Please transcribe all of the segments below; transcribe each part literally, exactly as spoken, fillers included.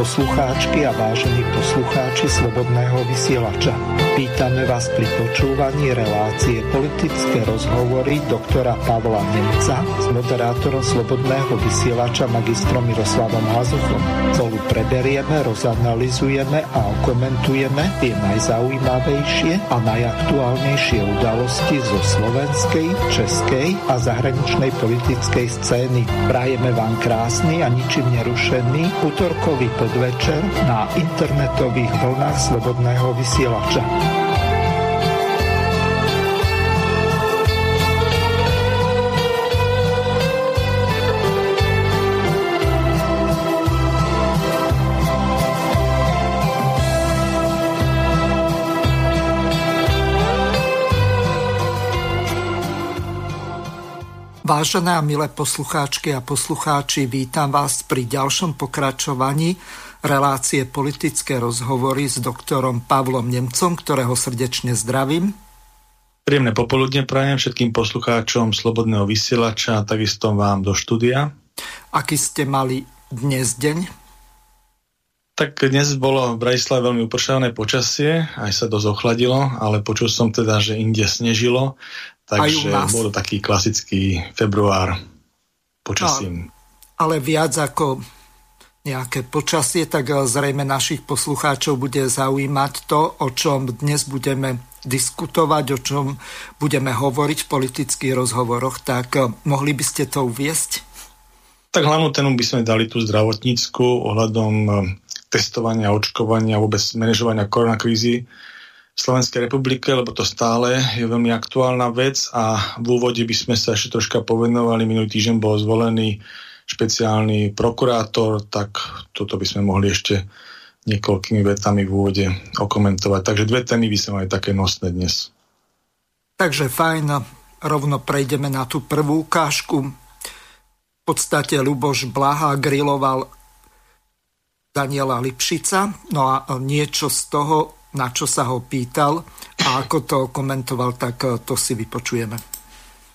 poslucháčky a vážení poslucháči Slobodného vysielača. Vítame vás pri počúvaní relácie politické rozhovory doktora Pavla Nemca s moderátorom Slobodného vysielača magistrom Miroslavom Hazuchom. Spolu preberieme, rozanalizujeme a okomentujeme tie najzaujímavejšie a najaktuálnejšie udalosti zo slovenskej, českej a zahraničnej politickej scény. Prajeme vám krásny a ničím nerušený utorkový podvečer na internetových vlnách Slobodného vysielača. Vážené a milé poslucháčky a poslucháči, vítam vás pri ďalšom pokračovaní relácie politické rozhovory s doktorom Pavlom Nemcom, ktorého srdečne zdravím. Príjemné popoludne prajem všetkým poslucháčom Slobodného vysielača, takisto vám do štúdia. Aký ste mali dnes deň? Tak dnes bolo v Bratislave veľmi upršané počasie, aj sa dosť ochladilo, ale počul som teda, že inde snežilo. Takže bol taký klasický február počasím. No, ale viac ako nejaké počasie, tak zrejme našich poslucháčov bude zaujímať to, o čom dnes budeme diskutovať, o čom budeme hovoriť v politických rozhovoroch. Tak mohli by ste to uviesť? Tak hlavnú tému by sme dali tú zdravotnícku ohľadom testovania, očkovania, vôbec manažovania koronakrízy Slovenskej republike, lebo to stále je veľmi aktuálna vec a v úvode by sme sa ešte troška povenovali. Minulý týždeň bol zvolený špeciálny prokurátor, tak toto by sme mohli ešte niekoľkými vetami v úvode okomentovať. Takže dve témy by sme mali také nosné dnes. Takže fajn, rovno prejdeme na tú prvú ukážku. V podstate Ľuboš Blaha griloval Daniela Lipšica, no a niečo z toho, na čo sa ho pýtal a ako to komentoval, tak to si vypočujeme.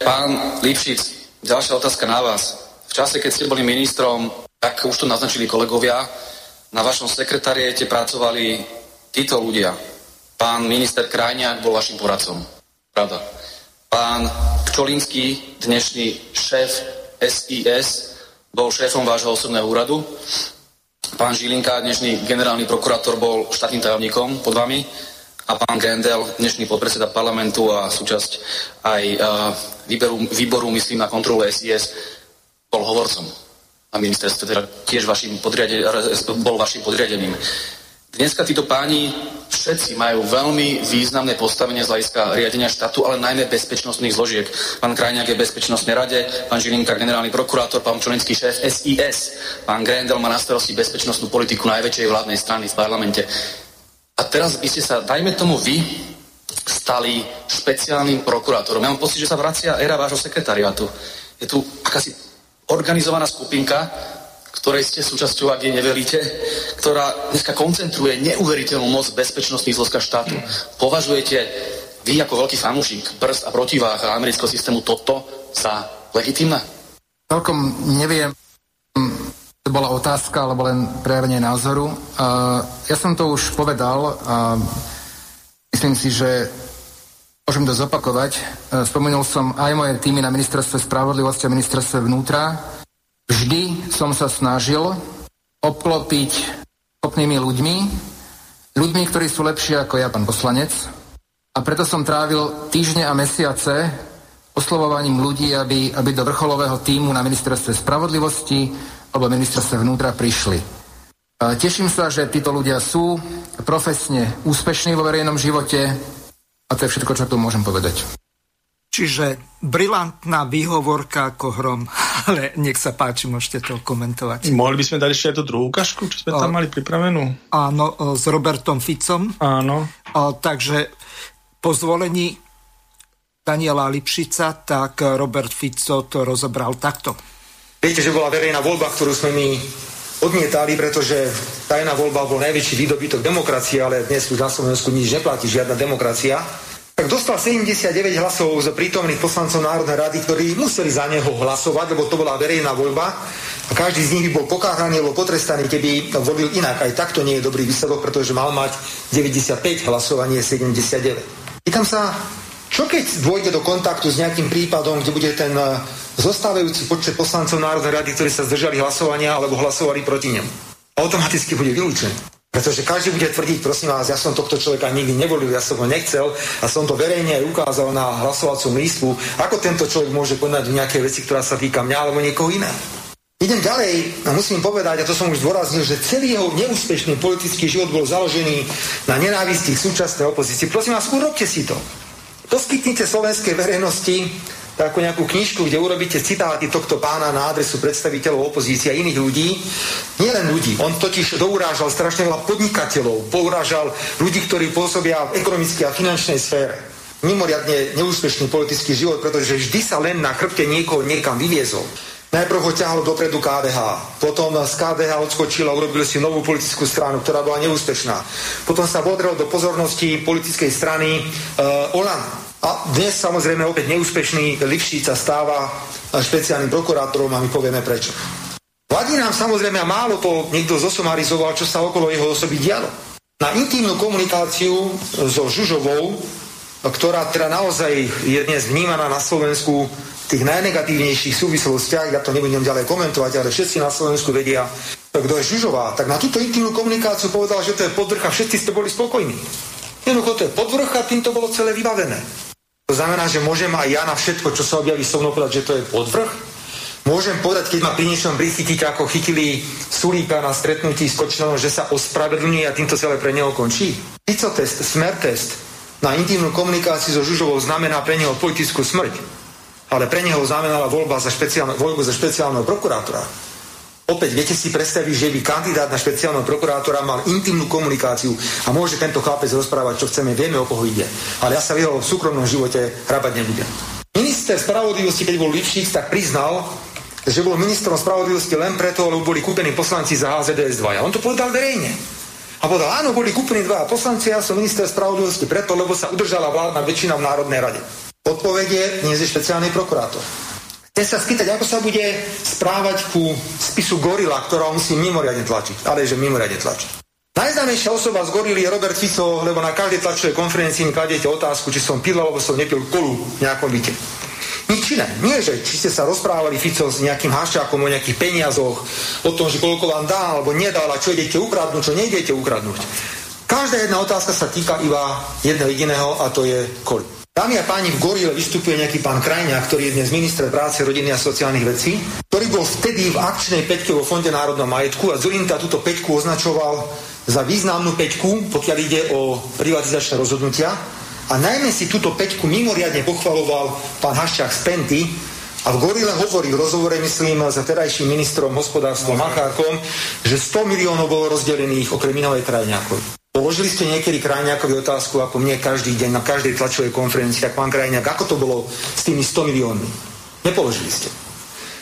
Pán Lipšic, ďalšia otázka na vás. V čase, keď ste boli ministrom, tak už to naznačili kolegovia, na vašom sekretariate pracovali títo ľudia. Pán minister Krajniak bol vašim poradcom. Pravda. Pán Čolinský, dnešný šéf es í es, bol šéfom vášho osobného úradu. Pán Žilinka, dnešný generálny prokurátor, bol štátnym tajomníkom pod vami a pán Gendel, dnešný podpredseda parlamentu a súčasť aj uh, výberu, výboru, myslím, na kontrolu es í es, bol hovorcom na ministerstve, teda tiež vašim podriade, bol vašim podriadeným. Dneska títo páni všetci majú veľmi významné postavenie z hľadiska riadenia štátu, ale najmä bezpečnostných zložiek. Pán Krajniak je v bezpečnostnej rade, pán Žilinka generálny prokurátor, pán Čolinský šéf es í es, pán Grendel má na starosti bezpečnostnú politiku najväčšej vládnej strany v parlamente. A teraz by ste sa, dajme tomu vy, stali špeciálnym prokurátorom. Ja mám pocit, že sa vracia éra vášho sekretariátu. Je tu akási organizovaná skupinka, ktorej ste súčasťou, ak jej neveríte, ktorá dneska koncentruje neuveriteľnú moc bezpečnostných zložka štátu. Považujete vy ako veľký fanúšik prst a protivách a amerického systému toto za legitímne? Celkom neviem, to bola otázka, alebo len prejavenie názoru. Uh, ja som to už povedal a myslím si, že môžem to zopakovať. Uh, spomenul som aj moje týmy na ministerstve spravodlivosti a ministerstve vnútra. Vždy som sa snažil obklopiť schopnými ľuďmi, ľuďmi, ktorí sú lepšie ako ja, pán poslanec. A preto som trávil týždne a mesiace oslovovaním ľudí, aby, aby do vrcholového tímu na ministerstve spravodlivosti alebo ministerstve vnútra prišli. A teším sa, že títo ľudia sú profesne úspešní vo verejnom živote a to je všetko, čo tu môžem povedať. Čiže brilantná výhovorka ako hrom, ale nech sa páči, môžete to komentovať. Mohli by sme dať ešte aj tú druhú ukážku, čo sme o, tam mali pripravenú? Áno, o, s Robertom Ficom. Áno. O, takže po zvolení Daniela Lipšica, tak Robert Fico to rozobral takto. Viete, že bola verejná voľba, ktorú sme my odmietali, pretože tajná voľba bol najväčší výdobytok demokracie, ale dnes tu na Slovensku nič neplatí, žiadna demokracia. Tak dostal sedemdesiatdeväť hlasov z prítomných poslancov Národnej rady, ktorí museli za neho hlasovať, lebo to bola verejná voľba. A každý z nich bol pokáraný alebo potrestaný, keby volil inak. Aj takto nie je dobrý výsledok, pretože mal mať deväťdesiatpäť hlasovanie sedemdesiatdeväť. Pýtam sa, čo keď dôjde do kontaktu s nejakým prípadom, kde bude ten zostávajúci počet poslancov Národnej rady, ktorí sa zdržali hlasovania alebo hlasovali proti nemu? Automaticky bude vylúčený. Pretože každý bude tvrdiť, prosím vás, ja som tohto človeka nikdy nevolil, ja som ho nechcel a som to verejne ukázal na hlasovacom lístku, ako tento človek môže konať v nejakej veci, ktorá sa týka mňa alebo niekoho iného. Idem ďalej a musím povedať, a to som už zdôraznil, že celý jeho neúspešný politický život bol založený na nenávisti súčasnej opozície. Prosím vás, urobte si to. Poskytnite slovenskej verejnosti takú nejakú knižku, kde urobíte citáty tohto pána na adresu predstaviteľov opozície a iných ľudí. Nie len ľudí. On totiž dourážal strašne veľa podnikateľov, pourážal ľudí, ktorí pôsobia v ekonomickej a finančnej sfére. Mimoriadne neúspešný politický život, pretože vždy sa len na chrbte niekoho niekam vyviezol. Najprv ho ťahalo dopredu ká dé há, potom z ká dé há odskočil a urobil si novú politickú stranu, ktorá bola neúspešná. Potom sa bodrel do pozornosti politickej strany uh, Olana. A dnes samozrejme opäť neúspešný Lipšic sa stáva špeciálnym prokurátorom a my povieme prečo. Vadí nám samozrejme, a málo to niekto zosumarizoval, čo sa okolo jeho osoby dialo. Na intímnu komunikáciu so Žužovou, ktorá teda naozaj je dnes vnímaná na Slovensku v tých najnegatívnejších súvislostiach, ja to nebudem ďalej komentovať, ale všetci na Slovensku vedia, kto je Žužová, tak na túto intímnu komunikáciu povedal, že to je podvrch a všetci ste boli spokojní. Jednoducho to je podvrch a tým to bolo celé vybavené. To znamená, že môžem aj ja na všetko, čo sa objaví so mnou, povedať, že to je podvrh. Môžem povedať, keď ma pri niečom prichytiť, ako chytili Sulíka na stretnutí s Kočnerom, že sa ospravedlní a týmto celé pre neho končí. Fico test, smer test na intimnú komunikáciu so Žužovou znamená pre neho politickú smrť. Ale pre neho znamenala voľba za špeciálne, voľbu za špeciálneho prokurátora. Opäť viete si predstaviť, že by kandidát na špeciálneho prokurátora mal intimnú komunikáciu a môže tento chlapec rozprávať, čo chceme, vieme, o koho ide. Ale ja sa v jeho súkromnom živote hrabať nebudem. Minister spravodlivosti, keď bol Lipšic, tak priznal, že bol ministrom spravodlivosti len preto, lebo boli kúpení poslanci za há zet dé es dva. A on to povedal verejne. A povedal, áno, boli kúpení dva poslanci, ja som minister spravodlivosti preto, lebo sa udržala vládna väčšina v Národnej rade. Odpoveď je, nie je špeciálny prokurátor. Chce sa spýtať, ako sa bude správať ku spisu Gorila, ktorá musí mimoriadne tlačiť, ale že mimoriadne tlačí. Najznámejšia osoba z Gorily je Robert Fico, lebo na každej tlačovej konferencii mi kladiete otázku, či som pil alebo som nepil kolu v nejakom byte. Nič iné. Nie, že či ste sa rozprávali Fico s nejakým Haščákom o nejakých peniazoch, o tom, že koľko vám dá alebo nedal a čo idete ukradnúť, čo nejdete ukradnúť. Každá jedna otázka sa týka iba jedného jediného a to je koľu. Dámy a páni, v Gorile vystupuje nejaký pán Krajniak, ktorý je dnes minister práce, rodiny a sociálnych vecí, ktorý bol vtedy v akčnej päťke vo Fonde národného majetku a Zurinta túto päťku označoval za významnú päťku, pokiaľ ide o privatizačné rozhodnutia. A najmä si túto päťku mimoriadne pochvaloval pán Haščák z Penty a v Gorile hovorí v rozhovore, myslím, za terajším ministrom hospodárstva Machárkom, že sto miliónov bolo rozdelených okrem iného aj Krajniakovi. Položili ste niekedy Krajniakovi otázku, ako mne každý deň na každej tlačovej konferencii, tak pán Krajniak, ako to bolo s tými sto miliónmi? Nepoložili ste.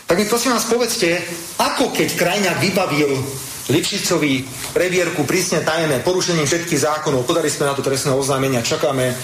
Tak mi prosím vás povedzte, ako keď Krajniak vybavil Lipšicovi previerku prísne tajné, porušením všetkých zákonov, podali sme na to trestné oznámenia, čakáme,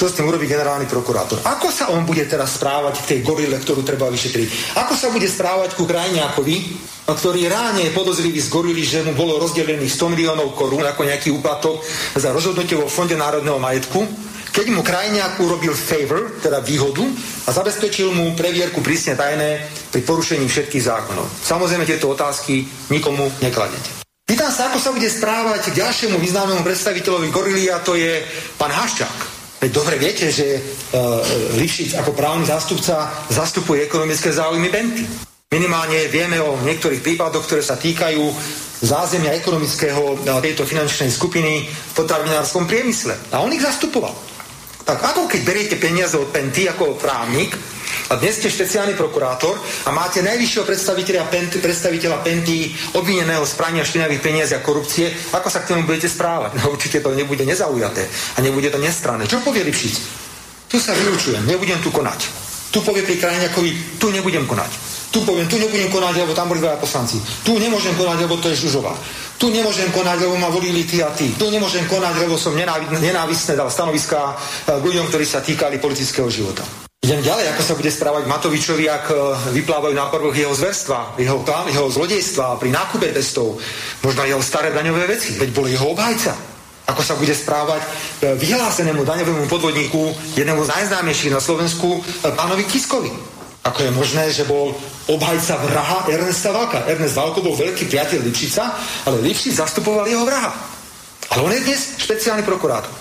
čo s tým urobí generálny prokurátor. Ako sa on bude teraz správať k tej gorile, ktorú treba vyšetriť? Ako sa bude správať ku Krajniakovi, ktorý ráne je podozrivý z gorily, že mu bolo rozdelených sto miliónov korún ako nejaký úplatok za rozhodnutie vo Fonde národného majetku, keď mu Krajniak urobil favor, teda výhodu, a zabezpečil mu previerku prísne tajné pri porušení všetkých zákonov. Samozrejme, tieto otázky nikomu nekladete. Pýtam sa, ako sa bude správať k ďalšiemu významnému predstaviteľovi gorily, a to je pán Haščák. Veď dobre viete, že uh, Lipšic ako právny zástupca zastupuje ekonomické záujmy Penty. Minimálne vieme o niektorých prípadoch, ktoré sa týkajú zázemia ekonomického tejto finančnej skupiny v potravinárskom priemysle. A on ich zastupoval. Tak ako keď beriete peniaze od Penty ako právnik a dnes ste špeciálny prokurátor a máte najvyššieho predstaviteľa Penty, predstaviteľa Penty obvineného z prania špinavých peniazí a korupcie, ako sa k tomu budete správať? No, určite to nebude nezaujaté a nebude to nestranné. Čo povie Lipšic? Tu sa vylučujem, nebudem tu konať. Tu povie pri Krajniakovi, tu nebudem konať. Tu poviem, tu nebudem konať, lebo tam boli dvaja poslanci. Tu nemôžem konať, lebo to je Žužová. Tu nemôžem konať, lebo ma volili tí a tí. Tu nemôžem konať, lebo som nenávisne dal stanoviská k ľuďom, ktorí sa týkali politického života. Idem ďalej, ako sa bude správať Matovičovi, ak vyplávajú na povrch jeho zverstva, jeho plán, jeho zlodejstva pri nákupe testov, možno jeho staré daňové veci, veď bol jeho obhajca. Ako sa bude správať vyhlásenému daňovému podvodníku, jednému z najznámejších na Slovensku, pánovi Kiskovi. Ako je možné, že bol obhajca vraha Ernesta Valka. Ernest Valko bol veľký priateľ Lipšica, ale Lipšic zastupoval jeho vraha. Ale on je dnes špeciálny prokurátor.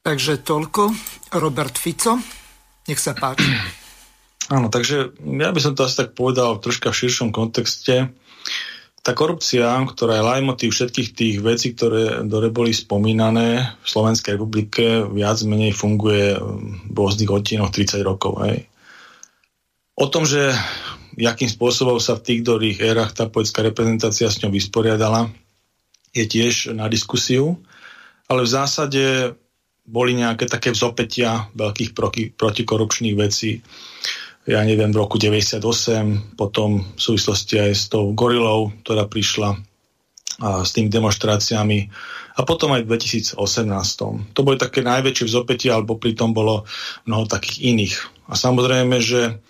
Takže toľko, Robert Fico, nech sa páči. Áno, takže ja by som to asi tak povedal troška v širšom kontexte. Tá korupcia, ktorá je leitmotív všetkých tých vecí, ktoré, ktoré boli spomínané v Slovenskej republike, viac menej funguje v rôznych odtienoch tridsať rokov. Hej. O tom, že jakým spôsobom sa v tých ktorých érach tá politická reprezentácia s ňou vysporiadala, je tiež na diskusiu, ale v zásade boli nejaké také vzopätia veľkých proky, protikorupčných vecí, ja neviem, v roku deväťdesiatosem, potom v súvislosti aj s tou gorilou, ktorá prišla a s tými demonštráciami, a potom aj v dvetisícosemnásť. To boli také najväčšie vzopätia, alebo pri tom bolo mnoho takých iných. A samozrejme, že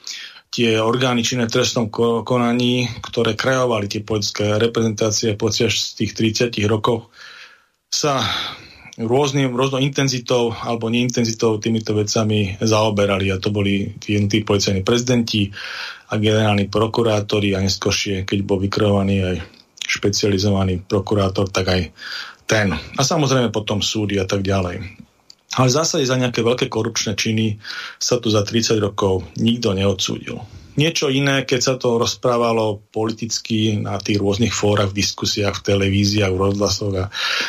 tie orgány činné v trestnom konaní, ktoré kreovali tie politické reprezentácie počas tých tridsiatich rokov, sa rôznym, rôznou intenzitou alebo neintenzitou týmito vecami zaoberali, a to boli tí, tí policajní prezidenti a generálni prokurátori, a neskôršie, keď bol vykrojovaný aj špecializovaný prokurátor, tak aj ten. A samozrejme potom súdy a tak ďalej. Ale v zásade za nejaké veľké korupčné činy sa tu za tridsať rokov nikto neodsúdil. Niečo iné, keď sa to rozprávalo politicky na tých rôznych fórach, v diskusiách, v televíziách, v rozhlasoch a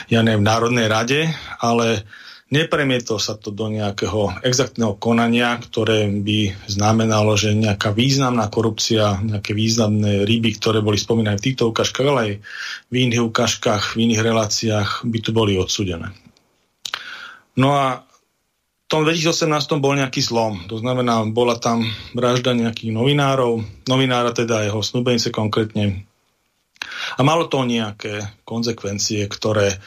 ja neviem, v Národnej rade, ale nepremietlo sa to do nejakého exaktného konania, ktoré by znamenalo, že nejaká významná korupcia, nejaké významné ryby, ktoré boli spomínané v týchto ukážkach, ale aj v iných ukážkach, v iných reláciách, by tu boli odsúdené. No a v tom dvetisícosemnástom bol nejaký zlom, to znamená, bola tam vražda nejakých novinárov, novinára teda jeho snúbenice konkrétne, a malo to nejaké konzekvencie, ktoré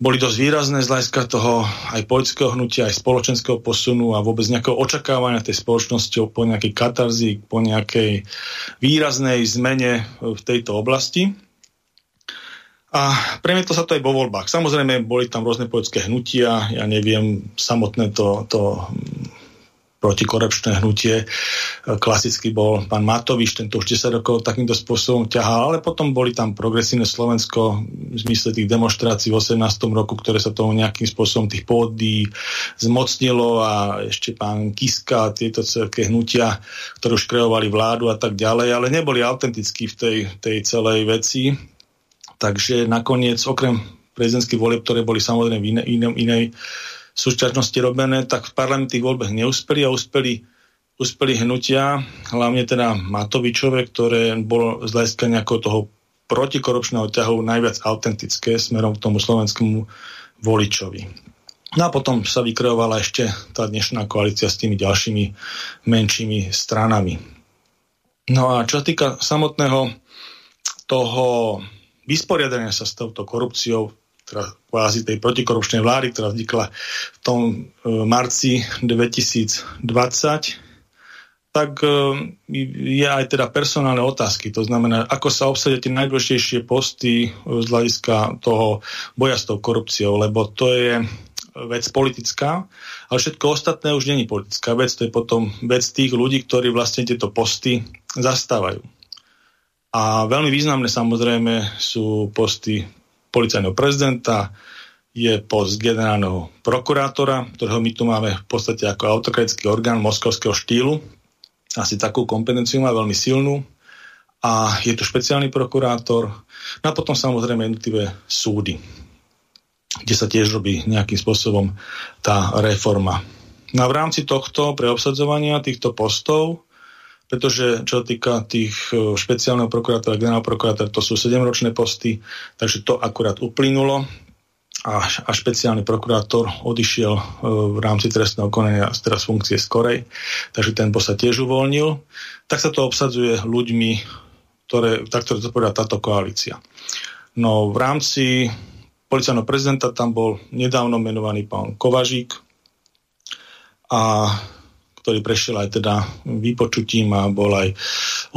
boli dosť výrazné z hľadiska toho aj politického hnutia, aj spoločenského posunu a vôbec nejakého očakávania tej spoločnosťou po nejakej katarzii, po nejakej výraznej zmene v tejto oblasti. A premietlo sa to aj vo voľbách. Samozrejme, boli tam rôzne politické hnutia, ja neviem, samotné to, to protikorupčné hnutie. Klasicky bol pán Matovič, tento už desať rokov takýmto spôsobom ťahal, ale potom boli tam Progresívne Slovensko v zmysle tých demonstrácií v osemnástom roku, ktoré sa tomu nejakým spôsobom tých pódií zmocnilo, a ešte pán Kiska, tieto celké hnutia, ktoré už kreovali vládu a tak ďalej, ale neboli autentickí v tej, tej celej veci. Takže nakoniec, okrem prezidentských volieb, ktoré boli samozrejme v inej, inej súčasnosti robené, tak v parlamentných voľbách neúspeli a úspeli, úspeli hnutia, hlavne teda Matovičove, ktoré bolo z hľadiska nejakého toho protikorupčného ťahu najviac autentické smerom k tomu slovenskému voličovi. No a potom sa vykreovala ešte tá dnešná koalícia s tými ďalšími menšími stranami. No a čo sa týka samotného toho vysporiadania sa s touto korupciou, teda kvázi tej protikorupčnej vlády, ktorá vznikla v tom marci dvetisícdvadsať, tak je aj teda personálne otázky. To znamená, ako sa obsadia tie najdôležitejšie posty z hľadiska toho boja s tou korupciou, lebo to je vec politická, ale všetko ostatné už nie je politická vec, to je potom vec tých ľudí, ktorí vlastne tieto posty zastávajú. A veľmi významné samozrejme sú posty policajného prezidenta, je post generálneho prokurátora, ktorého my tu máme v podstate ako autokratický orgán moskovského štýlu. Asi takú kompetenciu má, veľmi silnú. A je tu špeciálny prokurátor. No a potom samozrejme jednotlivé súdy, kde sa tiež robí nejakým spôsobom tá reforma. No a v rámci tohto, pre obsadzovania týchto postov, pretože čo týka tých špeciálneho prokurátora a generálneho prokurátora, to sú sedemročné posty, takže to akurát uplynulo a, a špeciálny prokurátor odišiel v rámci trestného konania z teraz funkcie skorej, takže ten post sa tiež uvoľnil. Tak sa to obsadzuje ľuďmi, ktoré, tak, ktoré to povedá táto koalícia. No v rámci policajného prezidenta tam bol nedávno menovaný pán Kovažík, a ktorý prešiel aj teda vypočutím a bol aj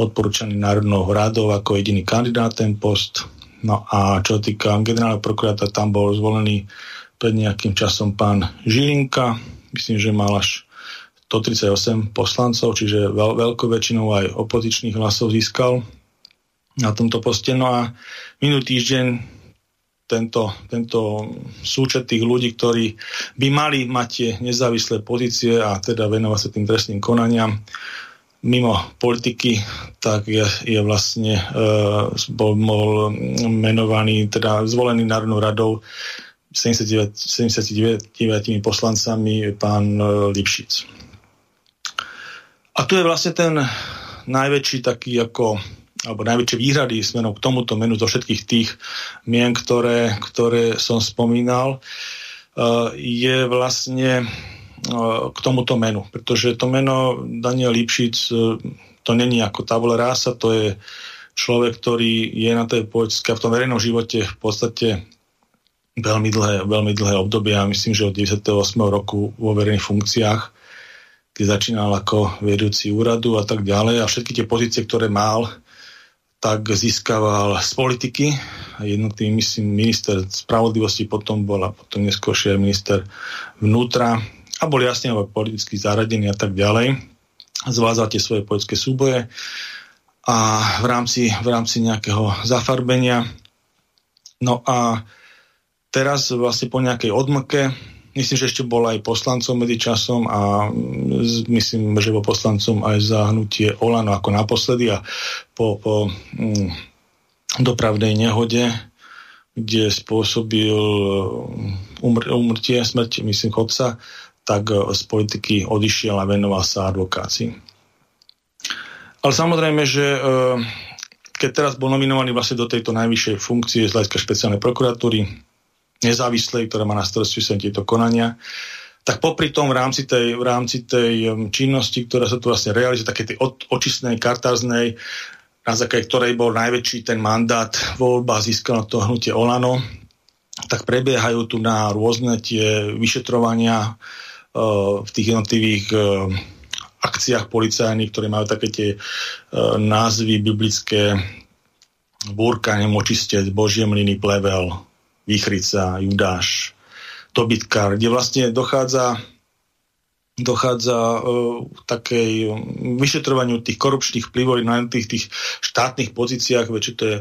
odporúčaný Národnou radou ako jediný kandidát ten post. No a čo týka generálneho prokurátora, tam bol zvolený pred nejakým časom pán Žilinka. Myslím, že mal až stotridsaťosem poslancov, čiže veľ, veľkou väčšinou aj opozičných hlasov získal na tomto poste. No a minulý týždeň tento, tento súčet tých ľudí, ktorí by mali mať tie nezávislé pozície a teda venovať sa tým trestným konaniam mimo politiky, tak je, je vlastne e, bol, bol menovaný, teda zvolený Národnou radou sedemdesiatdeväť poslancami pán Lipšic. A tu je vlastne ten najväčší taký ako alebo najväčšie výhrady smerom k tomuto menu zo všetkých tých mien, ktoré, ktoré som spomínal, je vlastne k tomuto menu. Pretože to meno Daniel Lipšic, to není ako tabula rasa, to je človek, ktorý je na tej politické, v tom verejnom živote v podstate veľmi dlhé, veľmi dlhé obdobie. Ja myslím, že od deväťdesiateho ôsmeho roku vo verejných funkciách, kde začínal ako vedúci úradu a tak ďalej. A všetky tie pozície, ktoré mal, tak získaval z politiky. Jednotný, myslím, minister spravodlivosti, potom bola, potom neskôršie minister vnútra a bol jasne politicky zaradený a tak ďalej. Zvládal tie svoje politické súboje a v rámci, v rámci nejakého zafarbenia. No a teraz vlastne po nejakej odmlke, myslím, že ešte bol aj poslancom medzičasom a myslím, že bol poslancom aj za hnutie Olano ako naposledy a po, po mm, dopravnej nehode, kde spôsobil umr- umrtie, smrť, myslím, chodca, tak z politiky odišiel a venoval sa advokácii. Ale samozrejme, že keď teraz bol nominovaný vlastne do tejto najvyššej funkcie z hľadiska špeciálnej prokuratúry, nezávislej, ktorá má na starosti sa tieto konania, tak popri tom v rámci tej, v rámci tej činnosti, ktorá sa tu vlastne realizuje, také tej očistnej, kartáznej, na základe ktorej bol najväčší ten mandát, voľba získala to hnutie Olano, tak prebiehajú tu na rôzne tie vyšetrovania e, v tých jednotlivých e, akciách policajných, ktoré majú také tie e, názvy biblické: búrka, nemočistec, božie mlyny, plevel, Výchrica, Judáš, dobytkár, kde vlastne dochádza dochádza uh, takej um, vyšetrovaniu tých korupčných vplyvov na tých, tých štátnych pozíciách, väčšie to je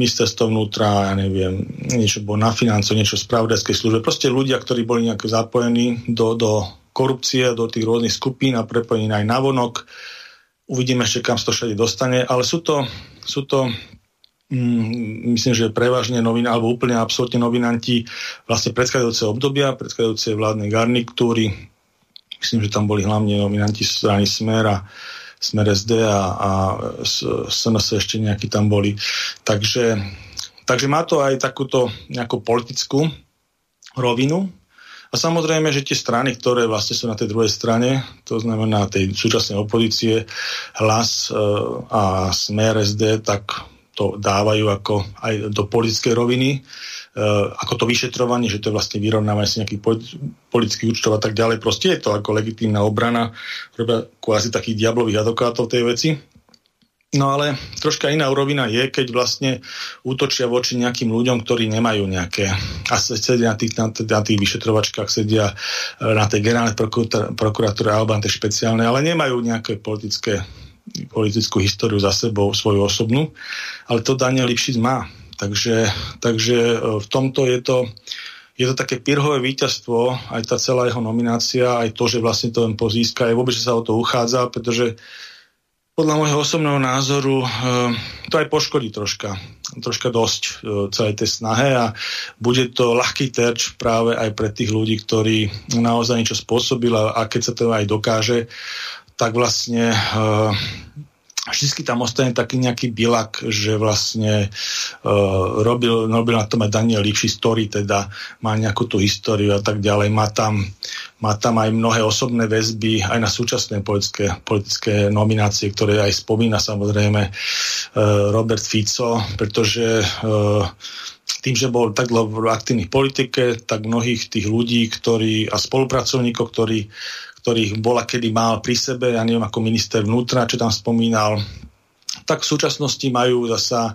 ministerstvo vnútra, ja neviem, niečo bolo na financo, niečo v spravodajskej službe. Proste ľudia, ktorí boli nejak zapojení do, do korupcie, do tých rôznych skupín a prepojení aj na vonok. Uvidíme ešte, kam sa to všade dostane, ale sú to, sú to myslím, že prevažne novinári alebo úplne absolútne novinanti vlastne predchádzajúce obdobia, predchádzajúce vládnej garnitúry. Myslím, že tam boli hlavne novinanti strany Smer, Smer es dé a, a es en es ešte nejakí tam boli. Takže, takže má to aj takúto nejakú politickú rovinu. A samozrejme, že tie strany, ktoré vlastne sú na tej druhej strane, to znamená tej súčasnej opozície, Hlas a Smer es dé, tak to dávajú ako aj do politickej roviny, e, ako to vyšetrovanie, že to je vlastne vyrovnávanie si nejakých politických účtov a tak ďalej. Proste je to ako legitímna obrana, robia kvázi takých diablových advokátov tej veci. No ale troška iná rovina je, keď vlastne útočia voči nejakým ľuďom, ktorí nemajú nejaké, a sedia na tých, na, na tých vyšetrovačkách, sedia na tej generálnej prokuratúre alebo na tej špeciálnej, ale nemajú nejaké politické politickú históriu za sebou, svoju osobnú, ale to Daniel Lipšic má. Takže, takže v tomto je to, je to také pirhové víťazstvo, aj tá celá jeho nominácia, aj to, že vlastne to len pozíska, aj vôbec, že sa o to uchádza, pretože podľa môjho osobného názoru to aj poškodí troška, troška dosť celej tej snahe a bude to ľahký terč práve aj pre tých ľudí, ktorí naozaj niečo spôsobil a keď sa to aj dokáže, tak vlastne uh, vždy tam ostane taký nejaký bilak, že vlastne uh, robil, robil na tom aj Daniel Lipšic, ktorý teda má nejakú tú históriu a tak ďalej. Má tam, má tam aj mnohé osobné väzby aj na súčasné politické, politické nominácie, ktoré aj spomína samozrejme uh, Robert Fico, pretože uh, tým, že bol tak dlho aktívny v politike, tak mnohých tých ľudí, ktorí a spolupracovníkov, ktorí ktorých bola kedy mal pri sebe, ja neviem, ako minister vnútra, čo tam spomínal, tak v súčasnosti majú zasa e,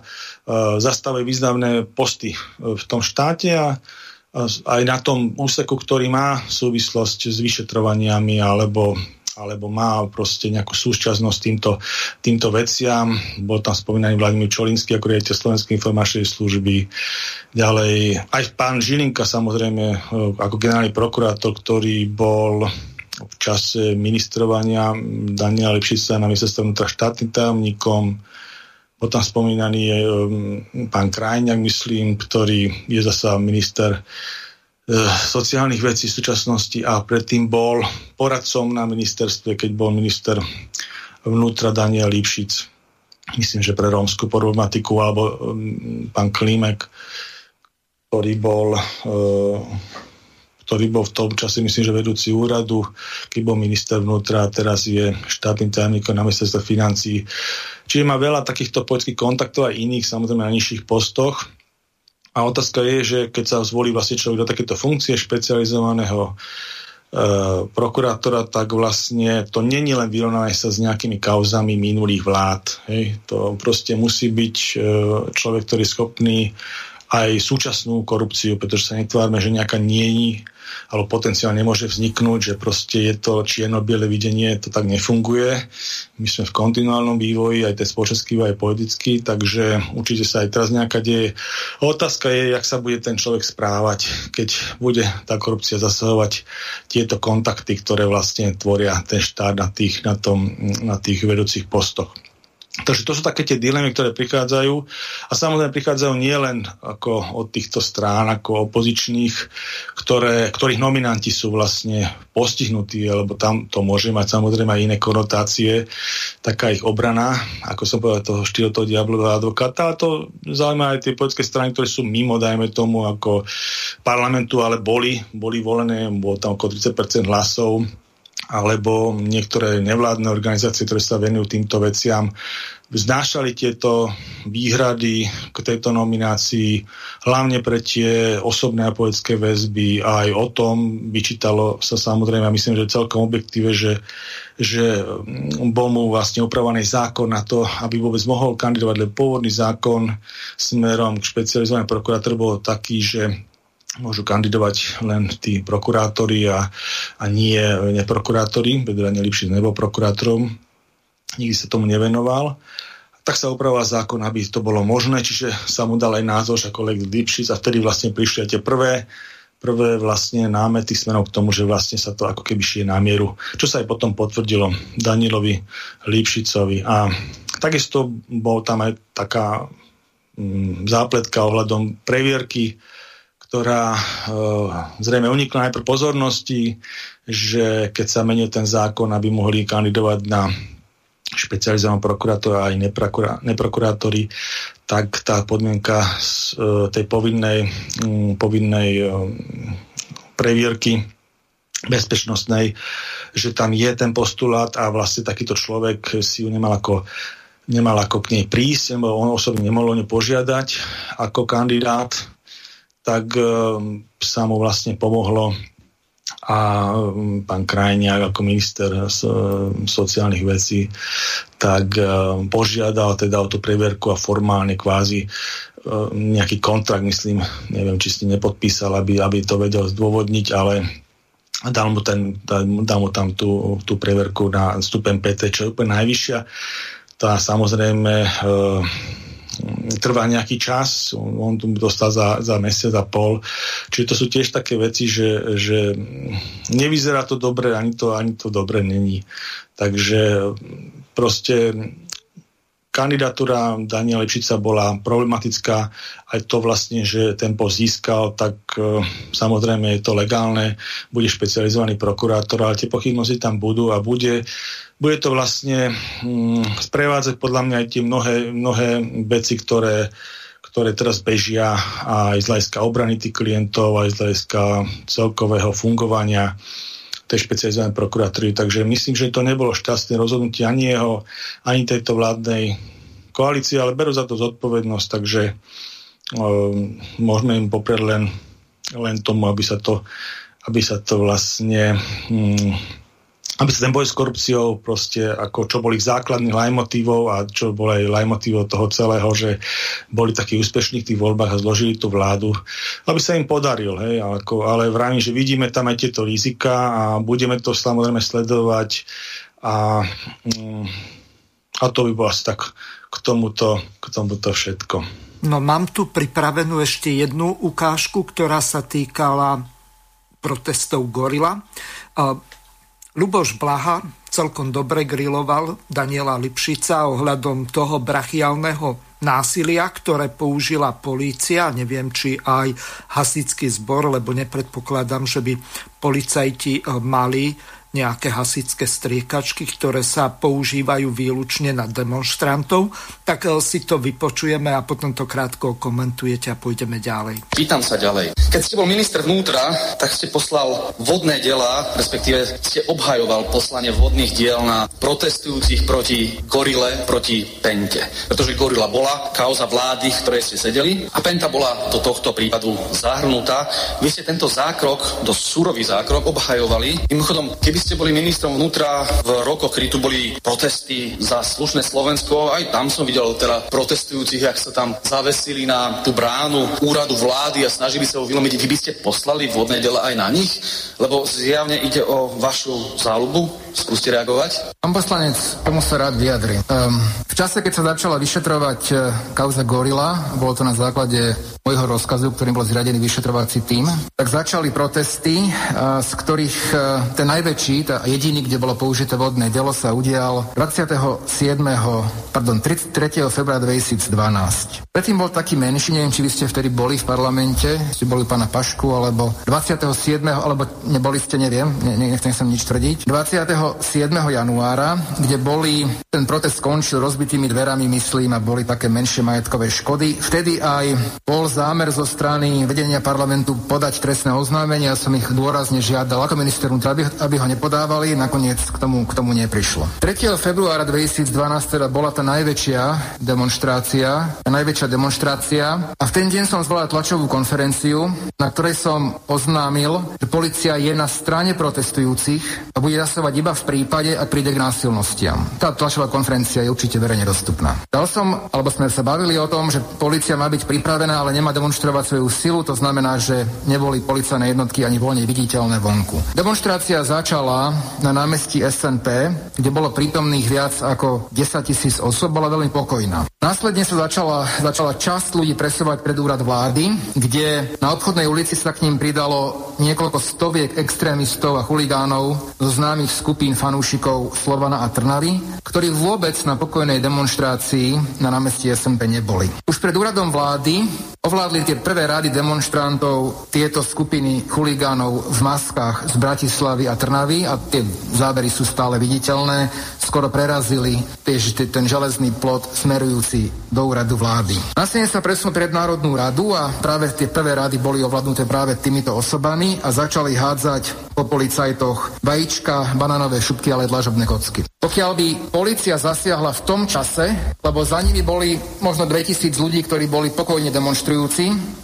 zastave významné posty v tom štáte a aj na tom úseku, ktorý má súvislosť s vyšetrovaniami alebo, alebo má proste nejakú súčasnosť týmto, týmto veciam. Bol tam spomínaný Vladimír Čolinský ako riaditeľ Slovenskej informačnej služby. Ďalej aj pán Žilinka, samozrejme, ako generálny prokurátor, ktorý bol v čase ministrovania Daniela Lipšica na ministerstve vnútra štátnym tajomníkom. Potom spomínaný je um, pán Krajniak, myslím, ktorý je zasa minister uh, sociálnych vecí v súčasnosti a predtým bol poradcom na ministerstve, keď bol minister vnútra Daniel Lipšic. Myslím, že pre rómsku problematiku, alebo um, pán Klimek, ktorý bol... Uh, ktorý bol v tom čase, myslím, že vedúci úradu, keď bol minister vnútra, teraz je štátnym tajomníkom na ministerstve financií. Čiže má veľa takýchto politických kontaktov a iných, samozrejme na nižších postoch. A otázka je, že keď sa zvolí vlastne človek do takéto funkcie špecializovaného e, prokurátora, tak vlastne to nie je len vyrovnávanie sa s nejakými kauzami minulých vlád. Hej. To proste musí byť e, človek, ktorý je schopný aj súčasnú korupciu, pretože sa netvárme, že nejaká nie je, alebo potenciál nemôže vzniknúť, že proste je to čierno-biele videnie, to tak nefunguje. My sme v kontinuálnom vývoji, aj ten spoločenský, aj politický, takže určite sa aj teraz nejaká deje. Otázka je, jak sa bude ten človek správať, keď bude tá korupcia zasahovať tieto kontakty, ktoré vlastne tvoria ten štát na tých, na tom, na tých vedúcich postoch. Takže to sú také tie dilemy, ktoré prichádzajú a samozrejme prichádzajú nielen ako od týchto strán, ako opozičných, ktoré, ktorých nominanti sú vlastne postihnutí, alebo tam to môže mať samozrejme aj iné konotácie, taká ich obrana, ako som povedal, toho štýlu toho diablového advokáta, ale to zaujíma aj tie politické strany, ktoré sú mimo, dajme tomu, ako parlamentu, ale boli, boli volené, bolo tam okolo tridsať percent hlasov, alebo niektoré nevládne organizácie, ktoré sa venujú týmto veciam, vznášali tieto výhrady k tejto nominácii, hlavne pre tie osobné a politické väzby a aj o tom vyčítalo sa samozrejme, a myslím, že celkom objektíve, že, že bol mu vlastne upravovaný zákon na to, aby vôbec mohol kandidovať, lebo pôvodný zákon smerom k špecializovanému prokurátorovi bol taký, že môžu kandidovať len tí prokurátori a, a nie neprokurátori, pretože Daniel Lipšic nebol prokurátorom, nikdy sa tomu nevenoval. Tak sa upravila zákon, aby to bolo možné, čiže sa mu dal aj názov, že ako Lex Lipšic, a vtedy vlastne prišli aj tie prvé, prvé vlastne námety smerom k tomu, že vlastne sa to ako keby šie na mieru, čo sa aj potom potvrdilo Danielovi Lipšicovi. A takisto bol tam aj taká mm, zápletka ohľadom previerky, ktorá e, zrejme unikla najprv pozornosti, že keď sa menil ten zákon, aby mohli kandidovať na špecializovaného prokurátora aj neprokurátori, neprokurátori, tak tá podmienka z, e, tej povinnej, m, povinnej e, previerky bezpečnostnej, že tam je ten postulát a vlastne takýto človek si ju nemal ako nemal ako k nej prísť, lebo on osobne nemohol o ňu požiadať ako kandidát, tak um, sa mu vlastne pomohlo a um, pán Krajniak ako minister so, sociálnych vecí tak um, požiadal teda o tú previerku a formálne kvázi um, nejaký kontrakt, myslím, neviem, či si nepodpísal, aby, aby to vedel zdôvodniť, ale dal mu, ten, dal mu tam tú, tú previerku na stupeň pé té, čo je úplne najvyššia. Tá samozrejme um, trvá nejaký čas, on tu dostal za, za mesiac a pol. Čiže to sú tiež také veci, že, že nevyzerá to dobre, ani to, ani to dobre není. Takže proste kandidatúra Daniela Lipšica bola problematická. Aj to vlastne, že ten post získal, tak samozrejme je to legálne, bude špecializovaný prokurátor, ale tie pochybnosti tam budú a bude Bude to vlastne hm, sprevádzať podľa mňa aj tie mnohé, mnohé veci, ktoré, ktoré teraz bežia aj z hľadiska obrany tých klientov, aj z hľadiska celkového fungovania tej špecializovanej prokuratúry. Takže myslím, že to nebolo šťastné rozhodnutie ani jeho, ani tejto vládnej koalície, ale berú za to zodpovednosť, takže hm, môžeme im poprieť len, len tomu, aby sa to, aby sa to vlastne... Hm, aby sa ten boj s korupciou proste, ako čo bol ich základný lajmotívov a čo bol aj lajmotívov toho celého, že boli takí úspešní v tých voľbách a zložili tú vládu, aby sa im podaril, hej, ako, ale vravím, že vidíme tam aj tieto rizika a budeme to samozrejme sledovať a, a to by bolo asi tak k tomuto, k tomuto všetko. No mám tu pripravenú ešte jednu ukážku, ktorá sa týkala protestov Gorila. Luboš Blaha celkom dobre griloval Daniela Lipšica ohľadom toho brachiálneho násilia, ktoré použila polícia. Neviem, či aj hasičský zbor, lebo nepredpokladám, že by policajti mali nejaké hasičské striekačky, ktoré sa používajú výlučne na demonštrantov. Tak si to vypočujeme a potom to krátko komentujete a pôjdeme ďalej. Pýtam sa ďalej. Keď ste bol minister vnútra, tak ste poslal vodné diela, respektíve ste obhajoval poslanie vodných diel na protestujúcich proti Gorile, proti Pente. Pretože Gorila bola kauza vlády, v ktorej ste sedeli a Penta bola do tohto prípadu zahrnutá. Vy ste tento zákrok, dosť surový zákrok, obhajovali. Mimochodom, keby ste boli ministrom vnútra v rokoch, kedy tu boli protesty za slušné Slovensko, aj tam som videl teda protestujúcich, ak sa tam zavesili na tú bránu úradu vlády a snažili sa ho vylomiť. Vy by ste poslali vodné diela aj na nich, lebo zjavne ide o vašu záľubu. Skúste reagovať. Pán poslanec, tomu sa rád vyjadrím. Um, v čase, keď sa začala vyšetrovať kauza Gorila, bolo to na základe môjho rozkazu, ktorým bol zriadený vyšetrovací tím, tak začali protesty, uh, z ktorých uh, ten najväčší a jediný, kde bolo použité vodné dielo, sa udial dvadsiateho siedmeho, pardon, tretieho februára dvetisícdvanásť. Predtým bol taký menší, neviem, či vy ste vtedy boli v parlamente, ste boli pána Pašku, alebo dvadsiateho siedmeho, alebo neboli ste, neviem, ne, nechcem som nič tvrdiť, dvadsiateho siedmeho januára, kde boli, ten protest skončil rozbitými dverami, myslím, a boli také menšie majetkové škody. Vtedy aj bol zámer zo strany vedenia parlamentu podať trestné oznámenie, ja som ich dôrazne žiadal ako minister vnútra, aby ho nepodávali, nakoniec k tomu, k tomu neprišlo. tretieho februára dvetisícdvanásť teda bola tá najväčšia demonštrácia, tá najväčšia demonštrácia a v ten deň som zvolal tlačovú konferenciu, na ktorej som oznámil, že polícia je na strane protestujúcich a bude zasovať iba v prípade, ak príde k násilnostiam. Tá tlačová konferencia je určite verejne dostupná. Dal som, alebo sme sa bavili o tom, že polícia má byť pripravená, ale nemá demonštrovať svoju silu, to znamená, že neboli policajné jednotky ani voľne viditeľné vonku. Demonštrácia začala na námestí es en pé, kde bolo prítomných viac ako desaťtisíc osob, bola veľmi pokojná. Následne sa začala, začala časť ľudí presovať pred úrad vlády, kde na obchodnej ulici sa k ním pridalo niekoľko stoviek extrémistov a chuligánov zo známych skupín fanúšikov Slovana a Trnavy, ktorí vôbec na pokojnej demonštrácii na námestí es en pé neboli. Už pred úradom vlády ovládli tie prvé rady demonstrantov tieto skupiny chuligánov v maskách z Bratislavy a Trnavy a tie zábery sú stále viditeľné, skoro prerazili tiež ten železný plot smerujúci do úradu vlády. Následne sa presunul pred Národnú radu a práve tie prvé rady boli ovládnuté práve týmito osobami a začali hádzať po policajtoch vajíčka, banánové šupky, ale dlažobné kocky. Pokiaľ by polícia zasiahla v tom čase, lebo za nimi boli možno dvetisíc ľudí, ktorí boli pokojne demonstrujúci,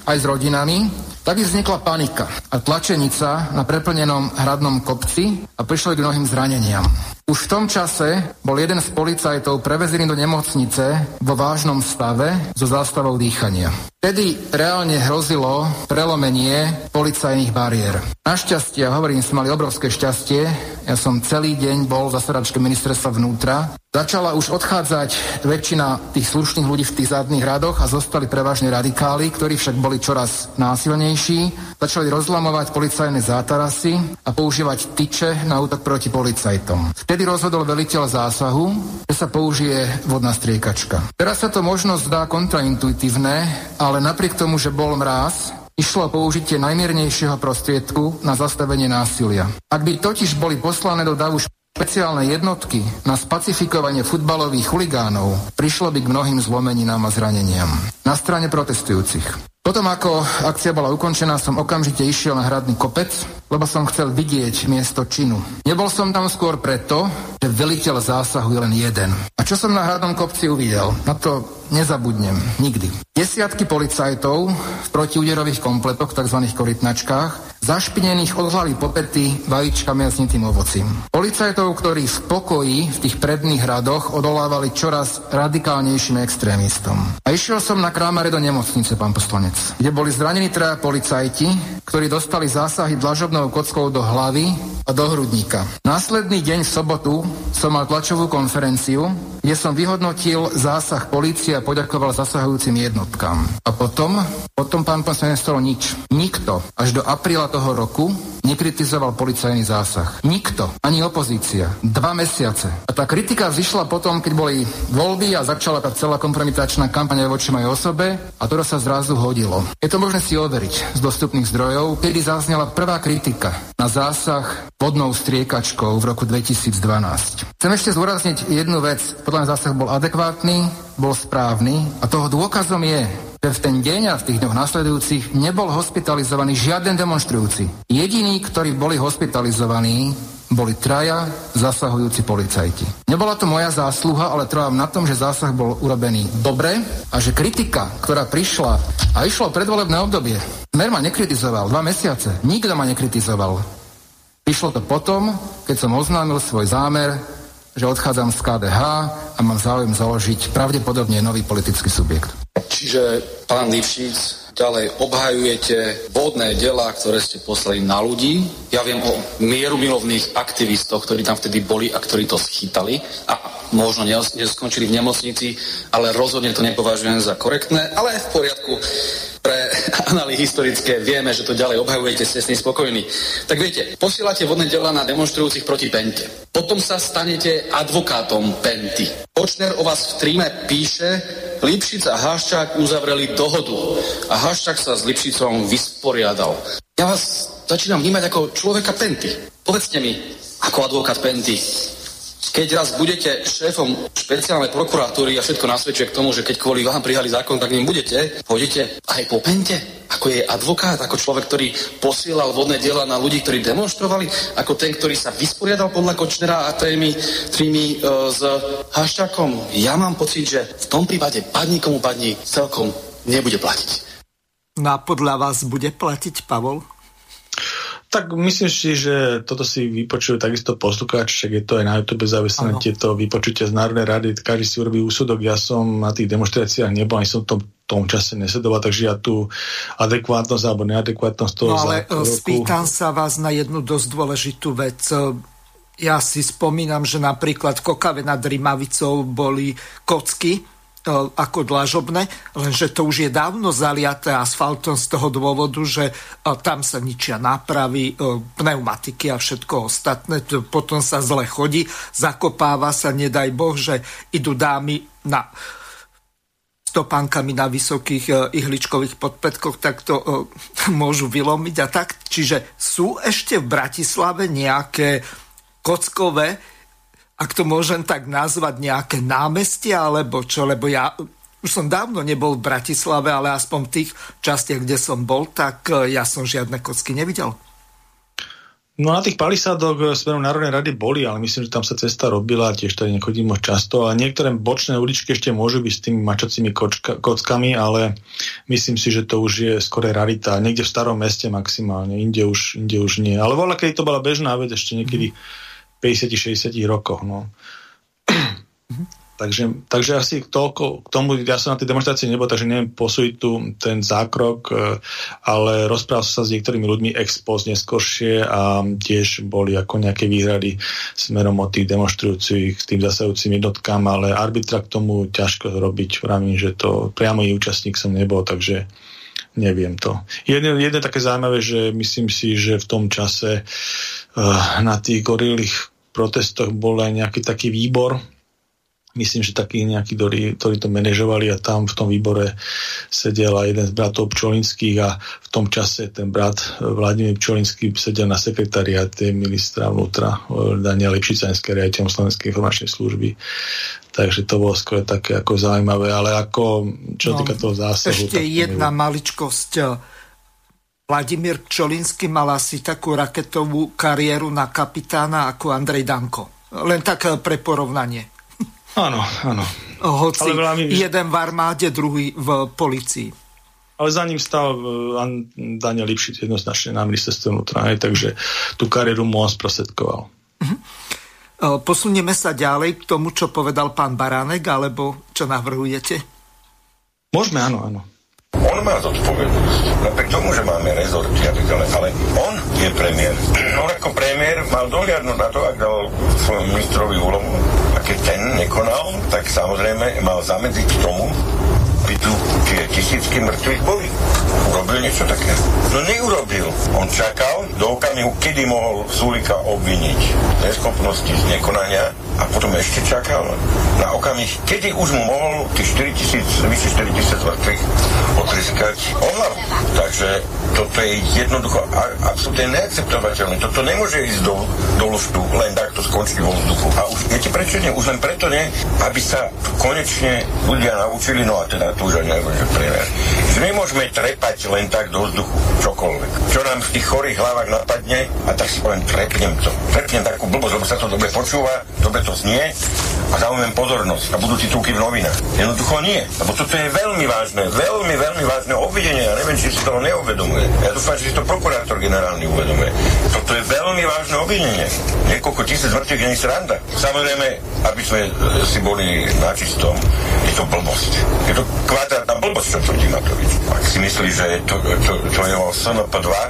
aj s rodinami, tak vznikla panika a tlačenica na preplnenom hradnom kopci a prišlo k mnohým zraneniam. Už v tom čase bol jeden z policajtov prevezený do nemocnice vo vážnom stave so zástavou dýchania. Vtedy reálne hrozilo prelomenie policajných bariér. Našťastie, hovorím, sme mali obrovské šťastie, ja som celý deň bol v zasadačke ministerstva vnútra, začala už odchádzať väčšina tých slušných ľudí v tých zadných radoch a zostali prevažne radikáli, ktorí však boli čoraz násilnejší, začali rozlamovať policajné zátarasy a používať tyče na útok proti policajtom. Vtedy rozhodol veliteľ zásahu, že sa použije vodná striekačka. Teraz sa to možno zdá kontraintuitívne, ale napriek tomu, že bol mráz, išlo o použitie najmiernejšieho prostriedku na zastavenie násilia. Ak by totiž boli poslané do davu špeciálne jednotky na spacifikovanie futbalových chuligánov, prišlo by k mnohým zlomeninám a zraneniam na strane protestujúcich. Potom, ako akcia bola ukončená, som okamžite išiel na hradný kopec, lebo som chcel vidieť miesto činu. Nebol som tam skôr preto, že veliteľ zásahu je len jeden. A čo som na hradnom kopci uvidel? Na to nezabudnem nikdy. Desiatky policajtov v protiúderových kompletoch, tzv. Korytnačkách, zašpinených od hlavy po pety vajíčkami a znitým ovocím. Policajtov, ktorí v pokoji v tých predných radoch odolávali čoraz radikálnejším extrémistom. A išiel som na Krámare do nemocnice, pán poslanec, kde boli zranení traja policajti, ktorí dostali zásahy dlažobnou kockou do hlavy a do hrudníka. Následný deň v sobotu som mal tlačovú konferenciu, kde som vyhodnotil zásah polície a poďakoval zasahujúcim jednotkám. A potom, potom pán poslanec, nestalo nič. Nikto až do apríla toho roku nekritizoval policajný zásah. Nikto, ani opozícia. Dva mesiace. A tá kritika vzýšla potom, keď boli voľby a začala tá celá kompromitačná kampaň voči mojej osobe, a to sa zrazu hodilo. Je to možné si overiť z dostupných zdrojov, kedy zaznela prvá kritika na zásah vodnou striekačkou v roku dvetisícdvanásť. Chcem ešte zdôrazniť jednu vec. Podľa mňa zásah bol adekvátny, bol správny a toho dôkazom je, že v ten deň a v tých dňoch nasledujúcich nebol hospitalizovaný žiaden demonštrujúci. Jediní, ktorí boli hospitalizovaní, boli traja zasahujúci policajti. Nebola to moja zásluha, ale trvám na tom, že zásah bol urobený dobre a že kritika, ktorá prišla a išlo predvolebné obdobie, Smer ma nekritizoval dva mesiace, nikto ma nekritizoval. Išlo to potom, keď som oznámil svoj zámer, že odchádzam z ká dé há a mám záujem založiť pravdepodobne nový politický subjekt. Čiže, pán Lipšic, ďalej obhajujete vodné delá, ktoré ste poslali na ľudí. Ja viem o mierumilovných aktivistov, ktorí tam vtedy boli a ktorí to schytali a možno neskončili v nemocnici, ale rozhodne to nepovažujem za korektné, ale v poriadku. Pre anály historické vieme, že to ďalej obhajujete, ste s tým spokojní. Tak viete, posielate vodné delá na demonstrujúcich proti Pente. Potom sa stanete advokátom Penty. Kočner o vás v tríme píše, Lipšic a Haščák uzavreli dohodu a Haščák sa s Lipšicom vysporiadal. Ja vás začínam vnímať ako človeka Penty. Povedzte mi, ako advokát Penty, keď raz budete šéfom špeciálnej prokuratúry a všetko nasvedčuje k tomu, že keď kvôli vám prihali zákon, tak ním budete, pôjdete aj po Pente, ako je advokát, ako človek, ktorý posielal vodné diela na ľudí, ktorí demonstrovali, ako ten, ktorý sa vysporiadal podľa Kočnera a tými tými uh, s Haščákom. Ja mám pocit, že v tom prípade padni komu padni, celkom nebude platiť. No a podľa vás bude platiť, Pavol? Tak myslím si, že toto si vypočujú takisto poslucháči, však je to aj na YouTube zavesené tieto vypočutia z Národnej rady, každý si urobí úsudok. Ja som na tých demonstráciách nebol, ani som to v tom čase nesledoval, takže ja tú adekvátnosť alebo neadekvátnosť toho no, ale roku... Spýtam sa vás na jednu dosť dôležitú vec. Ja si spomínam, že napríklad Kokave nad Rimavicou boli kocky ako dlažobné, lenže to už je dávno zaliaté asfaltom z toho dôvodu, že tam sa ničia nápravy, pneumatiky a všetko ostatné, potom sa zle chodí, zakopáva sa, nedaj Boh, že idú dámy na stopánkami na vysokých ihličkových podpätkoch, tak to môžu vylomiť a tak. Čiže sú ešte v Bratislave nejaké kockové, ak to môžem tak nazvať, nejaké námestia, alebo čo, lebo ja už som dávno nebol v Bratislave, ale aspoň v tých častiach, kde som bol, tak ja som žiadne kocky nevidel. No na tých palisádoch smerom Národnej rady boli, ale myslím, že tam sa cesta robila, tiež tady nechodím moc často, a niektoré bočné uličky ešte môžu byť s tými mačacími kočka, kockami, ale myslím si, že to už je skore rarita. Niekde v starom meste maximálne, inde už, inde už nie. Ale voľa, keď to bola bežná vec, ešte niekedy mm. päťdesiat šesťdesiat rokoch, no. Mm-hmm. takže, takže asi toľko k tomu, ja som na tej demonstrácii nebol, takže neviem posúdiť tu ten zákrok, ale rozprával som sa s niektorými ľuďmi ex post neskôršie a tiež boli ako nejaké výhrady smerom od tých demonstrujúcich tým zasahujúcim jednotkám, ale arbitra k tomu ťažko robiť, vravím, že to priamo jej účastník som nebol, takže neviem to. Jedno, jedno také zaujímavé, že myslím si, že v tom čase uh, na tých gorilých protestoch bol aj nejaký taký výbor. Myslím, že takí nejakí, ktorí to manažovali, a tam v tom výbore sedel aj jeden z bratov Čolinských a v tom čase ten brat Vladimír Čolinský sedel na sekretariáte ministra vnútra Daniela Lipšica, riaditeľom Slovenskej informačnej služby. Takže to bolo skôr také ako zaujímavé, ale ako čo no, týka toho zásahu. Ešte jedna neviem. Maličkosť. Vladimír Čolinský mal asi takú raketovú kariéru na kapitána ako Andrej Danko. Len tak pre porovnanie. Áno, áno. Hoci veľmi... jeden v armáde, druhý v polícii. Ale za ním stal Daniel Lipšic jednoznačne na ministerstve vnútra, takže tú kariéru mu on sprostredkoval. Uh-huh. Posunieme sa ďalej k tomu, čo povedal pán Baránek, alebo čo navrhujete? Môžeme, áno, áno. On má zodpovednosť. Napriek tomu, že máme rezorty a tak ďalej, ale on je premiér. On ako premiér mal dohliadnuť na to, ak dal svojom ministrovi úlohu. A keď ten nekonal, tak samozrejme mal zamedziť tomu, by tu tie tisícky mŕtvych boli. Urobil niečo také? No neurobil. On čakal do okamihu, kedy mohol Sulika obviniť z neschopnosti, z nekonania a potom ešte čakal na okamih, kedy už mu mohol tých štyritisíc, vyše štyritisíc mŕtvych otriskať o hlavu. Takže toto je jednoducho absolútne neakceptovateľné. Toto nemôže ísť do, do luftu, len takto skončí vo vzduchu. A už viete prečo nie? Už len preto nie, aby sa konečne ľudia naučili, no a teda tu už ani nebudem premiér. Že my môžeme trepať len tak do vzduchu, čokoľvek. Čo nám v tých chorých hlavách napadne, a tak si poviem, trepnem to. Trepnem takú blbosť, lebo sa to dobre počúva, dobre to znie a zaujmem pozornosť a budú titulky v novinách. Jednoducho nie, lebo toto je veľmi vážne, veľmi, veľmi vážne obvinenie. Ja neviem, či si toho neuvedomuje. Ja dúfam, že si to prokurátor generálny uvedomuje. Toto je veľmi vážne obvinenie. Niekoľko tisíc mŕtvych nie je sranda. Samozrejme, aby sme si boli na čistom, je to blbosť. Je to kvadratná blbosť, čo tvrdí Matovič. Ak si myslí, že to, to, to jeho es en pé dva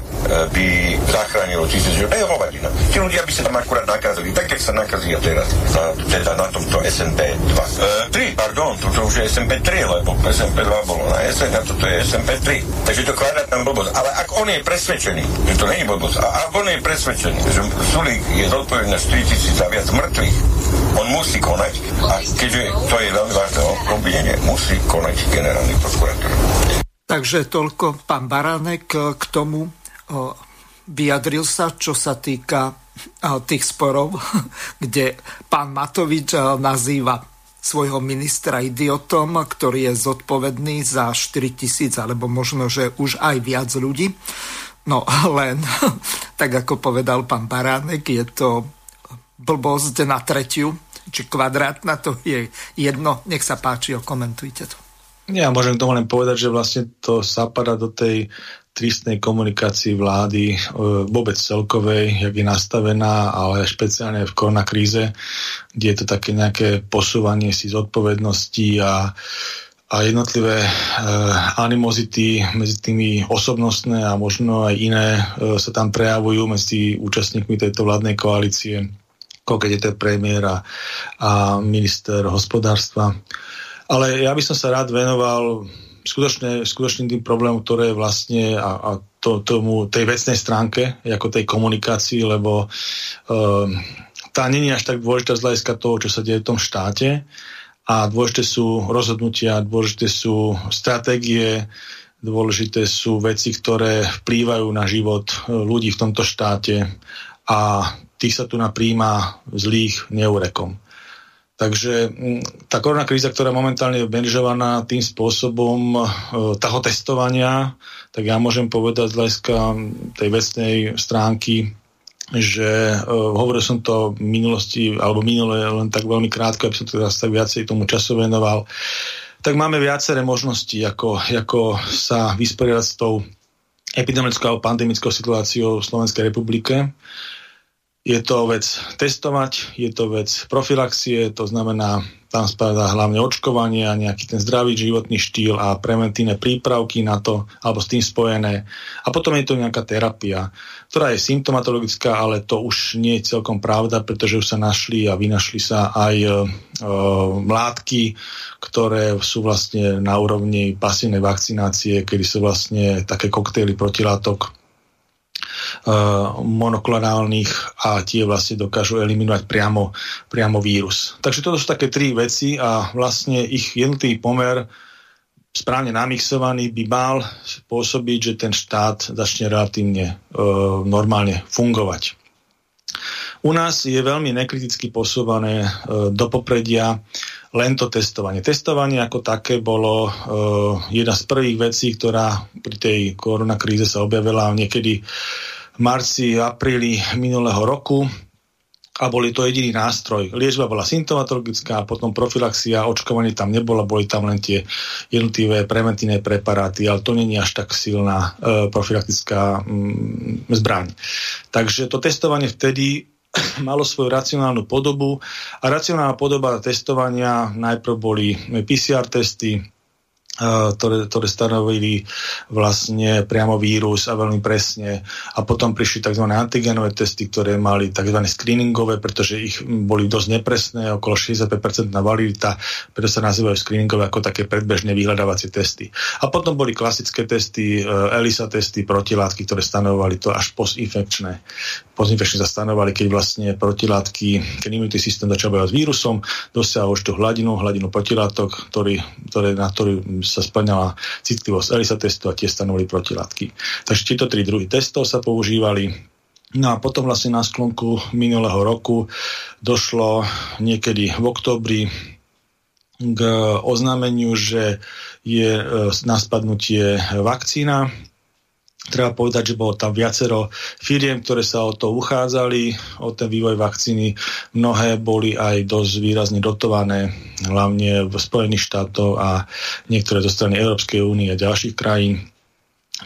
by zachránilo tisíc, že to je hovadina. Tí ľudia by sa tam akurát nakazili, tak jak sa nakazia teraz, na, teda na tomto es en pé dva. E, tri, pardon, toto už je es en pé tri, lebo es en pé dva bolo na jeseň a toto je es en pé tri. Takže to kvadratná blbosť. Ale ak on je presvedčený, že to není blbosť, a ak on je presvedčený, že Sulík je zodpovedný na štyritisíc a viac mŕtvych, on musí konať a keďže to je veľmi vážne obvinenie, musí konať generálny prokurátor. Takže toľko pán Baránek k tomu o, vyjadril sa, čo sa týka o, tých sporov, kde pán Matovič o, nazýva svojho ministra idiotom, ktorý je zodpovedný za štyritisíc alebo možno, že už aj viac ľudí. No len, tak ako povedal pán Baránek, je to blbosť na tretiu, či kvadrátna, to je jedno. Nech sa páči, okomentujte to. Ja môžem k tomu len povedať, že vlastne to zapadá do tej tristnej komunikácii vlády, vôbec celkovej, jak je nastavená, ale špeciálne v koronakríze, kde je to také nejaké posúvanie si zodpovedností a a jednotlivé e, animozity medzi tými osobnostné a možno aj iné e, sa tam prejavujú medzi účastníkmi tejto vládnej koalície, keď je to premiér a, a minister hospodárstva. Ale ja by som sa rád venoval skutočne, skutočne tým problémom, ktoré vlastne a, a to, tomu, tej vecnej stránke, ako tej komunikácii, lebo e, tá nie je až tak dôležitá z hľadiska toho, čo sa deje v tom štáte, a dôležité sú rozhodnutia, dôležité sú stratégie, dôležité sú veci, ktoré vplývajú na život ľudí v tomto štáte a tých sa tu napríjma zlých neurekom. Takže tá koronakríza, ktorá momentálne je manažovaná tým spôsobom toho testovania, tak ja môžem povedať z hľadiska tej vecnej stránky, že uh, hovoril som to v minulosti, alebo minule len tak veľmi krátko, aby som to teraz tak viacej tomu času venoval, tak máme viaceré možnosti, ako, ako sa vysporiadať s tou epidemickou alebo pandemickou situáciou v Slovenskej republike. Je to vec testovať, je to vec profilaxie, to znamená, tam spadá hlavne očkovanie a nejaký ten zdravý životný štýl a preventívne prípravky na to, alebo s tým spojené. A potom je to nejaká terapia, ktorá je symptomatologická, ale to už nie je celkom pravda, pretože už sa našli a vynašli sa aj e, látky, ktoré sú vlastne na úrovni pasívnej vakcinácie, kedy sú vlastne také koktejly protilátok monoklonálnych a tie vlastne dokážu eliminovať priamo, priamo vírus. Takže toto sú také tri veci a vlastne ich jednotý pomer správne namixovaný by mal spôsobiť, že ten štát začne relatívne e, normálne fungovať. U nás je veľmi nekriticky posúvané e, do popredia len to testovanie. Testovanie ako také bolo e, jedna z prvých vecí, ktorá pri tej koronakríze sa objavila niekedy v marci, apríli minulého roku a boli to jediný nástroj. Liečba bola symptomatologická, potom profilaxia, očkovanie tam nebola, boli tam len tie jednotlivé preventívne preparáty, ale to nie je až tak silná e, profilaktická mm, zbraň. Takže to testovanie vtedy malo svoju racionálnu podobu a racionálna podoba testovania najprv boli pé cé er testy, Ktoré, ktoré stanovili vlastne priamo vírus a veľmi presne. A potom prišli tzv. Antigenové testy, ktoré mali tzv. Screeningové, pretože ich boli dosť nepresné, okolo šesťdesiatpäť percent na validita, preto sa nazývajú screeningové ako také predbežné vyhľadávacie testy. A potom boli klasické testy, ELISA testy, protilátky, ktoré stanovali to až postinfekčné. Postinfekčné sa stanovali, keď vlastne protilátky, keď imunitný systém začal bojovať s vírusom, dosiahol už tú hladinu, hladinu protilátok, ktorý, ktoré, na ktorý sa splňala citlivosť ELISA testu a tie stanovali protilátky. Takže tieto tri druhy testov sa používali. No a potom vlastne na sklonku minulého roku došlo niekedy v októbri k oznámeniu, že je na spadnutie vakcína. Treba povedať, že bolo tam viacero firiem, ktoré sa o to uchádzali, o ten vývoj vakcíny. Mnohé boli aj dosť výrazne dotované, hlavne v Spojených štátoch a niektoré zo strany Európskej únie a ďalších krajín.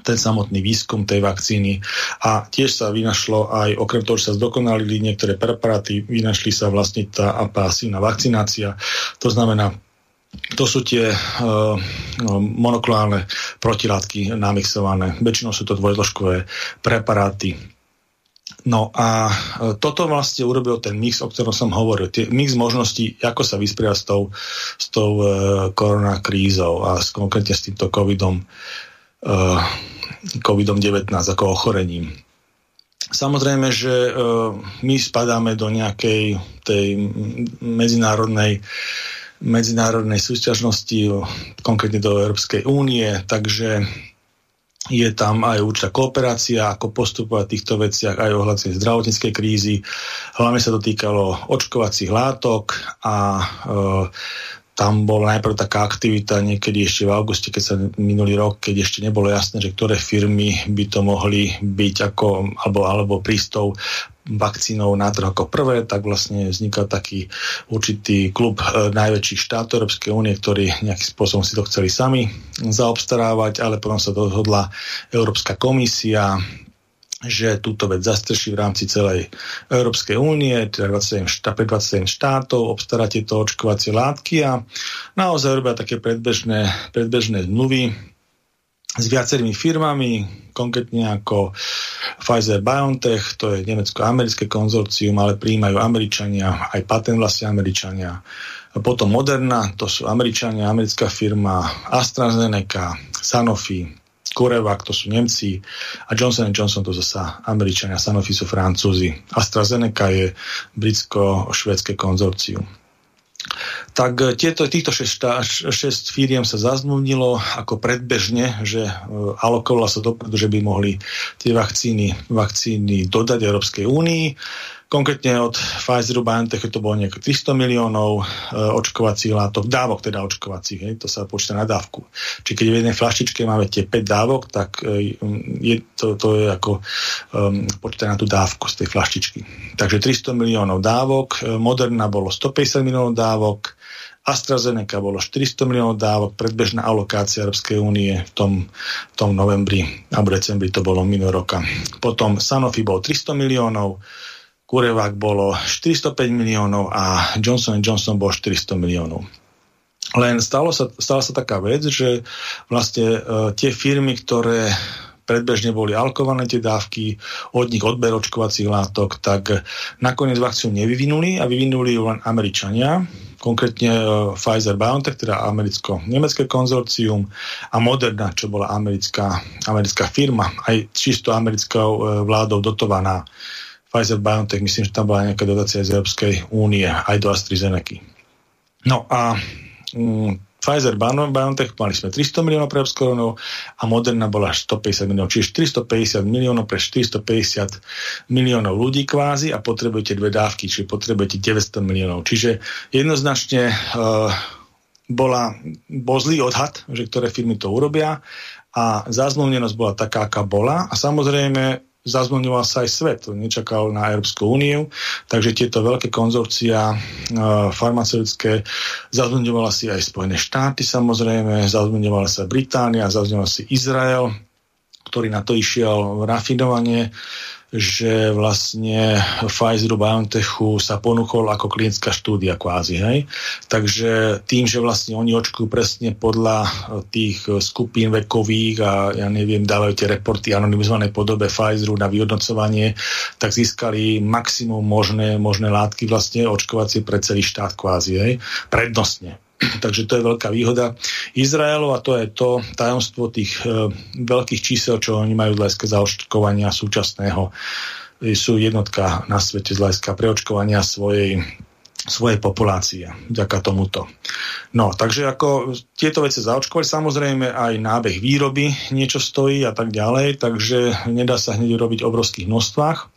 Ten samotný výskum tej vakcíny. A tiež sa vynašlo aj, okrem toho, že sa zdokonalili niektoré preparáty, vynašli sa vlastne tá pasívna vakcinácia. To znamená, to sú tie uh, monoklonálne protilátky namixované. Väčšinou sú to dvojdĺžkové preparáty. No a toto vlastne urobil ten mix, o ktorom som hovoril. Tie mix možností, ako sa vysporiadať s tou, s tou uh, koronakrízou a s, konkrétne s týmto covidom, uh, COVID devätnásť ako ochorením. Samozrejme, že uh, my spadáme do nejakej tej medzinárodnej medzinárodnej súťažnosti, konkrétne do Európskej únie, takže je tam aj určitá kooperácia, ako postupovať v týchto veciach aj ohľadne zdravotníckej krízy. Hlavne sa to týkalo očkovacích látok a e, tam bola najprv taká aktivita niekedy ešte v auguste, keď sa minulý rok, keď ešte nebolo jasné, že ktoré firmy by to mohli byť ako, alebo, alebo prístov vakcínou na trh ako prvé, tak vlastne vznikal taký určitý klub najväčších štátov Európskej únie, ktorí nejakým spôsobom si to chceli sami zaobstarávať, ale potom sa dohodla Európska komisia, že túto vec zastreší v rámci celej Európskej únie, teda dvadsaťsedem štátov, obstará tieto očkovacie látky a naozaj robia také predbežné, predbežné zmluvy s viacerými firmami, konkrétne ako Pfizer-BioNTech, to je nemecko-americké konzorcium, ale prijímajú Američania, aj patent vlastne Američania. Potom Moderna, to sú Američania, americká firma, AstraZeneca, Sanofi, CureVac, to sú Nemci a Johnson and Johnson, to zasa Američania, Sanofi sú Francúzi. AstraZeneca je britsko-švédske konzorcium. Tak tieto, týchto šesť firiem sa zazmluvnilo ako predbežne, že alokovalo sa dopredu, že by mohli tie vakcíny, vakcíny dodať Európskej únii. Konkrétne od Pfizeru, BioNTechu to bolo nejak tristo miliónov očkovacích látok, dávok teda očkovacích, hej, to sa počíta na dávku. Čiže keď v jednej flaštičke máme tie päť dávok, tak je, to, to je ako um, počíta na tú dávku z tej flaštičky. Takže tristo miliónov dávok, Moderna bolo stopäťdesiat miliónov dávok, AstraZeneca bolo štyristo miliónov dávok, predbežná alokácia Európskej únie v tom, v tom novembri a decembri to bolo minulý roka. Potom Sanofi bolo tristo miliónov, CureVac bolo štyristopäť miliónov a Johnson and Johnson bolo štyristo miliónov. Len stalo sa, stala sa taká vec, že vlastne e, tie firmy, ktoré predbežne boli alkované tie dávky, od nich odber očkovacích látok, tak nakoniec vakciu nevyvinuli a vyvinuli ju len Američania, konkrétne e, Pfizer-BioNTech, teda americko-nemecké konzorcium a Moderna, čo bola americká, americká firma, aj čisto americkou e, vládou dotovaná. Pfizer-BioNTech, myslím, že tam bola nejaká dotácia z Európskej únie, aj do AstraZeneca. No a um, Pfizer-BioNTech mali sme tristo miliónov pre Európskou úniu a Moderna bola stopäťdesiat miliónov, čiže štyristopäťdesiat miliónov pre štyristopäťdesiat miliónov ľudí kvázi a potrebujete dve dávky, čiže potrebujete deväťsto miliónov. Čiže jednoznačne uh, bola, bol zlý odhad, že ktoré firmy to urobia a zazmluvnenosť bola taká, aká bola a samozrejme zazvonil sa aj svet, nečakal na Európsku úniu, takže tieto veľké konzorcia e, farmaceutické zazvonila si aj Spojené štáty samozrejme, zazvonila sa Británia, zazvonila si Izrael, ktorý na to išiel rafinovanie, že vlastne Pfizeru BioNTechu sa ponúkol ako klinická štúdia kvázi, hej. Takže tým, že vlastne oni očkujú presne podľa tých skupín vekových a ja neviem, dávajú tie reporty anonymizované podobe Pfizeru na vyhodnocovanie, tak získali maximum možné, možné látky vlastne očkovacie pre celý štát kvázi, hej, prednostne. Takže to je veľká výhoda Izraelu a to je to tajomstvo tých e, veľkých čísel, čo oni majú z hľadiska zaočkovania súčasného. E, sú jednotka na svete z hľadiska preočkovania svojej, svojej populácie vďaka tomuto. No, takže ako tieto veci zaočkovali, samozrejme aj nábeh výroby niečo stojí a tak ďalej, takže nedá sa hneď robiť v obrovských množstvách.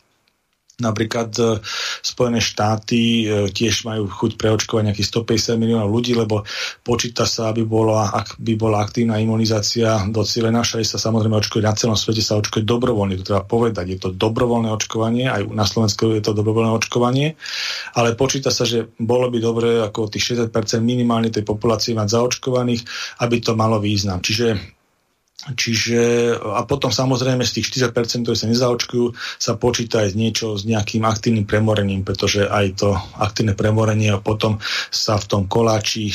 Napríklad e, Spojené štáty e, tiež majú chuť preočkovať nejakých stopäťdesiat miliónov ľudí, lebo počíta sa, aby bola, ak by bola aktívna imunizácia docielená, šali sa samozrejme očkovať na celom svete, sa očkovať dobrovoľne, to treba povedať, je to dobrovoľné očkovanie, aj na Slovensku je to dobrovoľné očkovanie, ale počíta sa, že bolo by dobre ako tých šesťdesiat percent minimálne tej populácie mať zaočkovaných, aby to malo význam. Čiže Čiže, a potom samozrejme z tých štyridsať percent, ktoré sa nezaočkujú, sa počíta aj z niečo, s nejakým aktívnym premorením, pretože aj to aktívne premorenie a potom sa v tom koláči e,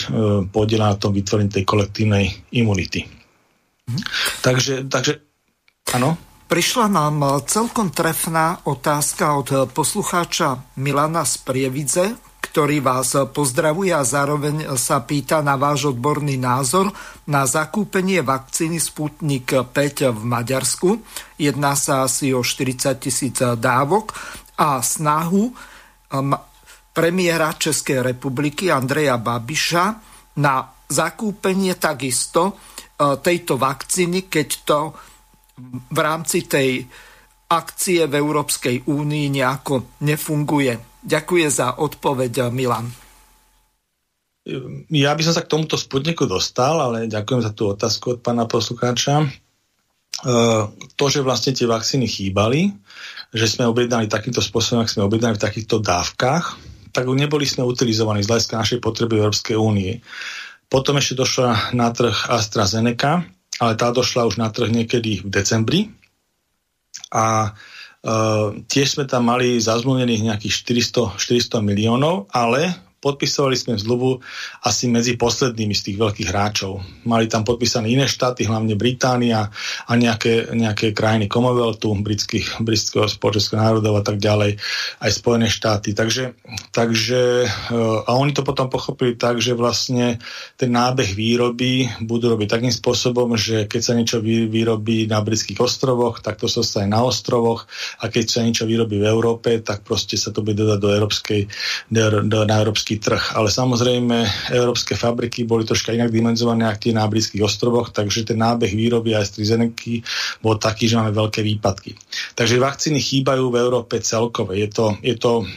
podieľa na tom vytvorení tej kolektívnej imunity. Mhm. Takže, takže, áno? Prišla nám celkom trefná otázka od poslucháča Milana z Prievidze, ktorý vás pozdravuje a zároveň sa pýta na váš odborný názor na zakúpenie vakcíny Sputnik V v Maďarsku. Jedná sa asi o štyridsať tisíc dávok a snahu premiéra Českej republiky Andreja Babiša na zakúpenie takisto tejto vakcíny, keď to v rámci tej akcie v Európskej únii nejako nefunguje. Ďakujem za odpoveď, Milan. Ja by som sa k tomuto Sputniku dostal, ale ďakujem za tú otázku od pána poslucháča. To, že vlastne tie vakcíny chýbali, že sme objednali takýmto spôsobom, ak sme objednali v takýchto dávkach, tak neboli sme utilizovaní z hľadiska našej potreby Európskej únie. Potom ešte došla na trh AstraZeneca, ale tá došla už na trh niekedy v decembri a Uh, tiež sme tam mali zazmluvnených nejakých štyristo miliónov, ale podpisovali sme zmluvu asi medzi poslednými z tých veľkých hráčov. Mali tam podpísané iné štáty, hlavne Británia a nejaké, nejaké krajiny Commonwealthu, britských, britského spoločenského národov a tak ďalej, aj Spojené štáty. Takže, takže uh, a oni to potom pochopili tak, že vlastne ten nábeh výroby budú robiť takým spôsobom, že keď sa niečo vy, vyrobí na britských ostrovoch, tak to sa stane na ostrovoch a keď sa niečo vyrobí v Európe, tak proste sa to bude dodať do európskej, do, do, na európsky trh. Ale samozrejme európske fabriky boli troška inak dimenzované ako tie na britských ostrovoch, takže ten nábeh výroby aj AstraZeneca bol taký, že máme veľké výpadky. Takže vakcíny chýbajú v Európe celkové. Je to, je to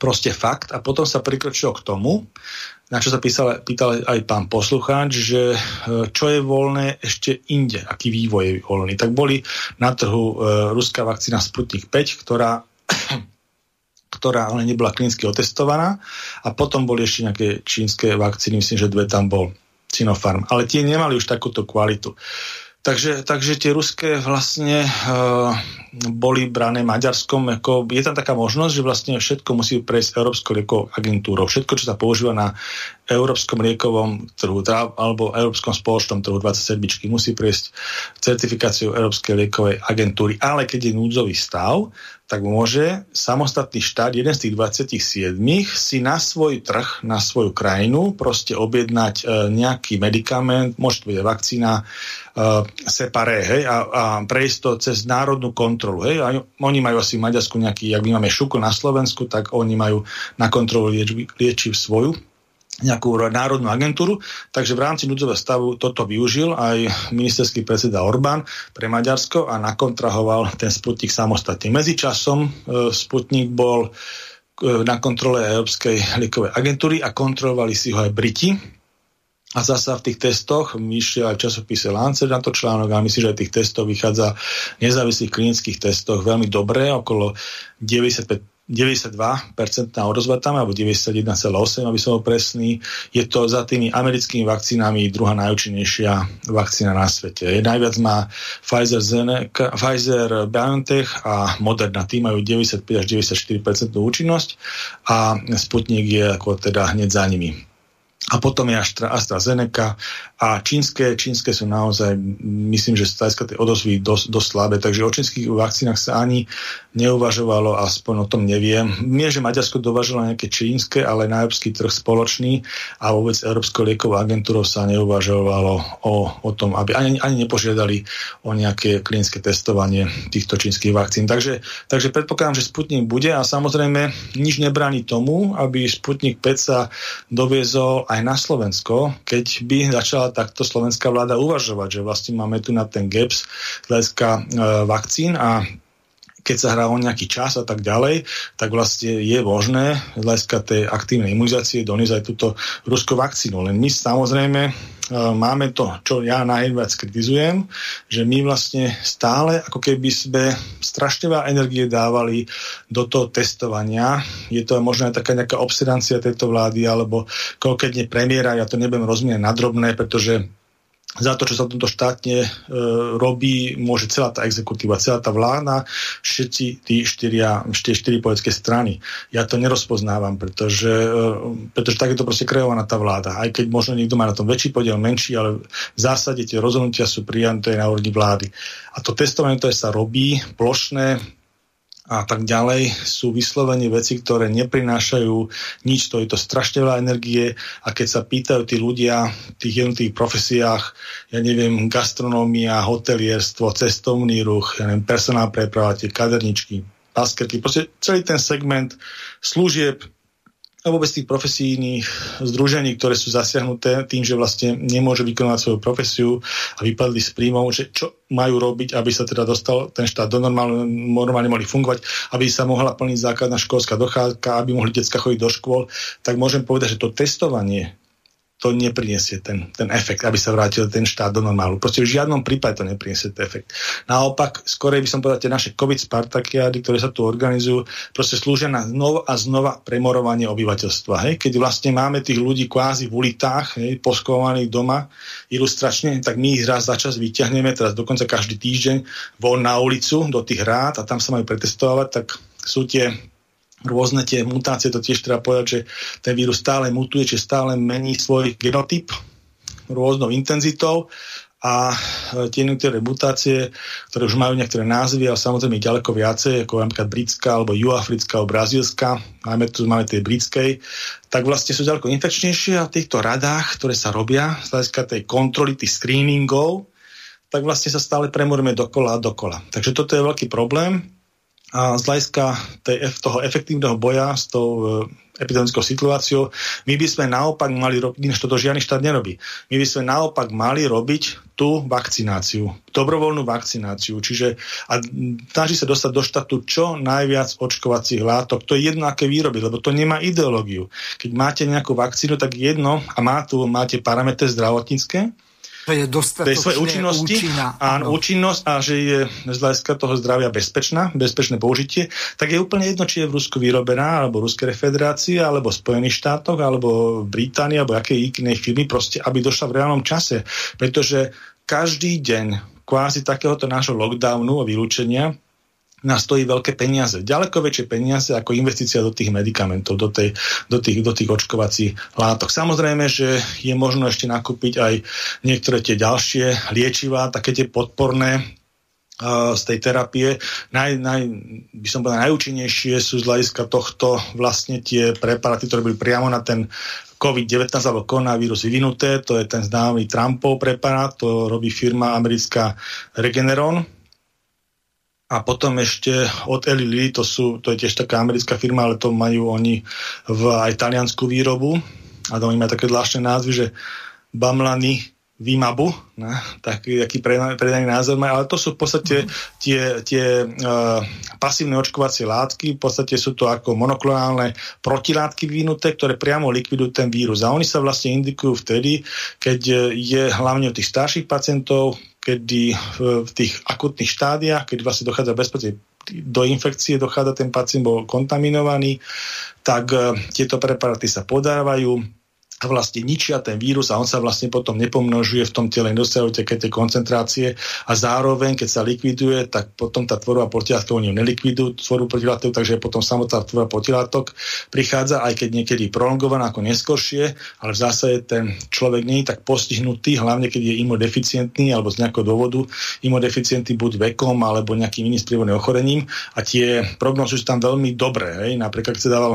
proste fakt a potom sa prikročilo k tomu, na čo sa písal, pýtal aj pán poslucháč, že čo je voľné ešte inde, aký vývoj je voľný. Tak boli na trhu e, ruská vakcína Sputnik V, ktorá ktorá ale nebola klinicky otestovaná a potom boli ešte nejaké čínske vakcíny, myslím, že dve tam bol Sinopharm, ale tie nemali už takúto kvalitu. Takže, takže tie ruské vlastne e, boli brané Maďarskom. Ako, je tam taká možnosť, že vlastne všetko musí prejsť Európskou liekovou agentúrou. Všetko, čo sa používa na Európskom liekovom trhu alebo Európskom spoločnom trhu dvadsaťsedmičky, musí prejsť certifikáciu Európskej liekovej agentúry. Ale keď je núdzový stav, tak môže samostatný štát, jeden z tých dvadsaťsedem, si na svoj trh, na svoju krajinu proste objednať e, nejaký medikament, môže to byť vakcína, e, separé, hej, a, a prejsť to cez národnú kontrolu, hej, a oni majú asi v Maďarsku nejaký, ak my máme šuku na Slovensku, tak oni majú na kontrolu liečiv, liečiv svoju, nejakú národnú agentúru, takže v rámci núdzového stavu toto využil aj ministerský predseda Orbán pre Maďarsko a nakontrahoval ten Sputnik samostatne. Medzičasom Sputnik bol na kontrole Európskej liekovej agentúry a kontrolovali si ho aj Briti A zasa v tých testoch, vyšiel aj v časopise Lancet na to článok, a myslím, že aj tých testov vychádza v nezávislých klinických testoch veľmi dobre, okolo deväťdesiatpäť, deväťdesiatdva percent odozva tam, alebo deväťdesiatjeden celá osem percent, aby som bol presný. Je to za tými americkými vakcínami druhá najúčinnejšia vakcína na svete. Je, najviac má Pfizer-BioNTech Pfizer, a Moderna. Tí majú deväťdesiatpäť až deväťdesiatštyri percent účinnosť a Sputnik je ako teda hneď za nimi. A potom je AstraZeneca a čínske, čínske sú naozaj, myslím, že stajska tej odozvy dosť, dosť slabé, takže o čínskych vakcínach sa ani neuvažovalo, aspoň o tom neviem. Nie, že Maďarsko dovažilo nejaké čínske, ale na európsky trh spoločný a vôbec Európskou liekovou agentúrou sa neuvažovalo o, o tom, aby ani, ani nepožiadali o nejaké klinické testovanie týchto čínskych vakcín. Takže, takže predpokladám, že Sputnik bude a samozrejme nič nebráni tomu, aby Sputnik V sa doviezol aj na Slovensko, keď by začala takto slovenská vláda uvažovať, že vlastne máme tu na ten gaps z hľadiska e, vakcín a keď sa hrá o nejaký čas a tak ďalej, tak vlastne je možné z hľadiska tej aktívnej imunizácie doniesť aj túto ruskú vakcínu. Len my samozrejme e, máme to, čo ja najviac kritizujem, že my vlastne stále ako keby sme strašne veľa energie dávali do toho testovania. Je to možno aj taká nejaká obsedancia tejto vlády, alebo koľketne premiéra, ja to nebudem rozmieňať na drobné, pretože za to, čo sa v tomto štátne e, robí, môže celá tá exekutíva, celá tá vláda, všetci tí štyria, štyri, štyri politické strany. Ja to nerozpoznávam, pretože, e, pretože tak je to proste kreovaná tá vláda. Aj keď možno niekto má na tom väčší podiel, menší, ale v zásade tie rozhodnutia sú prijaté na úrovni vlády. A to testovanie, ktoré sa robí, plošné a tak ďalej, sú vyslovene veci, ktoré neprinášajú nič, to je to strašne veľa energie a keď sa pýtajú tí ľudia v tých jednotých profesiách, ja neviem, gastronómia, hotelierstvo, cestovný ruch, ja neviem, personál preprava, tie kaderničky, paskerky, proste celý ten segment služieb a vôbec tých profesijných združení, ktoré sú zasiahnuté tým, že vlastne nemôže vykonávať svoju profesiu a vypadli z príjmov, že čo majú robiť, aby sa teda dostal ten štát do normálne, normálne mohli fungovať, aby sa mohla plniť základná školská dochádzka, aby mohli decká chodiť do škôl, tak môžem povedať, že to testovanie to nepriniesie ten, ten efekt, aby sa vrátil ten štát do normálu. Proste v žiadnom prípade to nepriniesie ten efekt. Naopak, skorej by som povedal, tie naše COVID spartakiády, ktoré sa tu organizujú, proste slúžia na znova a znova premorovanie obyvateľstva. Hej? Keď vlastne máme tých ľudí kvázi v ulitách, hej, poskovaných doma ilustračne, tak my ich raz za čas vyťahneme, teraz dokonca každý týždeň von na ulicu do tých rád a tam sa majú pretestovať, tak sú tie rôzne tie mutácie, to tiež treba povedať, že ten vírus stále mutuje, čiže stále mení svoj genotyp rôznou intenzitou a tie niektoré mutácie, ktoré už majú niektoré názvy a samozrejme ďaleko viacej, ako napríklad britská, alebo juafrická, alebo brazílska, najmä tu máme tej britskej, tak vlastne sú ďaleko infekčnejšie a v týchto radách, ktoré sa robia, z hľadiska tej kontroly, tých screeningov, tak vlastne sa stále premoríme dokola a dokola. Takže toto je veľký problém. A z hľadiska toho efektívneho boja s tou epidemickou situáciou, my by sme naopak mali robiť, než toto žiadny štát nerobí, my by sme naopak mali robiť tú vakcináciu, dobrovoľnú vakcináciu, čiže a snaží sa dostať do štátu čo najviac očkovacích látok, to je jedno, aké výroby, lebo to nemá ideológiu. Keď máte nejakú vakcínu, tak jedno a má tu, máte parametre zdravotnícke, že je dostatočne účinná. Áno, účinnosť a že je z hľadiska toho zdravia bezpečná, bezpečné použitie, tak je úplne jedno, či je v Rusku vyrobená, alebo v Ruskej federácii, alebo v Spojených štátoch, alebo v Británii, alebo akej inej firmy, proste, aby došla v reálnom čase. Pretože každý deň kvázi takéhoto nášho lockdownu a vylúčenia nás stojí veľké peniaze. Ďaleko väčšie peniaze ako investícia do tých medikamentov, do, tej, do, tých, do tých očkovacích látok. Samozrejme, že je možno ešte nakúpiť aj niektoré tie ďalšie liečivá, také tie podporné uh, z tej terapie. Naj, naj, by som povedal, najúčinnejšie sú z hľadiska tohto vlastne tie preparáty, ktoré boli priamo na ten COVID devätnásť alebo koronavírus vyvinuté. To je ten známy Trumpov preparát, to robí firma americká Regeneron. A potom ešte od Eli Lilly, to, sú, to je tiež taká americká firma, ale to majú oni v aj taliansku výrobu. A to oni majú také zvláštne názvy, že Bamlani výmabu, no, taký, taký predaný názor má, ale to sú v podstate tie, tie uh, pasívne očkovacie látky, v podstate sú to ako monoklonálne protilátky vyvinuté, ktoré priamo likvidujú ten vírus. A oni sa vlastne indikujú vtedy, keď je hlavne u tých starších pacientov, kedy v tých akutných štádiách, keď vlastne dochádza bezpečne do infekcie, dochádza ten pacient, bol kontaminovaný, tak uh, tieto preparáty sa podávajú a vlastne ničia ten vírus a on sa vlastne potom nepomnožuje v tom tele, nedosiaľu také tie koncentrácie a zároveň, keď sa likviduje, tak potom tá tvorba protilátok, oni ju nelikvidujú, tvorbu protilátok, takže potom samotná tvorba protilátok prichádza, aj keď niekedy prolongovaná ako neskôršie, ale v zásade ten človek nie je tak postihnutý, hlavne keď je imunodeficientný alebo z nejakého dôvodu imunodeficientný buď vekom alebo nejakým iným sprievodným ochorením a tie prognózy sú tam veľmi dobré. Hej? Napríklad, keď sa dával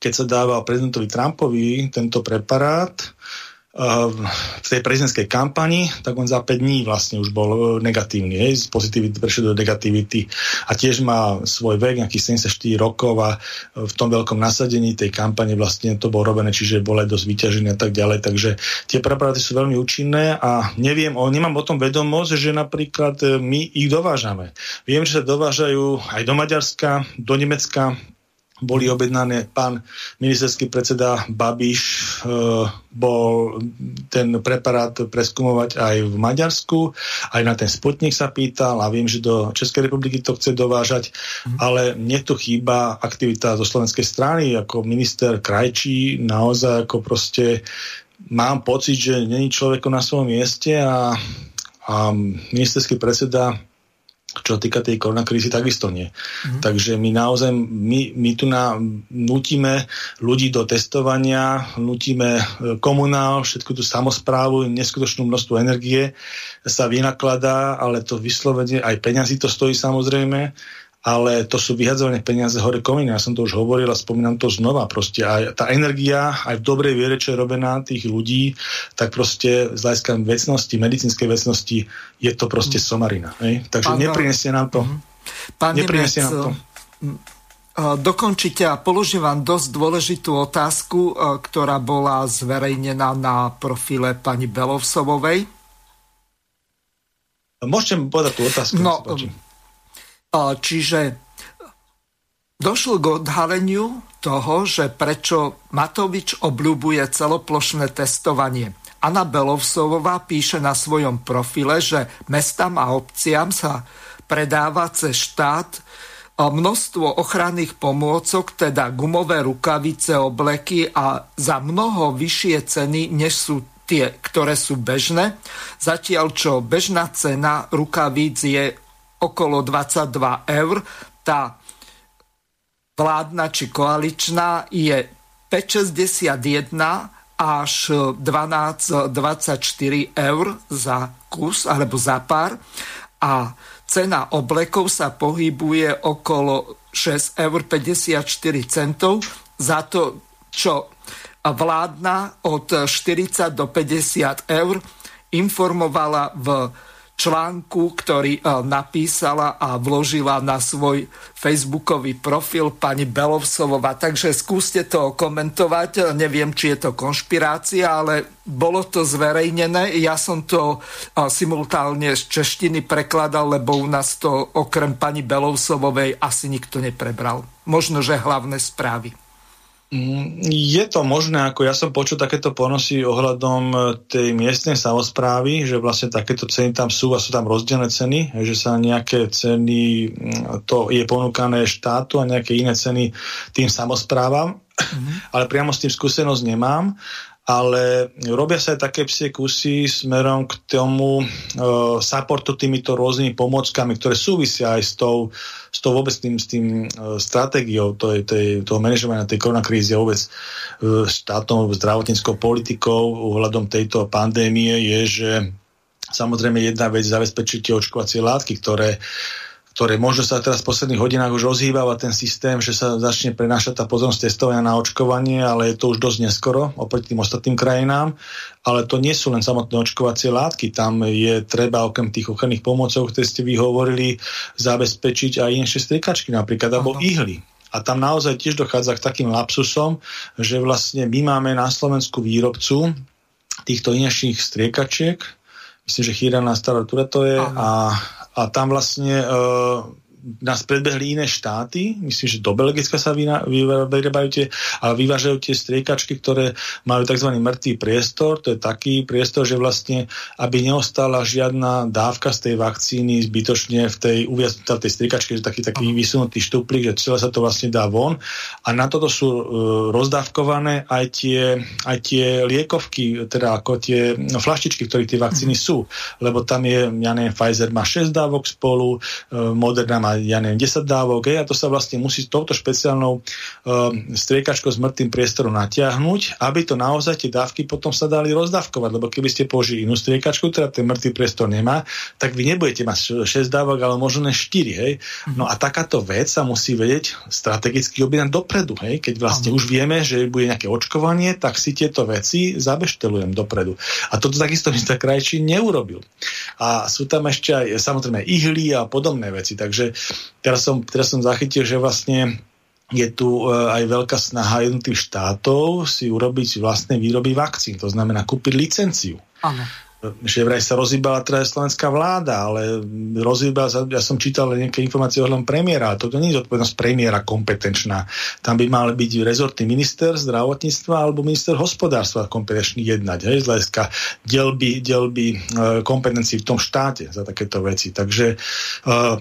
keď sa dával prezidentovi Trumpovi tento preparát uh, v tej prezidentskej kampani, tak on za päť dní vlastne už bol negatívny, hej, z pozitivity prešiel do negativity a tiež má svoj vek, nejakých sedemdesiatštyri rokov a v tom veľkom nasadení tej kampane vlastne to bolo robené, čiže bol aj dosť vyťažený a tak ďalej, takže tie preparáty sú veľmi účinné a neviem, o, nemám o tom vedomosť, že napríklad my ich dovážame. Viem, že sa dovážajú aj do Maďarska, do Nemecka, boli objednané, pán ministerský predseda Babiš e, bol ten preparát preskúmovať aj v Maďarsku, aj na ten Sputnik sa pýtal a viem, že do Českej republiky to chce dovážať, mm. ale mne tu chýba aktivita zo slovenskej strany, ako minister Krajčí naozaj ako proste mám pocit, že není človek na svojom mieste a, a ministerský predseda čo týka tej koronakrízy, takisto nie. Mm. Takže my naozaj, my, my tu na, nutíme ľudí do testovania, nutíme komunál, všetku tú samosprávu, neskutočnú množstvo energie sa vynakladá, ale to vyslovene, aj peňazí to stojí samozrejme, ale to sú vyhadzované peniaze hore komína. Ja som to už hovoril a spomínam to znova. Proste aj tá energia, aj v dobrej viere, čo je robená tých ľudí, tak proste z hľadiska vecnosti, medicínskej vecnosti, je to proste somarina. Ne? Takže Pán, neprinesie nám to. Pán neprinesie Nemec, nám to. Dokončite a položím vám dosť dôležitú otázku, ktorá bola zverejnená na profile pani Belovsovovej. Môžete povedať tú otázku? No, Čiže došlo k odhaleniu toho, že prečo Matovič obľubuje celoplošné testovanie. Anna Belovsovová píše na svojom profile, že mestám a obciam sa predáva cez štát množstvo ochranných pomôcok, teda gumové rukavice, obleky a za mnoho vyššie ceny, než sú tie, ktoré sú bežné. Zatiaľ, čo bežná cena rukavíc je okolo dvadsaťdva eur, tá vládna či koaličná je päť šesťdesiatjeden až dvanásť dvadsaťštyri eur za kus alebo za pár a cena oblekov sa pohybuje okolo šesť eur päťdesiatštyri centov za to, čo vládna od štyridsať do päťdesiat eur informovala v článku, ktorý napísala a vložila na svoj facebookový profil pani Belovsovová. Takže skúste to komentovať. Neviem, či je to konšpirácia, ale bolo to zverejnené. Ja som to simultálne z češtiny prekladal, lebo u nás to okrem pani Belovsovovej asi nikto neprebral. Možno, že hlavné správy. Je to možné, ako ja som počul takéto ponosy ohľadom tej miestnej samosprávy, že vlastne takéto ceny tam sú a sú tam rozdielne ceny, že sa nejaké ceny, to je ponúkané štátu a nejaké iné ceny tým samosprávam, mm-hmm. ale priamo s tým skúsenosť nemám, ale robia sa aj také psie kusy smerom k tomu e, supportu týmito rôznymi pomockami, ktoré súvisia aj s tou, s tou vôbec tým, s tým e, stratégiou to, to, toho manažovania tej koronakrízy vôbec e, štátnou zdravotníckou politikou ohľadom tejto pandémie je, že samozrejme jedna vec zabezpečiť očkovacie látky, ktoré ktoré možno sa teraz v posledných hodinách už rozhýbava ten systém, že sa začne prenášať tá pozornosť testovania na očkovanie, ale je to už dosť neskoro oproti tým ostatným krajinám. Ale to nie sú len samotné očkovacie látky. Tam je treba okrem tých ochranných pomôcok, ktoré ste vyhovorili, zabezpečiť aj inšie strikačky napríklad, alebo Aha. ihly. A tam naozaj tiež dochádza k takým lapsusom, že vlastne my máme na Slovensku výrobcu týchto inešných striekačiek. Myslím, že Chýra na stará to je. A, a tam vlastne e, nás predbehli iné štáty. Myslím, že do Belgicka sa vyrábajú tie a vyvážajú tie striekačky, ktoré majú tzv. Mŕtvý priestor. To je taký priestor, že vlastne, aby neostala žiadna dávka z tej vakcíny zbytočne v tej uviaznutá tej striekačke, že taký taký vysunutý štúplik, že celé sa to vlastne dá von. A na toto sú e, rozdávkované aj tie, aj tie liekovky, teda ako tie no, flaštičky, ktorých tie vakcíny sú. Lebo tam je, ja neviem, Pfizer má šesť dávok spolu, e, Moderna má ja neviem, desať dávok, hej, a to sa vlastne musí touto špeciálnou um, striekačkou s mŕtvým priestorom natiahnuť, aby to naozaj tie dávky potom sa dali rozdávkovať, lebo keby ste použili inú striekačku, ktorá ten mŕtvý priestor nemá, tak vy nebudete mať šesť dávok, ale možno ne štyri, hej. No a takáto vec sa musí vedieť strategicky objednať dopredu, hej, keď vlastne už vieme, že bude nejaké očkovanie, tak si tieto veci zabeštelujem dopredu. A toto takisto minister Krajčí neurobil. A sú tam ešte aj samozrejme ihly a podobné veci, takže Teraz som, teraz som zachytil, že vlastne je tu aj veľká snaha jednotlivých štátov si urobiť vlastné výroby vakcín, to znamená kúpiť licenciu. Áno. Že vraj sa rozhýbala teda slovenská vláda, ale rozhýbala sa, ja som čítal nejaké informácie o hľadom premiéra, ale toto nie je zodpovednosť premiéra kompetenčná. Tam by mal byť rezortný minister zdravotníctva alebo minister hospodárstva kompetenčný jednať, hej, z hľadiska delby, delby kompetencií v tom štáte za takéto veci. Takže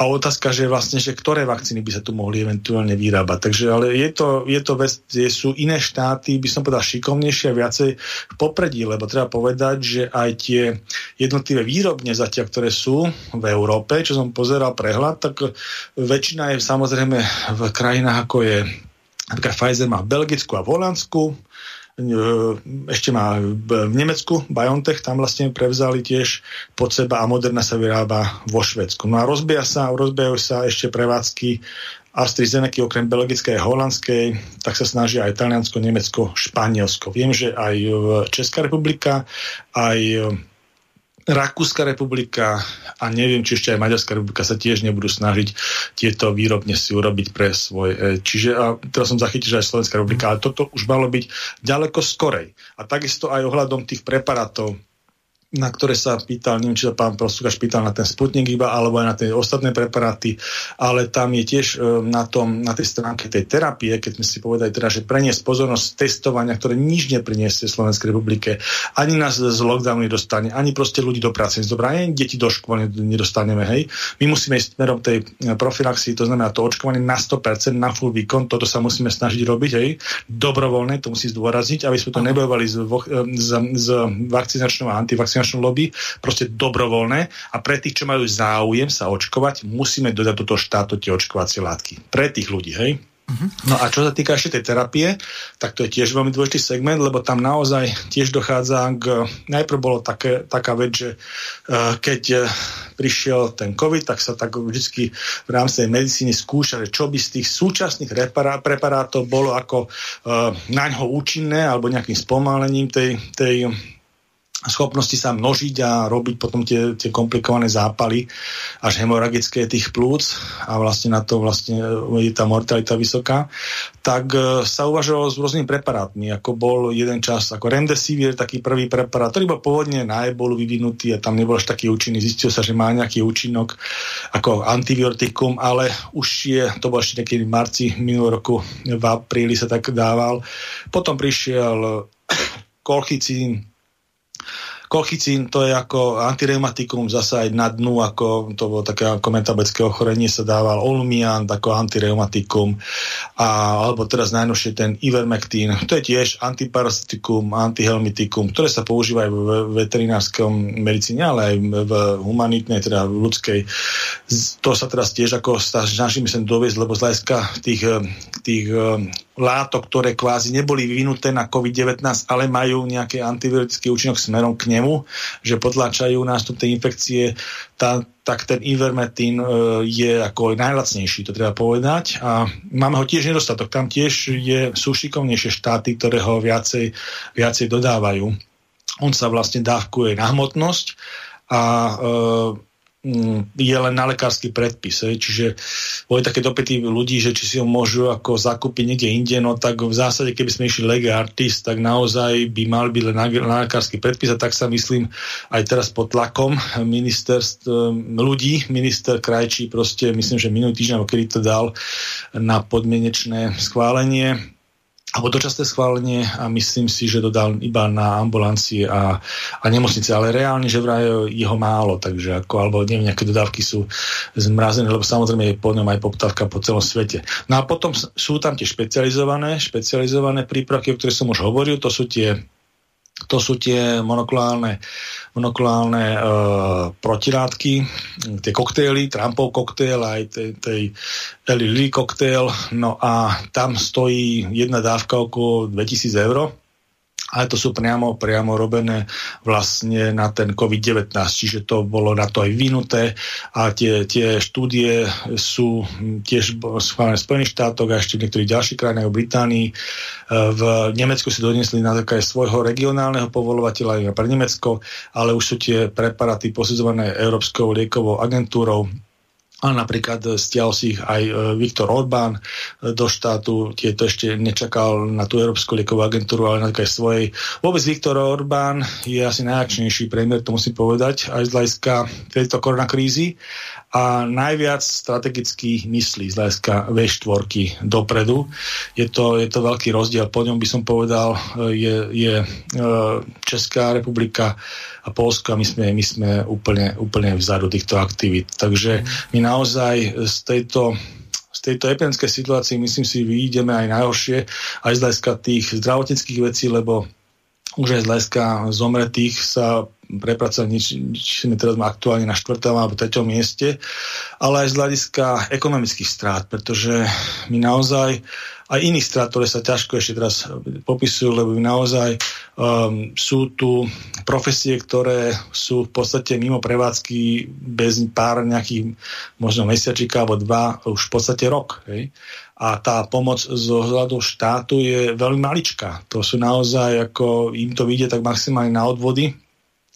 a otázka, že vlastne, že ktoré vakcíny by sa tu mohli eventuálne vyrábať. Takže ale je to, je to vec, kde sú iné štáty, by som povedal, šikovnejšie a viacej v popredí, lebo treba povedať, že aj tie jednotlivé výrobne zatiaľ, ktoré sú v Európe, čo som pozeral prehľad, tak väčšina je samozrejme v krajinách, ako je napríklad Pfizer má v Belgicku a v Holandsku, ešte má v Nemecku BioNTech, tam vlastne prevzali tiež pod seba a Moderna sa vyrába vo Švédsku. No a rozbia sa, rozbijajú sa ešte prevádzky AstraZeneca okrem belgickej a holandskej, tak sa snažia aj Taliansko, Nemecko, Španielsko. Viem, že aj Česká republika, aj Rakúska republika a neviem, či ešte aj Maďarská republika sa tiež nebudú snažiť tieto výrobne si urobiť pre svoj. Čiže a teraz som zachytil, že aj Slovenská republika, ale toto už malo byť ďaleko skorej. A takisto aj ohľadom tých preparátov, na ktoré sa pýtal, neviem, či sa pán Prosúkač pýtal na ten Sputnik iba, alebo aj na tie ostatné preparáty, ale tam je tiež na, tom, na tej stránke tej terapie, keď sme si povedali teda, že preniesť pozornosť testovania, ktoré nič nepriniesie Slovenskej republike, ani nás z lockdownu nedostane, ani proste ľudí do práce nezobrane, deti do školy nedostaneme, hej. My musíme ísť smerom tej profilaxii, to znamená to očkovanie na sto percent, na full výkon, toto sa musíme snažiť robiť, hej, dobrovoľné, to musí zdôrazniť, aby sme to nebojovali z, z, z vakcinačnou a antivakcinačnou lobby, proste dobrovoľné a pre tých, čo majú záujem sa očkovať, musíme dodať do toho štátu tie očkovacie látky. Pre tých ľudí, hej? Uh-huh. No a čo sa týka ešte tej terapie, tak to je tiež veľmi dôležitý segment, lebo tam naozaj tiež dochádza k... Najprv bolo také, taká vec, že uh, keď uh, prišiel ten COVID, tak sa tak vždy v rámci medicíny skúša, že čo by z tých súčasných repará- preparátov bolo ako uh, naňho účinné alebo nejakým spomalením tej... tej schopnosti sa množiť a robiť potom tie, tie komplikované zápaly až hemoragické tých plúc a vlastne na to vlastne je tá mortalita vysoká, tak e, sa uvažovalo s rôznymi preparátmi, ako bol jeden čas, ako Remdesivir, taký prvý preparát, ktorý bol pôvodne na ebolu vyvinutý a tam nebol až taký účinný, zistilo sa, že má nejaký účinok ako antibiotikum, ale už je, to bol ešte niekedy v marci minulého roku, v apríli sa tak dával. Potom prišiel kolchicín, Kolchicín, to je ako antireumatikum, zasa aj na dnu, ako to bolo také ako metabecké ochorenie, sa dával Olumiant ako antireumatikum, a, alebo teraz najnovšie ten Ivermectin, to je tiež antiparasitikum, antihelmitikum, ktoré sa používajú v veterinárskom medicíne, ale aj v humanitnej, teda v ľudskej. To sa teraz tiež ako snažíme sa doviezť, lebo z hľadiska tých, tých látok, ktoré kvázi neboli vyvinuté na COVID devätnásť, ale majú nejaký antivirotický účinok smerom k nemu, že potláčajú nástup tej infekcie, tá, tak ten Ivermectin e, je ako najlacnejší, to treba povedať. A máme ho tiež nedostatok. Tam tiež je, sú šikovnejšie štáty, ktoré ho viacej, viacej dodávajú. On sa vlastne dávkuje na hmotnosť a e, je len na lekársky predpis. Je. Čiže boli také dopyty ľudí, že či si ho môžu ako zakúpiť niekde inde, no tak v zásade, keby sme išli lege artis, tak naozaj by mal byť len na, na lekársky predpis a tak sa myslím aj teraz pod tlakom ministerstv ľudí, minister Krajčí proste, myslím, že minulý týždeň, kedy to dal na podmienečné schválenie, alebo dočasné schválenie a myslím si, že dodal iba na ambulancie a, a nemocnice, ale reálne, že vraj je ho málo, takže ako, alebo neviem, nejaké dodávky sú zmrazené, lebo samozrejme je po ňom aj poptávka po celom svete. No a potom sú tam tie špecializované, špecializované prípravky, o ktorých som už hovoril, to sú tie To sú tie monoklonálne, monoklonálne e, protilátky, tie koktély, Trumpov koktél, aj tej, tej Eli Lilly koktél. No a tam stojí jedna dávka okolo dvetisíc eur. Ale to sú priamo, priamo robené vlastne na ten COVID devätnásť, čiže to bolo na to aj vynuté a tie, tie štúdie sú tiež schválené v Spojených štátoch a ešte v niektorých ďalších krajinách, v Británii. V Nemecku si donesli na základe svojho regionálneho povolovateľa pre Nemecko, ale už sú tie preparáty posudzované Európskou liekovou agentúrou. A napríklad stiahol si ich aj Viktor Orbán do štátu, tieto ešte nečakal na tú Európsku liekovú agentúru, ale na také svojej. Vôbec Viktor Orbán je asi najakčnejší premiér, to musím povedať, aj z hľadiska tejto koronakrízy a najviac strategicky myslí z hľadiska vé štyri dopredu. Je to, je to veľký rozdiel, po ňom by som povedal, je, je Česká republika a Poľsko a my sme, my sme úplne, úplne vzadu týchto aktivít. Takže my naozaj z tejto, z tejto epidemickej situácie, myslím si, vyjdeme aj najhoršie, aj z hľadiska tých zdravotníckych vecí, lebo už aj z hľadiska zomretých sa prepracovať nič, nič sme teraz aktuálne na štvrtom alebo treťom mieste, ale aj z hľadiska ekonomických strát, pretože my naozaj aj iných strát, ktoré sa ťažko ešte teraz popisujú, lebo naozaj um, sú tu profesie, ktoré sú v podstate mimo prevádzky bez pár nejakých možno mesiačíka alebo dva, už v podstate rok. Hej? A tá pomoc zo hľadu štátu je veľmi maličká. To sú naozaj, ako im to vyjde, tak maximálne na odvody.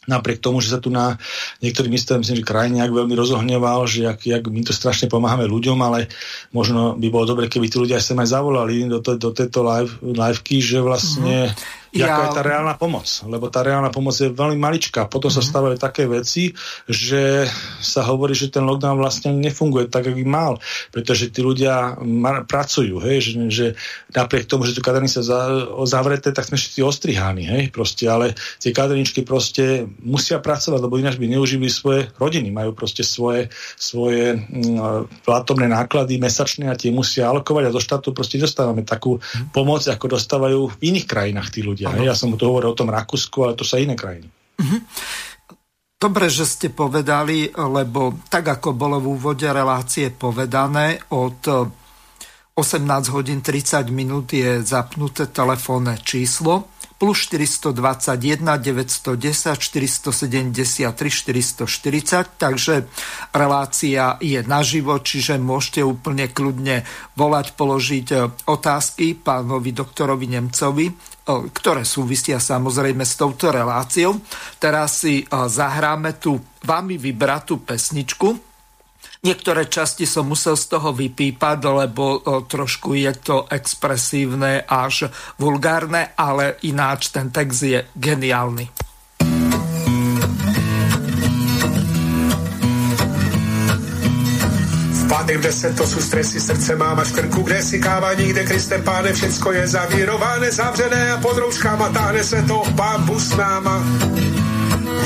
Napriek tomu, že sa tu na niektorých miestach, myslím, že Krajniak veľmi rozohňoval, že jak, jak my to strašne pomáhame ľuďom, ale možno by bolo dobre, keby tí ľudia aj sem aj zavolali do, to, do tejto live, liveky, že vlastne mm-hmm. jaká ja... je tá reálna pomoc. Lebo tá reálna pomoc je veľmi maličká. Potom mm-hmm. sa stávajú také veci, že sa hovorí, že ten lockdown vlastne nefunguje tak, jak by mal. Pretože tí ľudia mar- pracujú. Hej? Že, že napriek tomu, že tu kadernice za- zavreté, tak sme všetci ostriháni. Hej? Proste, ale tie kaderničky proste musia pracovať, lebo ináč by neužili svoje rodiny, majú proste svoje, svoje platobné náklady mesačné a tie musia alokovať a zo štátu proste dostávame takú pomoc, ako dostávajú v iných krajinách tí ľudia. Aha. Ja som tu hovoril o tom Rakúsku, ale to sa iné krajiny. Dobre, že ste povedali, lebo tak, ako bolo v úvode relácie povedané, od osemnásť hodín tridsať minút je zapnuté telefónne číslo plus štyri dvadsaťjeden, deväťstodesať, štyristosedemdesiattri, štyristoštyridsať, takže relácia je naživo, čiže môžete úplne kľudne volať, položiť otázky pánovi doktorovi Nemcovi, ktoré súvisia samozrejme s touto reláciou. Teraz si zahráme tú vami vybratú pesničku. Niektoré časti som musel z toho vypípať, lebo trošku je to expresívne až vulgárne, ale ináč ten text je geniálny. V pádech deset, to sú stresy, srdce mám až v krku, kde si káva, nikde Kriste páne, všecko je zavírované, zavřené a pod rouškama táhne se to pambu s náma.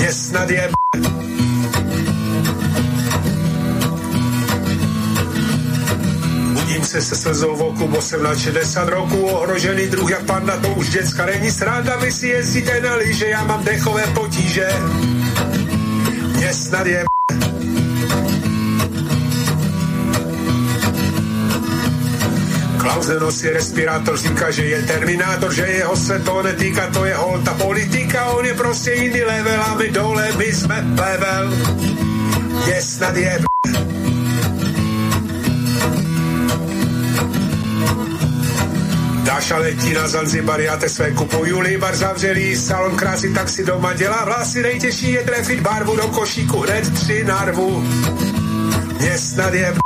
Je snad je se se slzou v oku, osemnásť šesťdesiat roku ohrožený druh, jak panda, to už děcka není sranda, vy si jezdíte na lyže, já mám dechové potíže, mě snad je Klauze nosí respirátor, říká, že je terminátor, že jeho se to netýká, to je holta politika, on je prostě jiný level a my dole, my jsme level, mě snad je Saša letí na Zanzibar, já te své kupuju, Libar zavřelý, salon krásy, tak si doma dělá vlasy, nejtěžší je trefit barvu do košíku, hned tři narvu. Mě snad je b...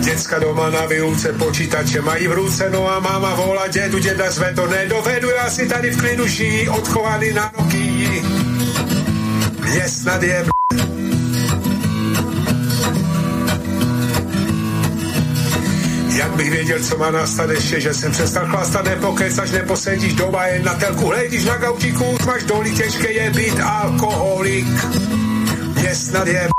Děcka doma na výuce počítače mají v ruce, no a máma volá dědu, děda zve, to nedovedu, já si tady v klidu žijí, odchovaný na roky. Mě snad je b... Jak bych věděl, co má nastat ještě, že jsem přestal chlastat, nepokecaš, neposedíš doma, jen na telku, hledíš na gaučíku, už máš dolí, těžké je být alkoholik. Mě snad je b...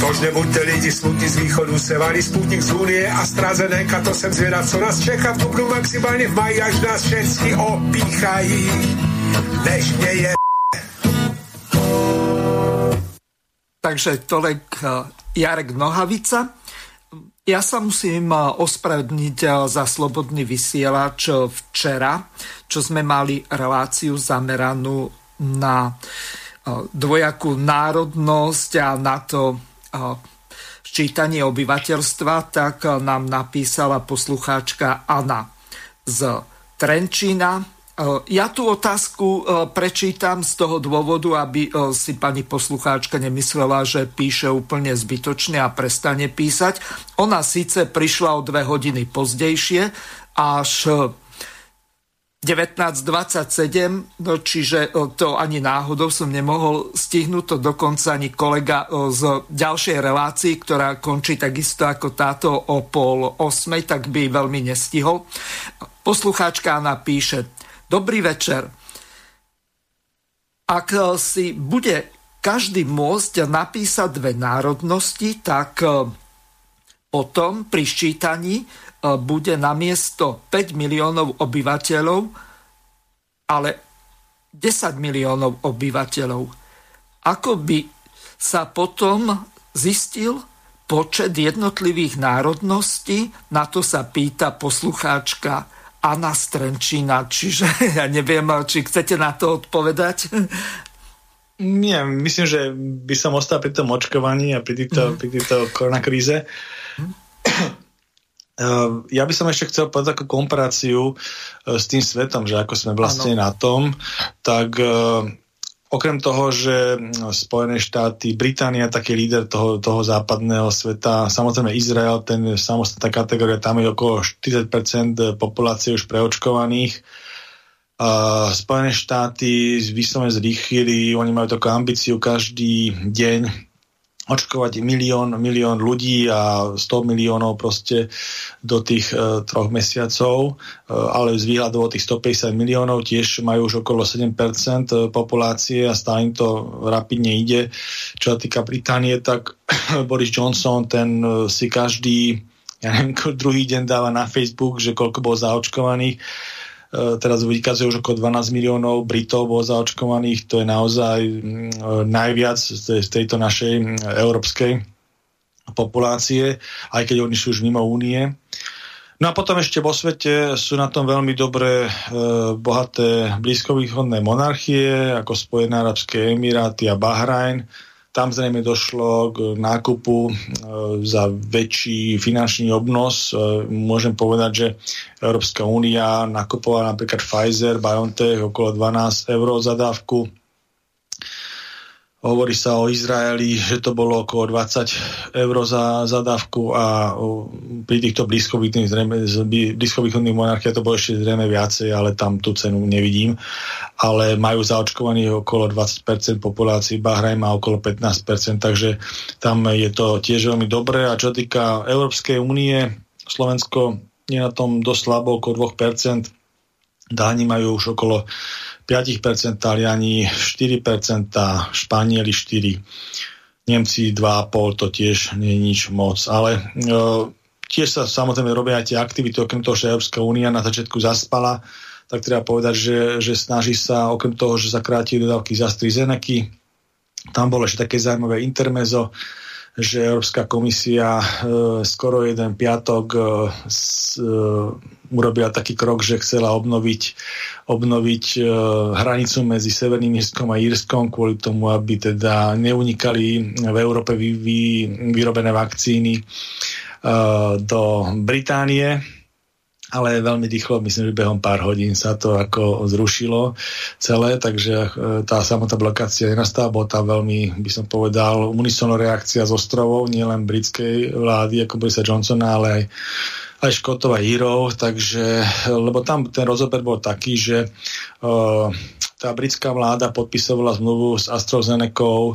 Tož nebuďte lidi smutní, z východu se valí Sputnik z Unie, AstraZeneca, to jsem zvědav, co nás čeká v dubnu, maximálně v maji, až nás všechny opíchají, než mě je. Takže toľko Jarek Nohavica. Ja sa musím ospravedlniť za Slobodný vysielač včera, čo sme mali reláciu zameranú na dvojakú národnosť a na to ščítanie obyvateľstva, tak nám napísala poslucháčka Anna z Trenčína. Ja tú otázku prečítam z toho dôvodu, aby si pani poslucháčka nemyslela, že píše úplne zbytočne a prestane písať. Ona síce prišla o dve hodiny pozdejšie, až devätnásť dvadsaťsedem, čiže to ani náhodou som nemohol stihnúť, to dokonca ani kolega z ďalšej relácii, ktorá končí takisto ako táto o pol osmej, tak by veľmi nestihol. Poslucháčka Anna píše: Dobrý večer. Ak si bude každý môcť napísať dve národnosti, tak potom pri ščítaní bude namiesto päť miliónov obyvateľov, ale desať miliónov obyvateľov. Ako by sa potom zistil počet jednotlivých národností? Na to sa pýta poslucháčka Anna Strenčína, čiže ja neviem, či chcete na to odpovedať? Nie, myslím, že by som ostal pri tom očkovaní a pri týchto, mm. pri týchto koronakríze. Mm. Ja by som ešte chcel povedať takú komparáciu s tým svetom, že ako sme vlastne ano. na tom, tak okrem toho, že Spojené štáty, Británia, taký líder toho, toho západného sveta, samozrejme Izrael, ten samostatná kategória, tam je okolo štyridsať percent populácie už preočkovaných. Uh, Spojené štáty vyslovene zrýchlili, oni majú takú ambíciu každý deň očkovať milión, milión ľudí a sto miliónov proste do tých uh, troch mesiacov, uh, ale z výhľadov tých stopäťdesiat miliónov tiež majú už okolo sedem percent populácie a stále to rapidne ide. Čo sa týka Británie, tak Boris Johnson, ten uh, si každý, ja neviem, druhý deň dáva na Facebook, že koľko bolo zaočkovaných. Teraz vykazuje už okolo dvanásť miliónov Britov bolo zaočkovaných, to je naozaj najviac z tejto našej európskej populácie, aj keď oni sú už mimo únie. No a potom ešte vo svete sú na tom veľmi dobre e, bohaté blízkovýchodné monarchie, ako Spojené arabské emiráty a Bahrajn. Tam zrejme došlo k nákupu e, za väčší finančný obnos. E, môžem povedať, že Európska únia nakupovala napríklad Pfizer-BioNTech okolo dvanásť eur za dávku. Hovorí sa o Izraeli, že to bolo okolo dvadsať eur za, za dávku a o, pri týchto blízkovýchodných monarchiách to bolo ešte zrejme viacej, ale tam tú cenu nevidím. Ale majú zaočkovaných okolo dvadsať percent populácie, Bahrajn má okolo pätnásť percent, takže tam je to tiež veľmi dobré. A čo týka Európskej únie, Slovensko je na tom dosť slabo, okolo dve percentá. Dáni majú už okolo päť percent, Taliani štyri percent, Španieli štyri percentá, Nemci dva a pol percenta, to tiež nie je nič moc. Ale e, tiež sa samozrejme robia aj tie aktivity, okrem toho, že Európska únia na začiatku zaspala, tak treba povedať, že, že snaží sa, okrem toho, že zakrátili dodávky z AstraZeneca, tam bolo ešte také zaujímavé intermezo, že Európska komisia e, skoro jeden piatok e, s, e, urobila taký krok, že chcela obnoviť, obnoviť e, hranicu medzi Severným Írskom a Írskom kvôli tomu, aby teda neunikali v Európe vy, vy, vyrobené vakcíny e, do Británie. Ale veľmi rýchlo, myslím, že behom pár hodín sa to ako zrušilo celé, takže tá samotná blokácia nenastala, bola tá veľmi, by som povedal, unisónna reakcia z ostrovov, nielen britskej vlády, ako Borisa Johnsona, ale aj, aj Škótov a Írov, takže, lebo tam ten rozober bol taký, že uh, tá britská vláda podpisovala zmluvu s AstraZenecou e,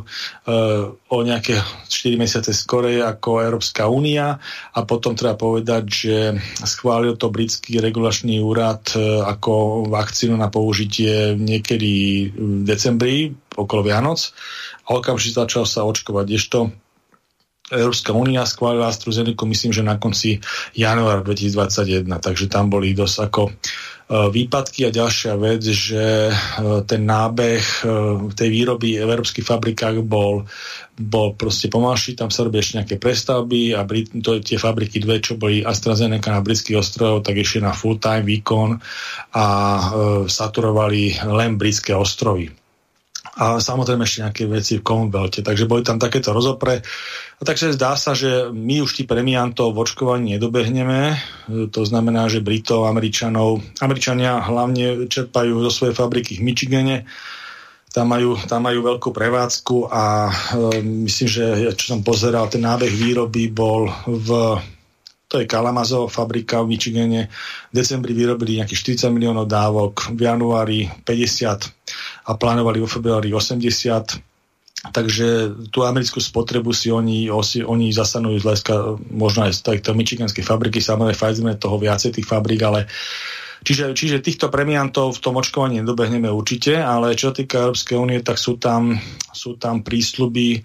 o nejaké štyri mesiace skorej ako Európska únia a potom treba povedať, že schválil to britský regulačný úrad e, ako vakcínu na použitie niekedy v decembri, okolo Vianoc a okamžite začal sa očkovať, kdežto Európska únia schválila AstraZeneca, myslím, že na konci januára dvetisícdvadsaťjeden, takže tam boli dosť ako výpadky. A ďalšia vec, že ten nábeh tej výroby v európskych fabrikách bol, bol proste pomalší, tam sa robili ešte nejaké prestavby a Brit- to, tie fabriky dve, čo boli AstraZeneca na britských ostrovoch, tak ešte na full-time výkon a e, saturovali len britské ostrovy. A samozrejme ešte nejaké veci v Commonwealthe. Takže boli tam takéto rozopre. A takže zdá sa, že my už tí premiantov v očkovaní nedobehneme. To znamená, že Britov, Američanov, Američania hlavne čerpajú zo svojej fabriky v Michigane. Tam majú, tam majú veľkú prevádzku a e, myslím, že čo som pozeral, ten nábeh výroby bol v... To je Kalamazov fabrika v Michigane. V decembri vyrobili nejakých štyridsať miliónov dávok, v januári päťdesiat a plánovali vo februári osemdesiat. Takže tú americkú spotrebu si oni, osi, oni zasanujú z hľadiska možno aj z tejto michiganskej fabriky, samozrejme Pfizer, toho viacej tých fabrík, ale čiže, čiže týchto premiantov v tom očkovaní nedobehneme určite, ale čo týka Európskej únie, tak sú tam, sú tam prísľuby,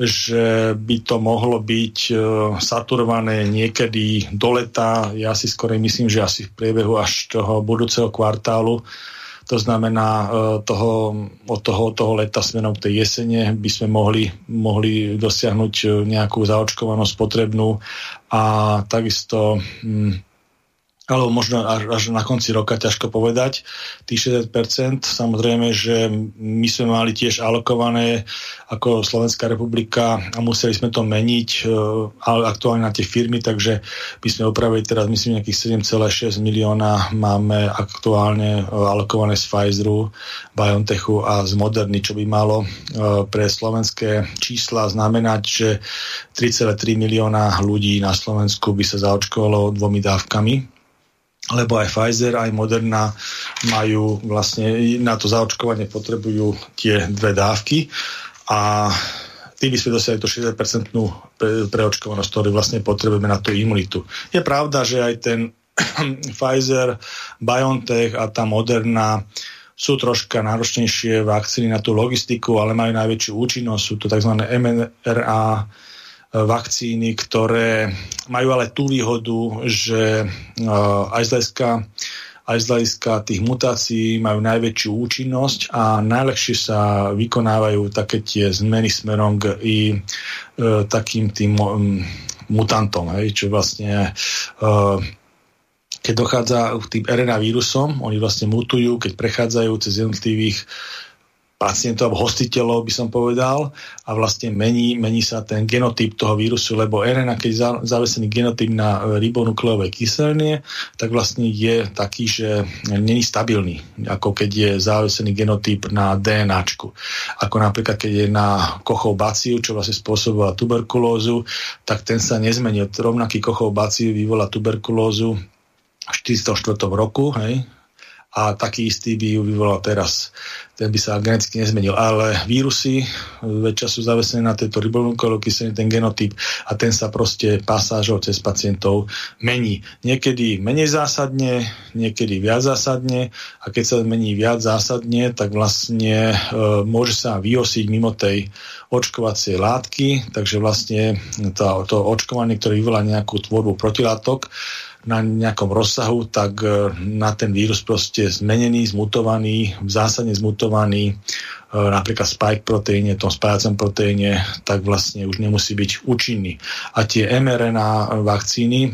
že by to mohlo byť e, saturované niekedy do leta, ja si skorej myslím, že asi v priebehu až toho budúceho kvartálu. To znamená, toho, od toho, toho leta smerom k tej jesene by sme mohli, mohli dosiahnuť nejakú zaočkovanosť potrebnú a takisto, alebo možno až, až na konci roka, ťažko povedať, tých šesťdesiat percent. Samozrejme, že my sme mali tiež alokované ako Slovenská republika a museli sme to meniť, ale aktuálne na tie firmy, takže my sme opravili teraz, myslím, nejakých sedem celá šesť milióna máme aktuálne alokované z Pfizeru, BioNTechu a z Moderny, čo by malo pre slovenské čísla znamenať, že tri celá tri milióna ľudí na Slovensku by sa zaočkovalo dvomi dávkami, lebo aj Pfizer, aj Moderna majú vlastne na to zaočkovanie potrebujú tie dve dávky a tým by sme dosiahli to šesťdesiat percent preočkovanosť, ktorú vlastne potrebujeme na tú imunitu. Je pravda, že aj ten Pfizer, BioNTech a tá Moderna sú troška náročnejšie vakcíny na tú logistiku, ale majú najväčšiu účinnosť, sú to tzv. em en er á vakcíny, ktoré majú ale tú výhodu, že aj z hľadiska, aj z hľadiska tých mutácií majú najväčšiu účinnosť a najlepšie sa vykonávajú také tie zmeny smerom k i e, takým tým um, mutantom, hej, čo vlastne e, keď dochádza k tým er en á vírusom, oni vlastne mutujú, keď prechádzajú cez jednotlivých pacientov, hostiteľov, by som povedal, a vlastne mení, mení sa ten genotyp toho vírusu, lebo er en á, keď je závislý genotyp na ribonukleovej kyseline, tak vlastne je taký, že není stabilný, ako keď je závislý genotyp na DNAčku. Ako napríklad, keď je na kochov-baciu, čo vlastne spôsobila tuberkulózu, tak ten sa nezmenil. Rovnaký kochov-baciu vyvolá tuberkulózu v štyridsať štyri roku, hej, a taký istý by ju vyvolal teraz. Ten by sa geneticky nezmenil. Ale vírusy väčšia sú závislé na tejto ribonukleovej kyseline, ten genotyp a ten sa proste pasážou cez pacientov mení. Niekedy menej zásadne, niekedy viac zásadne a keď sa mení viac zásadne, tak vlastne e, môže sa vyosiť mimo tej očkovacie látky, takže vlastne to, to očkovanie, ktoré vyvolá nejakú tvorbu protilátok, na nejakom rozsahu, tak na ten vírus proste zmenený, zmutovaný, v zásade zmutovaný, napríklad spike proteíne, tom spájacom proteíne, tak vlastne už nemusí byť účinný. A tie em er en á vakcíny,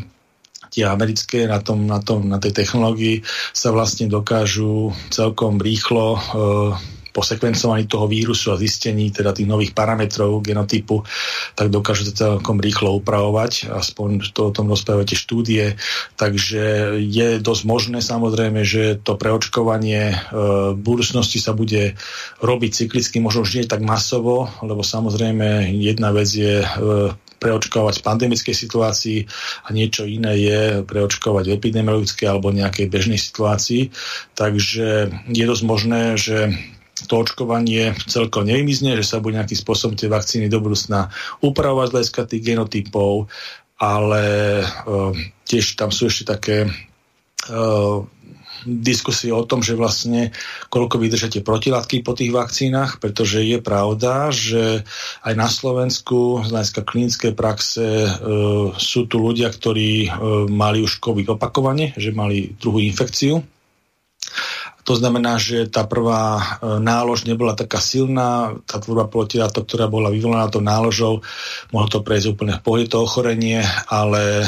tie americké na, tom, na, tom, na tej technológii sa vlastne dokážu celkom rýchlo e, po sekvencovaní toho vírusu a zistení teda tých nových parametrov genotypu, tak dokážu to celkom rýchlo upravovať, aspoň to o tom rozprávate štúdie, takže je dosť možné samozrejme, že to preočkovanie v budúcnosti sa bude robiť cyklicky, možno už nie tak masovo, lebo samozrejme jedna vec je preočkovať v pandemickej situácii a niečo iné je preočkovať v epidemiologickej alebo nejakej bežnej situácii, takže je dosť možné, že to očkovanie celkom nevymizne, že sa bude nejakým spôsobom tie vakcíny do budúcna upravovať z hľadiska tých genotypov, ale e, tiež tam sú ešte také e, diskusie o tom, že vlastne koľko vydržia tie protilátky po tých vakcínach, pretože je pravda, že aj na Slovensku z hľadiska klinickej praxe e, sú tu ľudia, ktorí e, mali už COVID opakovane, že mali druhú infekciu. To znamená, že tá prvá nálož nebola taká silná, tá tvorba protilátok, ktorá bola vyvolaná tou náložou, mohlo to prejsť úplne v pohode to ochorenie, ale e,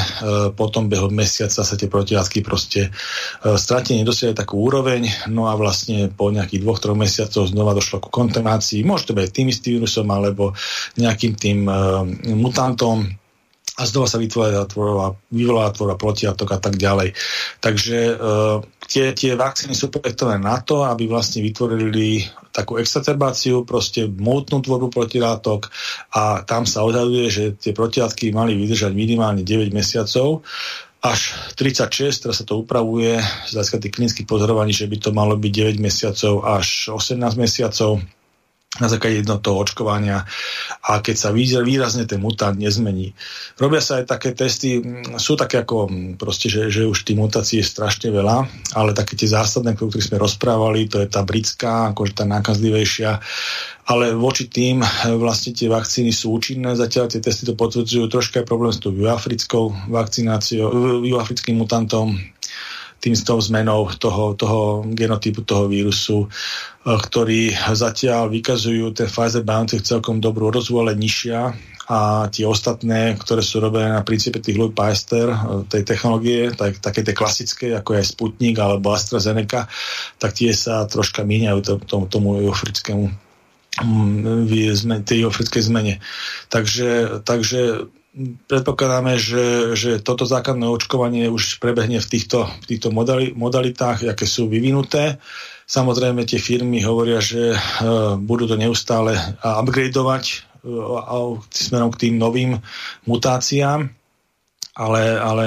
potom behom mesiaca sa tie protilátky proste e, stratili, nedosiahli takú úroveň, no a vlastne po nejakých dvoch, troch mesiacoch znova došlo ku kontaminácii, môže to byť tým istým vírusom alebo nejakým tým e, mutantom, a znova sa vytvorila vyvolala tvorba protilátok a tak ďalej. Takže e, tie, tie vakcíny sú projektované na to, aby vlastne vytvorili takú exacerbáciu, proste mútnu tvorbu protilátok a tam sa odhaduje, že tie protilátky mali vydržať minimálne deväť mesiacov, až tridsaťšesť, teraz sa to upravuje z hľadiska tých klinických pozorovaní, že by to malo byť deväť mesiacov až osemnásť mesiacov, na základe jedno toho očkovania a keď sa výrazne ten mutant nezmení. Robia sa aj také testy, sú také ako proste, že, že už tých mutácií je strašne veľa, ale také tie zásadné, o ktorých sme rozprávali, to je tá britská, akože tá nákazlivejšia, ale voči tým vlastne tie vakcíny sú účinné, zatiaľ tie testy to potvrdzujú, troška je problém s tou juhoafrickou vakcináciou, juhoafrickým mutantom, tým s tou zmenou toho, toho genotypu toho vírusu, ktorí zatiaľ vykazujú ten Pfizer-BioNTech celkom dobrú rozvoj, ale nižšia a tie ostatné, ktoré sú robené na princípe tých Louis Pasteur, tej technológie, tak, také tie klasické, ako je Sputnik alebo AstraZeneca, tak tie sa troška míňajú to, to, tomu eufrickému tej eufrickej zmene. Takže, takže predpokladáme, že, že toto základné očkovanie už prebehne v týchto, v týchto modali, modalitách, aké sú vyvinuté. Samozrejme, tie firmy hovoria, že e, budú to neustále upgradeovať e, a, smerom k tým novým mutáciám, ale, ale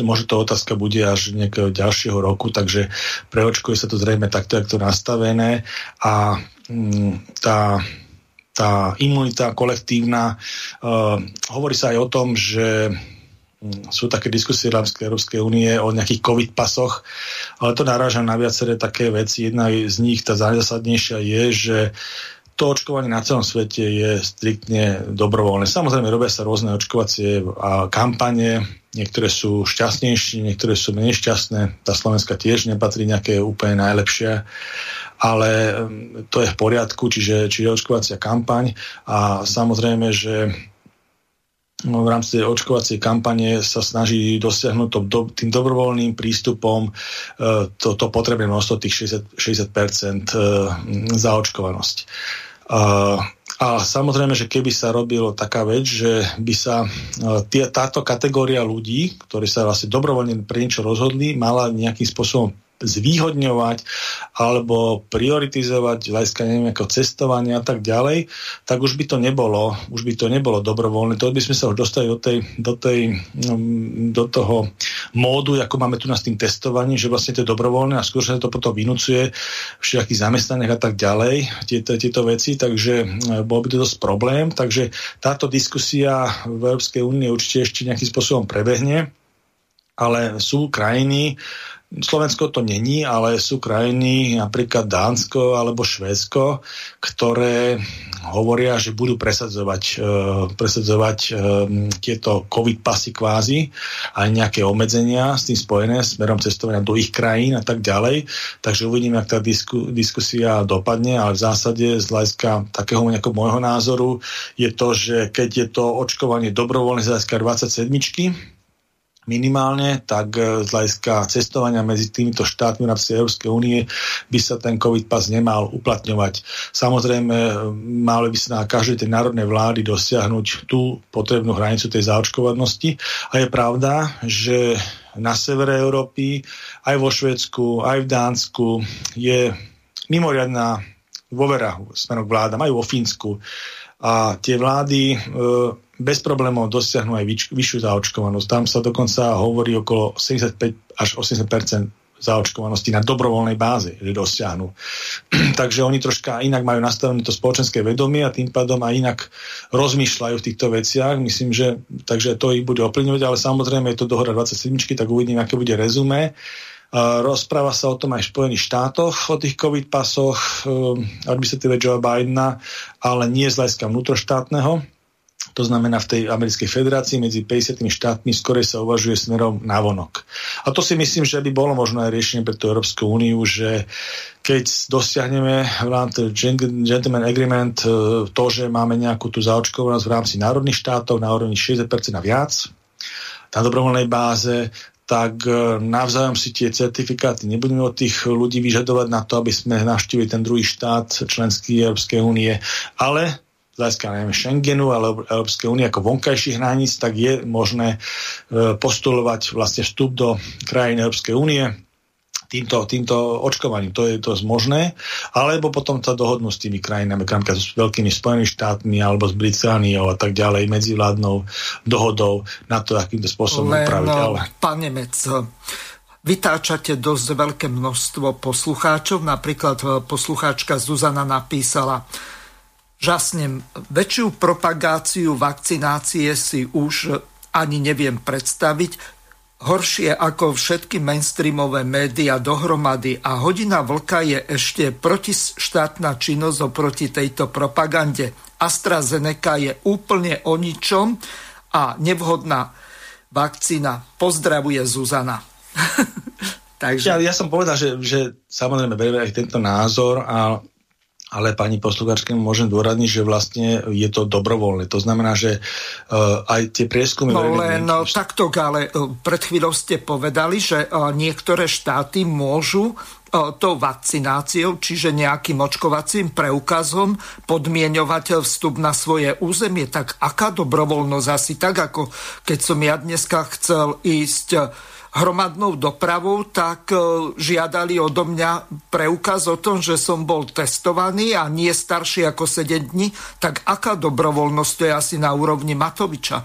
možno to otázka bude až nejakého ďalšieho roku, takže preočkuje sa to zrejme takto, jak to nastavené a mm, tá... tá imunita kolektívna. Uh, hovorí sa aj o tom, že sú také diskusie v rámci Európskej únie o nejakých covid pasoch, ale to naráža na viaceré také veci. Jedna z nich, tá najzásadnejšia je, že to očkovanie na celom svete je striktne dobrovoľné. Samozrejme, robia sa rôzne očkovacie a kampane, niektoré sú šťastnejšie, niektoré sú menej šťastné. Tá Slovenska tiež nepatrí nejaké úplne najlepšie, ale to je v poriadku, čiže, čiže očkovacia kampaň a samozrejme, že v rámci tej očkovacej kampane sa snaží dosiahnuť to do, tým dobrovoľným prístupom to, to potrebné množstvo tých šesťdesiat percent zaočkovanosť. A samozrejme, že keby sa robilo taká vec, že by sa tie, táto kategória ľudí, ktorí sa vlastne dobrovoľne pre niečo rozhodli, mala nejakým spôsobom zvýhodňovať alebo prioritizovať hľadiska nejakého cestovania a tak ďalej, tak už by to nebolo, už by to nebolo dobrovoľné. To by sme sa už dostali do, tej, do, tej, do toho módu, ako máme tu na s tým testovaním, že vlastne to je dobrovoľné a skôr sa to potom vynúcuje v všetkých zamestnaniach a tak ďalej, tieto, tieto veci, takže bol by to dosť problém. Takže táto diskusia v Európskej únii určite ešte nejakým spôsobom prebehne. ale sú krajiny, Slovensko to není, ale sú krajiny, napríklad Dánsko alebo Švédsko, ktoré hovoria, že budú presadzovať, uh, presadzovať um, tieto COVID pasy kvázi a nejaké obmedzenia s tým spojené smerom cestovania do ich krajín a tak ďalej. Takže uvidím, ak tá disku, diskusia dopadne, ale v zásade z hľadiska takého nejakého môjho názoru je to, že keď je to očkovanie dobrovoľné z hľadiska dvadsaťsedmičky, minimálne, tak z hľadiska cestovania medzi týmito štátmi v rámci Európskej únie by sa ten COVID pas nemal uplatňovať. Samozrejme, mali by sa na každej tej národnej vlády dosiahnuť tú potrebnú hranicu tej zaočkovanosti. A je pravda, že na severe Európy, aj vo Švédsku, aj v Dánsku je mimoriadná dôvera smerom k vládam, aj vo Fínsku. A tie vlády e, bez problémov dosiahnu aj vyč, vyššiu zaočkovanosť. Tam sa dokonca hovorí okolo sedemdesiatpäť až osemdesiat percent zaočkovanosti na dobrovoľnej báze, že dosiahnu. Takže oni troška inak majú nastavené to spoločenské vedomie a tým pádom aj inak rozmýšľajú v týchto veciach. Myslím, že takže to ich bude ovplyvňovať, ale samozrejme je to dohoda dvadsaťsedmičky, tak uvidím, aké bude rezumé. Uh, rozpráva sa o tom aj v Spojených štátoch, o tých COVID pasoch, uh, administratíve Joea Bidena, ale nie z hľadiska vnútroštátneho. To znamená, v tej americkej federácii medzi päťdesiatimi štátmi skorej sa uvažuje smerom navonok. A to si myslím, že by bolo možno aj riešenie pre tú Európsku úniu, že keď dosiahneme v rámci Gentleman Agreement uh, to, že máme nejakú tú zaočkovanosť v rámci národných štátov na úrovni šesťdesiat percent a viac, na dobrovoľnej báze, tak navzájom si tie certifikáty nebudeme od tých ľudí vyžadovať na to, aby sme navštívili ten druhý štát členský Európskej únie, ale z hľadiska, neviem, Schengenu alebo Európskej únie ako vonkajších hraníc, tak je možné postulovať vlastne vstup do krajín Európskej únie týmto, týmto očkovaním. To je to možné, alebo potom sa dohodnú s tými krajinami, napríklad s veľkými Spojenými štátmi alebo s Britániou a tak ďalej, medzivládnou dohodou na to, akýmto spôsobom upraviť. Ale... Pán Nemec, vytáčate dosť veľké množstvo poslucháčov. Napríklad poslucháčka Zuzana napísala: žasnem, väčšiu propagáciu vakcinácie si už ani neviem predstaviť. Horšie ako všetky mainstreamové médiá dohromady a Hodina vlka je ešte protištátna činnosť oproti tejto propagande. AstraZeneca je úplne o ničom a nevhodná vakcína. Pozdravuje Zuzana. Takže... ja, ja som povedal, že, že samozrejme beriem aj tento názor a ale pani poslucháčke môžem dôradniť, že vlastne je to dobrovoľné. To znamená, že uh, aj tie prieskumy... No len no, takto, ale uh, pred chvíľou ste povedali, že uh, niektoré štáty môžu uh, tou vakcináciou, čiže nejakým očkovacím preukazom podmieňovať vstup na svoje územie. Tak aká dobrovoľnosť? Asi tak, ako keď som ja dneska chcel ísť... Uh, hromadnou dopravou, tak žiadali odo mňa preukaz o tom, že som bol testovaný a nie starší ako sedem dní, tak aká dobrovoľnosť, to je asi na úrovni Matoviča?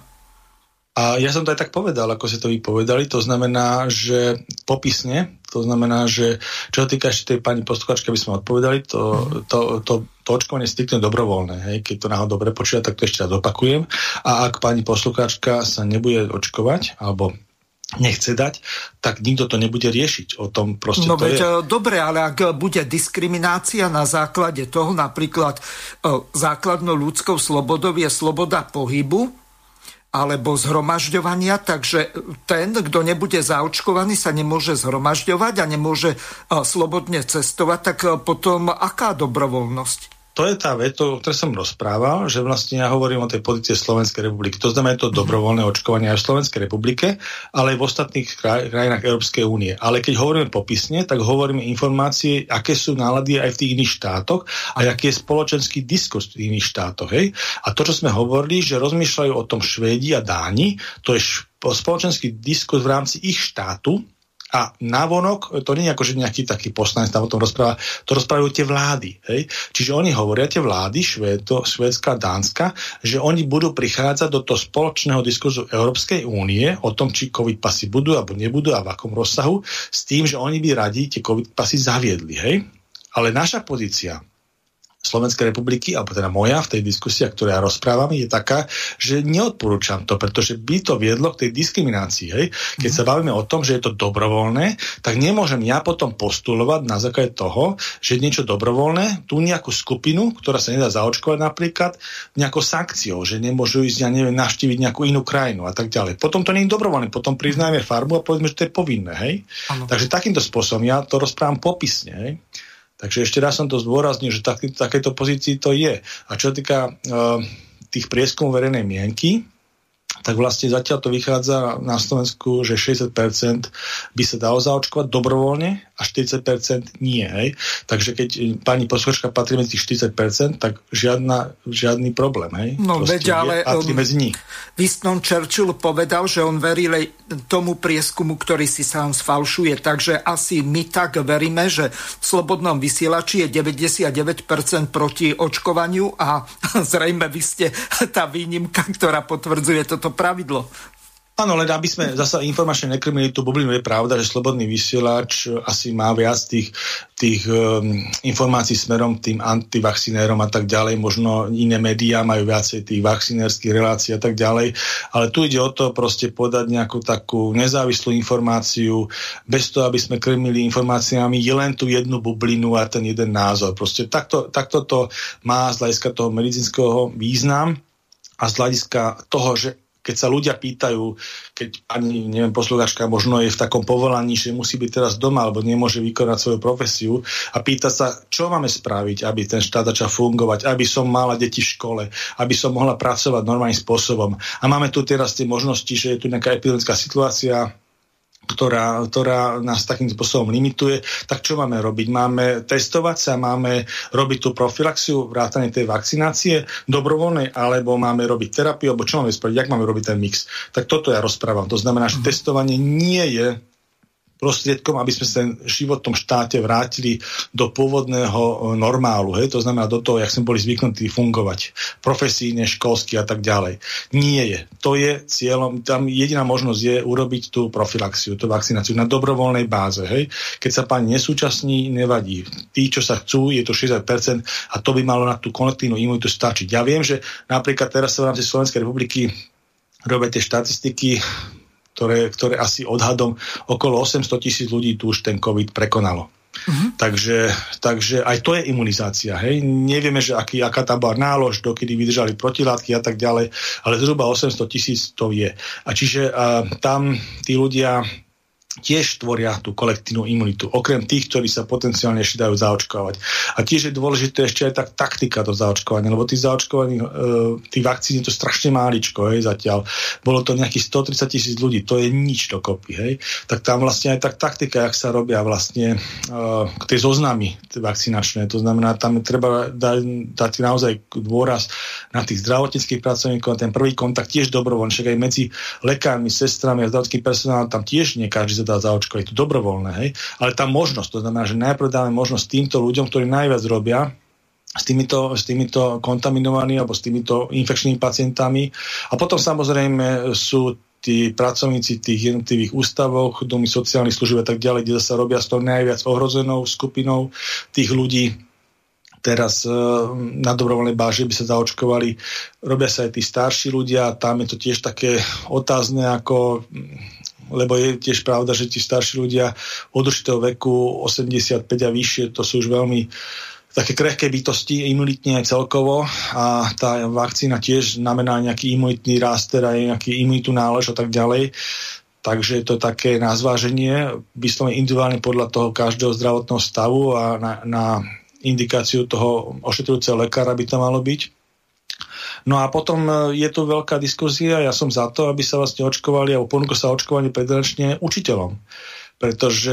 A ja som to aj tak povedal, ako ste to vypovedali, to znamená, že popisne, to znamená, že čo týka ešte tej pani posluchačky, aby sme odpovedali, to, to, to, to očkovanie je striktne dobrovoľné. Hej? Keď to náhodou dobre počúva, tak to ešte raz opakujem. A ak pani posluchačka sa nebude očkovať, alebo nechce dať, tak nikto to nebude riešiť. O tom proste no, to veď, je. Dobre, ale ak bude diskriminácia na základe toho, napríklad základnou ľudskou slobodou je sloboda pohybu alebo zhromažďovania, takže ten, kto nebude zaočkovaný, sa nemôže zhromažďovať a nemôže slobodne cestovať, tak potom aká dobrovoľnosť? To je tá vec, o ktorej som rozprával, že vlastne ja hovorím o tej pozície Slovenskej republiky. To znamená, je to dobrovoľné očkovanie aj v Slovenskej republike, ale aj v ostatných kraj, krajinách Európskej únie. Ale keď hovoríme popisne, tak hovoríme informácie, aké sú nálady aj v tých iných štátoch a aký je spoločenský diskurs v tých iných štátoch. Hej? A to, čo sme hovorili, že rozmýšľajú o tom Švédi a Dáni, to je spoločenský diskurs v rámci ich štátu. A navonok, to nie je akože nejaký taký poslanec tam o tom rozpráva, to rozprávajú tie vlády. Hej? Čiže oni hovoria, tie vlády, Švédska, Švédska, Dánska, že oni budú prichádzať do toho spoločného diskurzu Európskej únie o tom, či COVID pasy budú alebo nebudú a v akom rozsahu, s tým, že oni by radi tie COVID pasy zaviedli. Hej? Ale naša pozícia Slovenskej republiky, alebo teda moja v tej diskusii, ktorú ja rozprávam, je taká, že neodporúčam to, pretože by to viedlo k tej diskriminácii. Hej? Keď mm. sa bavíme o tom, že je to dobrovoľné, tak nemôžem ja potom postulovať na základe toho, že je niečo dobrovoľné, tú nejakú skupinu, ktorá sa nedá zaočkovať napríklad, nejakou sankciou, že nemôžu ísť, ja neviem, navštíviť nejakú inú krajinu a tak ďalej. Potom to nie je dobrovoľné, potom priznáme farbu a povedzme, že to je povinné. Hej? Mm. Takže takýmto spôsobom ja to rozprávam popisne. Hej? Takže ešte raz som to zdôraznil, že tak, takéto pozícii to je. A čo týka uh, tých prieskumov verejnej mienky, tak vlastne zatiaľ to vychádza na Slovensku, že šesťdesiat percent by sa dalo zaočkovať dobrovoľne a štyridsať percent nie. Hej. Takže keď pani posluchačka patrí medzi tých štyridsať percent, tak žiadna, žiadny problém. Hej. No veď, ale um, Winston Churchill povedal, že on veril tomu prieskumu, ktorý si sám sfalšuje. Takže asi my tak veríme, že v Slobodnom vysielači je deväťdesiatdeväť percent proti očkovaniu a zrejme vy ste tá výnimka, ktorá potvrdzuje toto pravidlo. Áno, len aby sme zasa informačne nekrimili tú bublinu, je pravda, že Slobodný vysielač asi má viac tých, tých um, informácií smerom tým antivakcinérom a tak ďalej, možno iné médiá majú viacej tých vakcinérských relácií a tak ďalej, ale tu ide o to proste podať nejakú takú nezávislú informáciu, bez toho, aby sme krimili informáciami, je len tú jednu bublinu a ten jeden názor. Proste takto, takto to má z hľadiska toho medicínskeho význam a z hľadiska toho, že keď sa ľudia pýtajú, keď ani, neviem, poslucháčka možno je v takom povolaní, že musí byť teraz doma, alebo nemôže vykonať svoju profesiu a pýta sa, čo máme spraviť, aby ten štát začal fungovať, aby som mala deti v škole, aby som mohla pracovať normálnym spôsobom. A máme tu teraz tie možnosti, že je tu nejaká epidemická situácia, Ktorá, ktorá nás takým spôsobom limituje, tak čo máme robiť? Máme testovať sa, máme robiť tú profilaxiu, vrátane tej vakcinácie dobrovoľnej, alebo máme robiť terapiu, alebo čo máme spraviť, jak máme robiť ten mix? Tak toto ja rozprávam. To znamená, že testovanie nie je prostriedkom, aby sme ten život v tom štáte vrátili do pôvodného normálu. Hej? To znamená do toho, jak sme boli zvyknutí fungovať. Profesíne, školsky a tak ďalej. Nie je. To je cieľom. Tam jediná možnosť je urobiť tú profilaxiu, tú vakcináciu na dobrovoľnej báze. Hej? Keď sa pani nesúčasní, nevadí. Tí, čo sa chcú, je to šesťdesiat percent a to by malo na tú kolektívnu imunitu stačiť. Ja viem, že napríklad teraz sa v rámci Slovenskej republiky robia tie štatistiky, Ktoré, ktoré asi odhadom okolo osemsto tisíc ľudí tu už ten COVID prekonalo. Uh-huh. Takže, takže aj to je imunizácia. Hej? Nevieme, že aký, aká tá bola nálož, dokedy vydržali protilátky a tak ďalej, ale zhruba osemsto tisíc to je. A čiže a, tam tí ľudia tiež tvoria tú kolektívnu imunitu, okrem tých, ktorí sa potenciálne ešte dajú zaočkovať. A tiež je dôležité ešte aj tá taktika do zaočkovania, lebo tých zaočkovaní, e, tých vakcín je to strašne máličko, hej, zatiaľ. Bolo to nejakých stotridsať tisíc ľudí, to je nič dokopy, hej. Tak tam vlastne aj tá taktika, jak sa robia vlastne e, tie zoznamy vakcinačné, to znamená, tam treba dať, dať naozaj dôraz na tých zdravotníckych pracovníkov, na ten prvý kontakt tiež dobrovoľný, však aj medzi lekármi, sestrami a zdravotníckym personálom tam tiež nie každý dá zaočkovať, je to dobrovoľné, hej? Ale tá možnosť, to znamená, že najprv dáme možnosť týmto ľuďom, ktorí najviac robia s týmito, s týmito kontaminovanými alebo s týmito infekčnými pacientami a potom samozrejme sú tí pracovníci tých jednotlivých ústavoch, domy sociálnych služieb a tak ďalej, kde sa robia s tou najviac ohrozenou skupinou tých ľudí. Teraz na dobrovoľnej báze by sa zaočkovali, robia sa aj tí starší ľudia, tam je to tiež také otázne, ako, lebo je tiež pravda, že tí starší ľudia od určitého veku osemdesiatpäť a vyššie, to sú už veľmi také krehké bytosti, imunitne aj celkovo a tá vakcína tiež znamená nejaký imunitný rast, teda nejaký imunitu nálež a tak ďalej. Takže to je také na zváženie, vyslovene individuálne podľa toho každého zdravotného stavu a na, na indikáciu toho ošetrujúceho lekára by to malo byť. No a potom je tu veľká diskusia, ja som za to, aby sa vlastne očkovali alebo ponúklo sa očkovanie predrečne učiteľom, pretože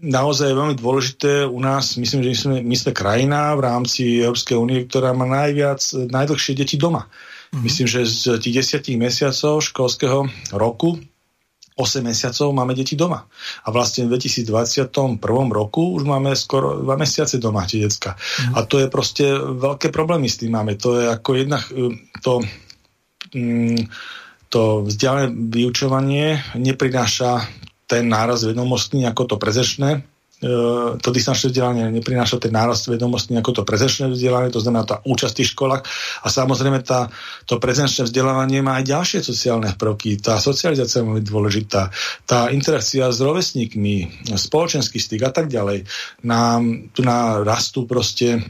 naozaj je veľmi dôležité u nás, myslím, že my sme, my sme krajina v rámci Európskej únie, ktorá má najviac, najdlhšie deti doma. Mm-hmm. Myslím, že z tých desiatich mesiacov školského roku osem mesiacov máme deti doma. A vlastne v dvetisícdvadsaťjeden roku už máme skoro dva mesiace doma tie decka. Mm. A to je proste veľké problémy s tým máme. To je ako jedna to, to vzdialené vyučovanie neprináša ten náraz vedomostný ako to prezečné to distančné vzdelanie neprináša ten nárast vedomostí ako to prezenčné vzdelanie, to znamená tá účasť v tých školách. A samozrejme tá, to prezenčné vzdelávanie má aj ďalšie sociálne prvky. Tá socializácia je dôležitá. Tá interakcia s rovesníkmi, spoločenský styk a tak ďalej. Nám tu narastú proste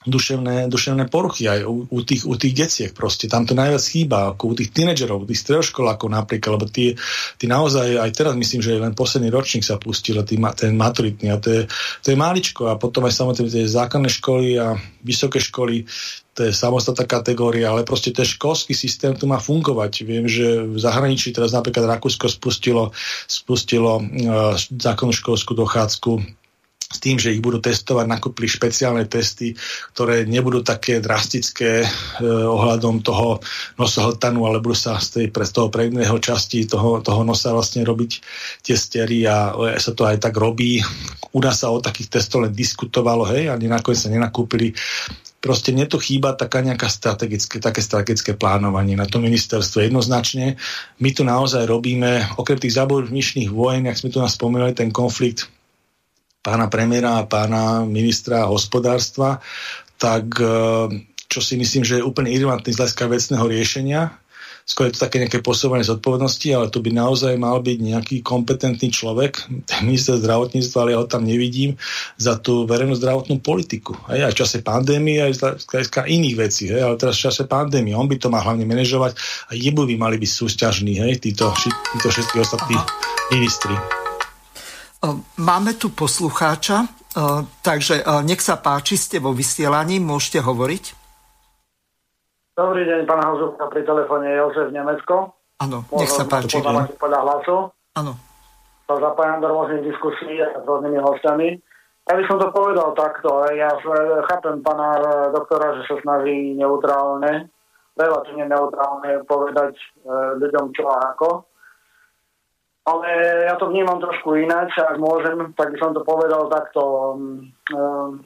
duševné, duševné poruchy aj u, u, tých, u tých deciek proste. Tam to najviac chýba, ako u tých tínedžerov, u tých stredoškolákov napríklad, lebo tí, tí naozaj, aj teraz myslím, že len posledný ročník sa pustil, tý, ten maturitný, a to je, to je máličko. A potom aj samozrejme tie základné školy a vysoké školy, to je samostatná kategória, ale proste ten školský systém tu má fungovať. Viem, že v zahraničí teraz napríklad Rakúsko spustilo, spustilo uh, základnú školskú dochádzku s tým, že ich budú testovať, nakúpili špeciálne testy, ktoré nebudú také drastické e, ohľadom toho nosohltanu, ale budú sa z tej, pre, toho predného časti toho, toho nosa vlastne robiť tie stery a e, sa to aj tak robí. U nás sa o takých testoch len diskutovalo, hej, ani nakoniec sa nenakúpili. Proste mne tu chýba taká nejaká strategické, také strategické plánovanie na to ministerstvo jednoznačne. My tu naozaj robíme, okrem tých zahraničných vojen, jak sme tu nás spomínali, ten konflikt pána premiéra a pána ministra hospodárstva, tak čo si myslím, že je úplne irelevantný z hľadiska vecného riešenia. Skôr je to také nejaké posúvanie zodpovednosti, ale tu by naozaj mal byť nejaký kompetentný človek, minister zdravotníctva, ale ja ho tam nevidím, za tú verejnú zdravotnú politiku. Aj v čase pandémie, aj z hľadiska iných vecí, hej, ale teraz v čase pandémie. On by to mal hlavne manažovať a jemu by mali byť súťažní, hej, títo, títo všetky ostatní ministri. Máme tu poslucháča, takže nech sa páči, ste vo vysielaní, môžete hovoriť. Dobrý deň, pán Hazucha, pri telefóne Jozef, Nemecko. Áno, nech sa páči. Môžem poznávať podľa hlasu. Áno. Sa zapájam do rôznych diskusí s rôznymi hostiami. Ja by som to povedal takto, ja chápem pána doktora, že sa snaží neutrálne, relatívne neutrálne povedať ľuďom čo a ako. Ale ja to vnímam trošku ináč, ak môžem, tak by som to povedal takto. Um,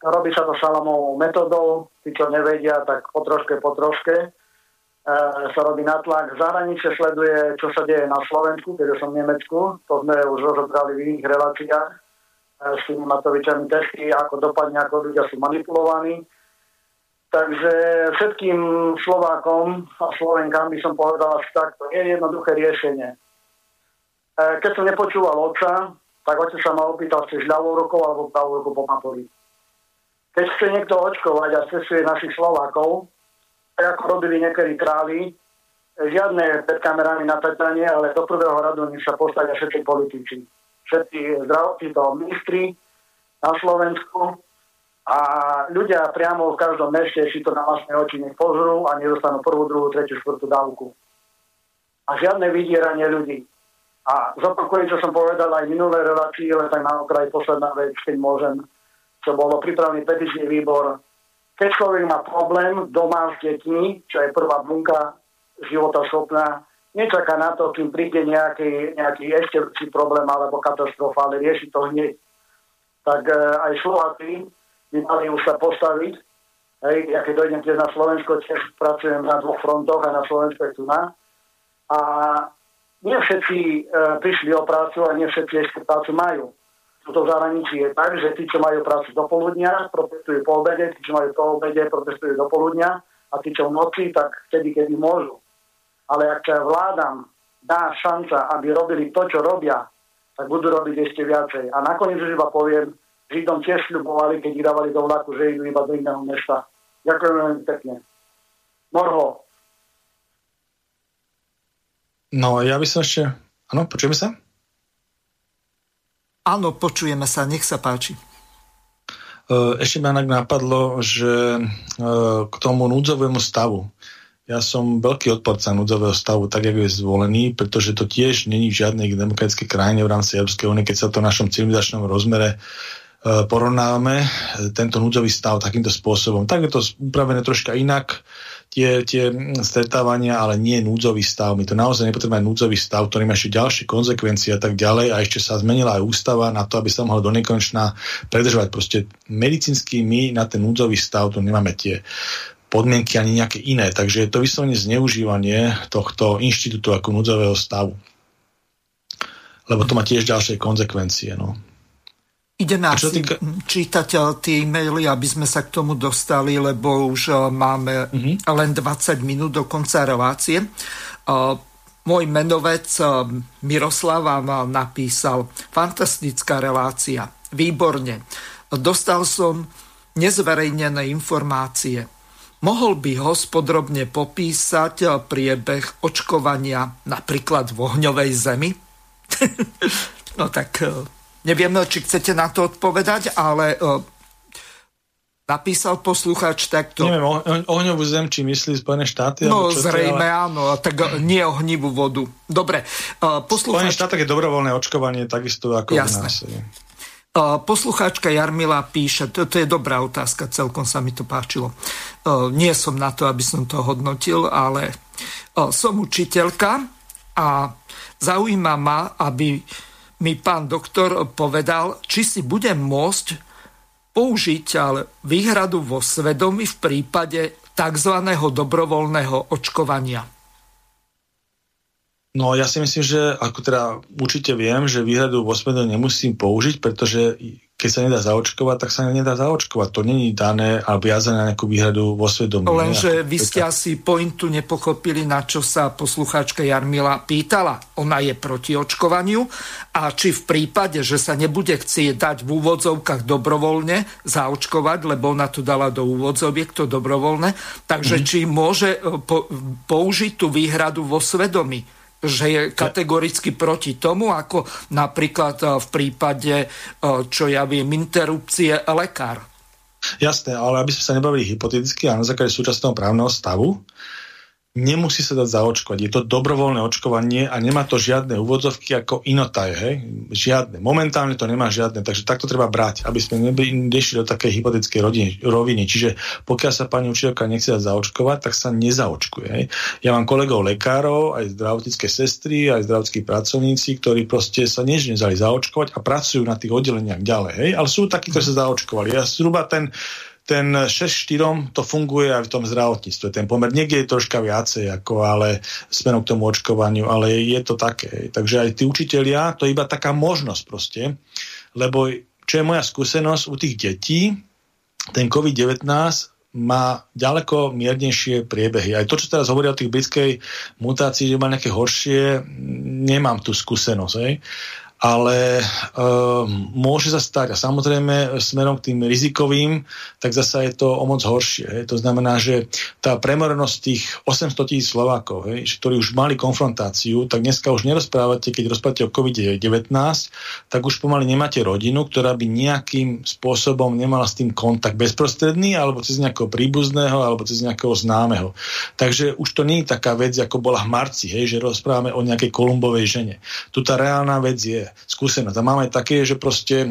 robí sa to šalamovou metodou, tí, čo nevedia, tak po troške, po troške uh, sa robí natlak. Zahraničie sleduje, čo sa deje na Slovensku, keďže som v Nemecku, to sme už rozobrali v iných reláciách uh, s tými Matovičami testy, ako dopadne, ako ľudia sú manipulovaní. Takže všetkým Slovákom a Slovenkám by som povedal asi takto, je jednoduché riešenie. Keď som nepočúval otca, tak otec sa ma opýtal, chceš ľavou rukou alebo pravou rukou po maturi. Keď chce niekto očkovať a cestuje našich Slovákov, tak ako robili niekedy králi, žiadne pred kamerami na petanie, ale do prvého radu nech sa postavia všetci politici. Všetci zdravotníci, ministri na Slovensku a ľudia priamo v každom meste si to na vlastné oči nech pozrú a nedostanú prvú, druhú, tretiu, štvrtú dávku. A žiadne vydieranie ľudí. A zopakujem, čo som povedal aj minulé relácii, len tak na okraj posledná vec, keď môžem, čo bolo prípravný petičný výbor. Keď človek má problém doma s deťmi, čo je prvá bunka života schopná, nečaká na to, kým príde nejaký, nejaký ešte väčší problém alebo katastrofa, ale rieši to hneď. Tak e, aj Slováci by mali už sa postaviť. Hej, ja keď dojdem tiež na Slovensko, tiež pracujem na dvoch frontoch, aj na Slovensku aj tu na. A nie všetci e, prišli o prácu a nie všetci ešte prácu majú. Toto v zahraničí je tak, že tí, čo majú prácu do poludnia, protestujú po obede, tí, čo majú po obede, protestujú do poludnia a tí, čo v noci, tak vtedy, kedy môžu. Ale ak sa vládam dá šanca, aby robili to, čo robia, tak budú robiť ešte viacej. A nakoniec už iba poviem, Židom tiež sľubovali, keď ich dávali do vlaku, že idú iba do iného mesta. Ďakujem veľmi pekne. Morho. No, ja by som ešte... Áno, počujeme sa? Áno, počujeme sa, nech sa páči. Ešte ma napadlo, že k tomu núdzovému stavu. Ja som veľký odporca núdzového stavu, tak, jak je zvolený, pretože to tiež není v žiadnej demokratickej krajine v rámci Európskej únie, keď sa to v našom civilizačnom rozmere porovnávame, tento núdzový stav takýmto spôsobom. Tak je to upravené troška inak, Tie, tie stretávania, ale nie núdzový stav. My to naozaj nepotrebujeme núdzový stav, ktorý má ešte ďalšie konzekvencie a tak ďalej. A ešte sa zmenila aj ústava na to, aby sa mohla donekonečná predržovať. Proste medicínsky my na ten núdzový stav tu nemáme tie podmienky ani nejaké iné. Takže je to vyslovene zneužívanie tohto inštitútu ako núdzového stavu. Lebo to má tiež ďalšie konzekvencie. No. Ide nás týka... čítať tie e-maily, aby sme sa k tomu dostali, lebo už máme mm-hmm. len dvadsať minút do konca relácie. Môj menovec Miroslav vám napísal: fantastická relácia, výborne. Dostal som nezverejnené informácie. Mohol by ho podrobne popísať priebeh očkovania napríklad v ohňovej zemi? No tak... Neviem, či chcete na to odpovedať, ale uh, napísal poslucháč takto. Neviem, o, ohňovú zem, či myslí Spojené štáty? No zrejme, ale... áno, tak nie ohnivú vodu. Dobre. Uh, poslucháč... V Spojených štátoch je dobrovoľné očkovanie takisto ako Jasné. v nás. Uh, poslucháčka Jarmila píše, to, to je dobrá otázka, celkom sa mi to páčilo. Uh, nie som na to, aby som to hodnotil, ale uh, som učiteľka a zaujíma ma, aby... mi pán doktor povedal, či si budem môcť použiť výhradu vo svedomí v prípade tzv. Dobrovoľného očkovania. No ja si myslím, že ako teda určite viem, že výhradu vo svedomí nemusím použiť, pretože keď sa nedá zaočkovať, tak sa nedá zaočkovať. To nie je dané a viazané na nejakú výhradu vo svedomí. Lenže vy ste asi pointu nepochopili, na čo sa poslucháčka Jarmila pýtala. Ona je proti očkovaniu a či v prípade, že sa nebude chcieť dať v úvodzovkách dobrovoľne zaočkovať, lebo ona to dala do úvodzoviek, to dobrovoľné, takže mm. či môže po, použiť tú výhradu vo svedomí, že je kategoricky proti tomu, ako napríklad v prípade, čo ja viem, interrupcie lekár. Jasné, ale aby sme sa nebavili hypoteticky a na základe súčasného právneho stavu, nemusí sa dať zaočkovať. Je to dobrovoľné očkovanie a nemá to žiadne úvodzovky ako inotaj, hej? Žiadne. Momentálne to nemá žiadne, takže takto treba brať, aby sme nešli do takej hypotetickej roviny. Čiže pokiaľ sa pani učiteľka nechce dať zaočkovať, tak sa nezaočkuje. Hej? Ja mám kolegov lekárov, aj zdravotnícke sestry, aj zdravotníckí pracovníci, ktorí proste sa než nezali zaočkovať a pracujú na tých oddeleniach ďalej, hej? Ale sú takí, ktorí sa zaočkovali. Ja zhruba ten Ten šesť štyri to funguje aj v tom zdravotníctve. Ten pomer niekde je troška viacej, ako, ale smerom k tomu očkovaniu, ale je to také. Takže aj tí učitelia, to je iba taká možnosť proste, lebo čo je moja skúsenosť u tých detí, ten COVID devätnásť má ďaleko miernejšie priebehy. Aj to, čo teraz hovorí o tých britskej mutácii, že má nejaké horšie, nemám tú skúsenosť, hej. Ale e, môže sa stať. A samozrejme, smerom k tým rizikovým, tak zasa je to o moc horšie. Hej. To znamená, že tá premorenosť tých osemsto tisíc Slovákov, hej, ktorí už mali konfrontáciu, tak dneska už nerozprávate, keď rozprávate o COVID devätnásť, tak už pomaly nemáte rodinu, ktorá by nejakým spôsobom nemala s tým kontakt bezprostredný, alebo cez nejakého príbuzného, alebo cez nejakého známeho. Takže už to nie je taká vec, ako bola v marci, hej, že rozprávame o nejakej Kolumbovej žene. Tu tá reálna vec je skúsenosť. A máme také, že proste e,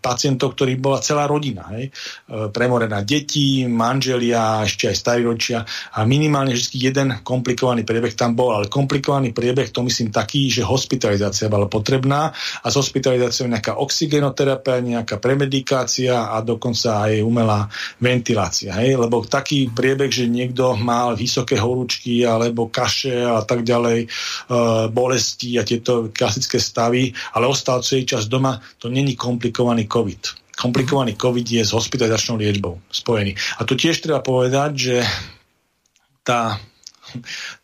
pacientov, ktorých bola celá rodina, hej, e, premorená, deti, manželia, ešte aj starí rodičia a minimálne vždy jeden komplikovaný priebeh tam bol, ale komplikovaný priebeh to myslím taký, že hospitalizácia bola potrebná a s hospitalizáciou nejaká oxygenoterapia, nejaká premedikácia a dokonca aj umelá ventilácia, hej, lebo taký priebeh, že niekto mal vysoké horúčky alebo kaše a tak ďalej, e, bolesti a tieto klasické stavy, ale ostal celý čas doma, to není komplikovaný COVID. Komplikovaný COVID je s hospitalizačnou liečbou spojený. A tu tiež treba povedať, že tá,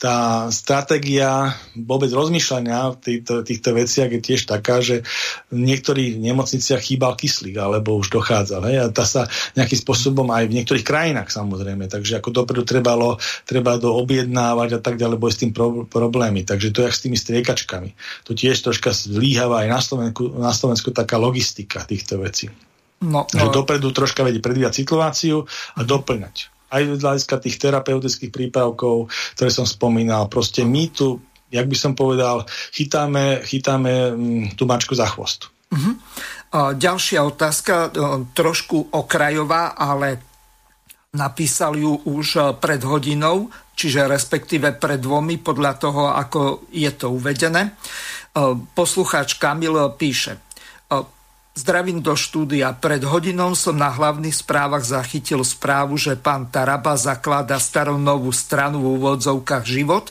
tá stratégia vôbec rozmýšľania v týchto, týchto veciach je tiež taká, že v niektorých nemocniciach chýbal kyslík, alebo už dochádzal. Hej? A tá sa nejakým spôsobom aj v niektorých krajinách samozrejme, takže ako dopredu trebalo, treba doobjednávať a tak ďalej, boli s tým pro, problémy. Takže to je jak s tými striekačkami. To tiež troška zlíháva aj na Slovensku, na Slovensku taká logistika týchto vecí. No, že ale... dopredu troška vedie predvídať situáciu a doplňať. Aj z hľadiska tých terapeutických prípravkov, ktoré som spomínal. Proste my tu, jak by som povedal, chytáme, chytáme tú mačku za chvost. Uh-huh. Ďalšia otázka, trošku okrajová, ale napísal ju už pred hodinou, čiže respektíve pred dvomi, podľa toho, ako je to uvedené. Poslucháč Kamil píše: zdravím do štúdia. Pred hodinou som na hlavných správach zachytil správu, že pán Taraba zaklada staronovú stranu v úvodzovkách Život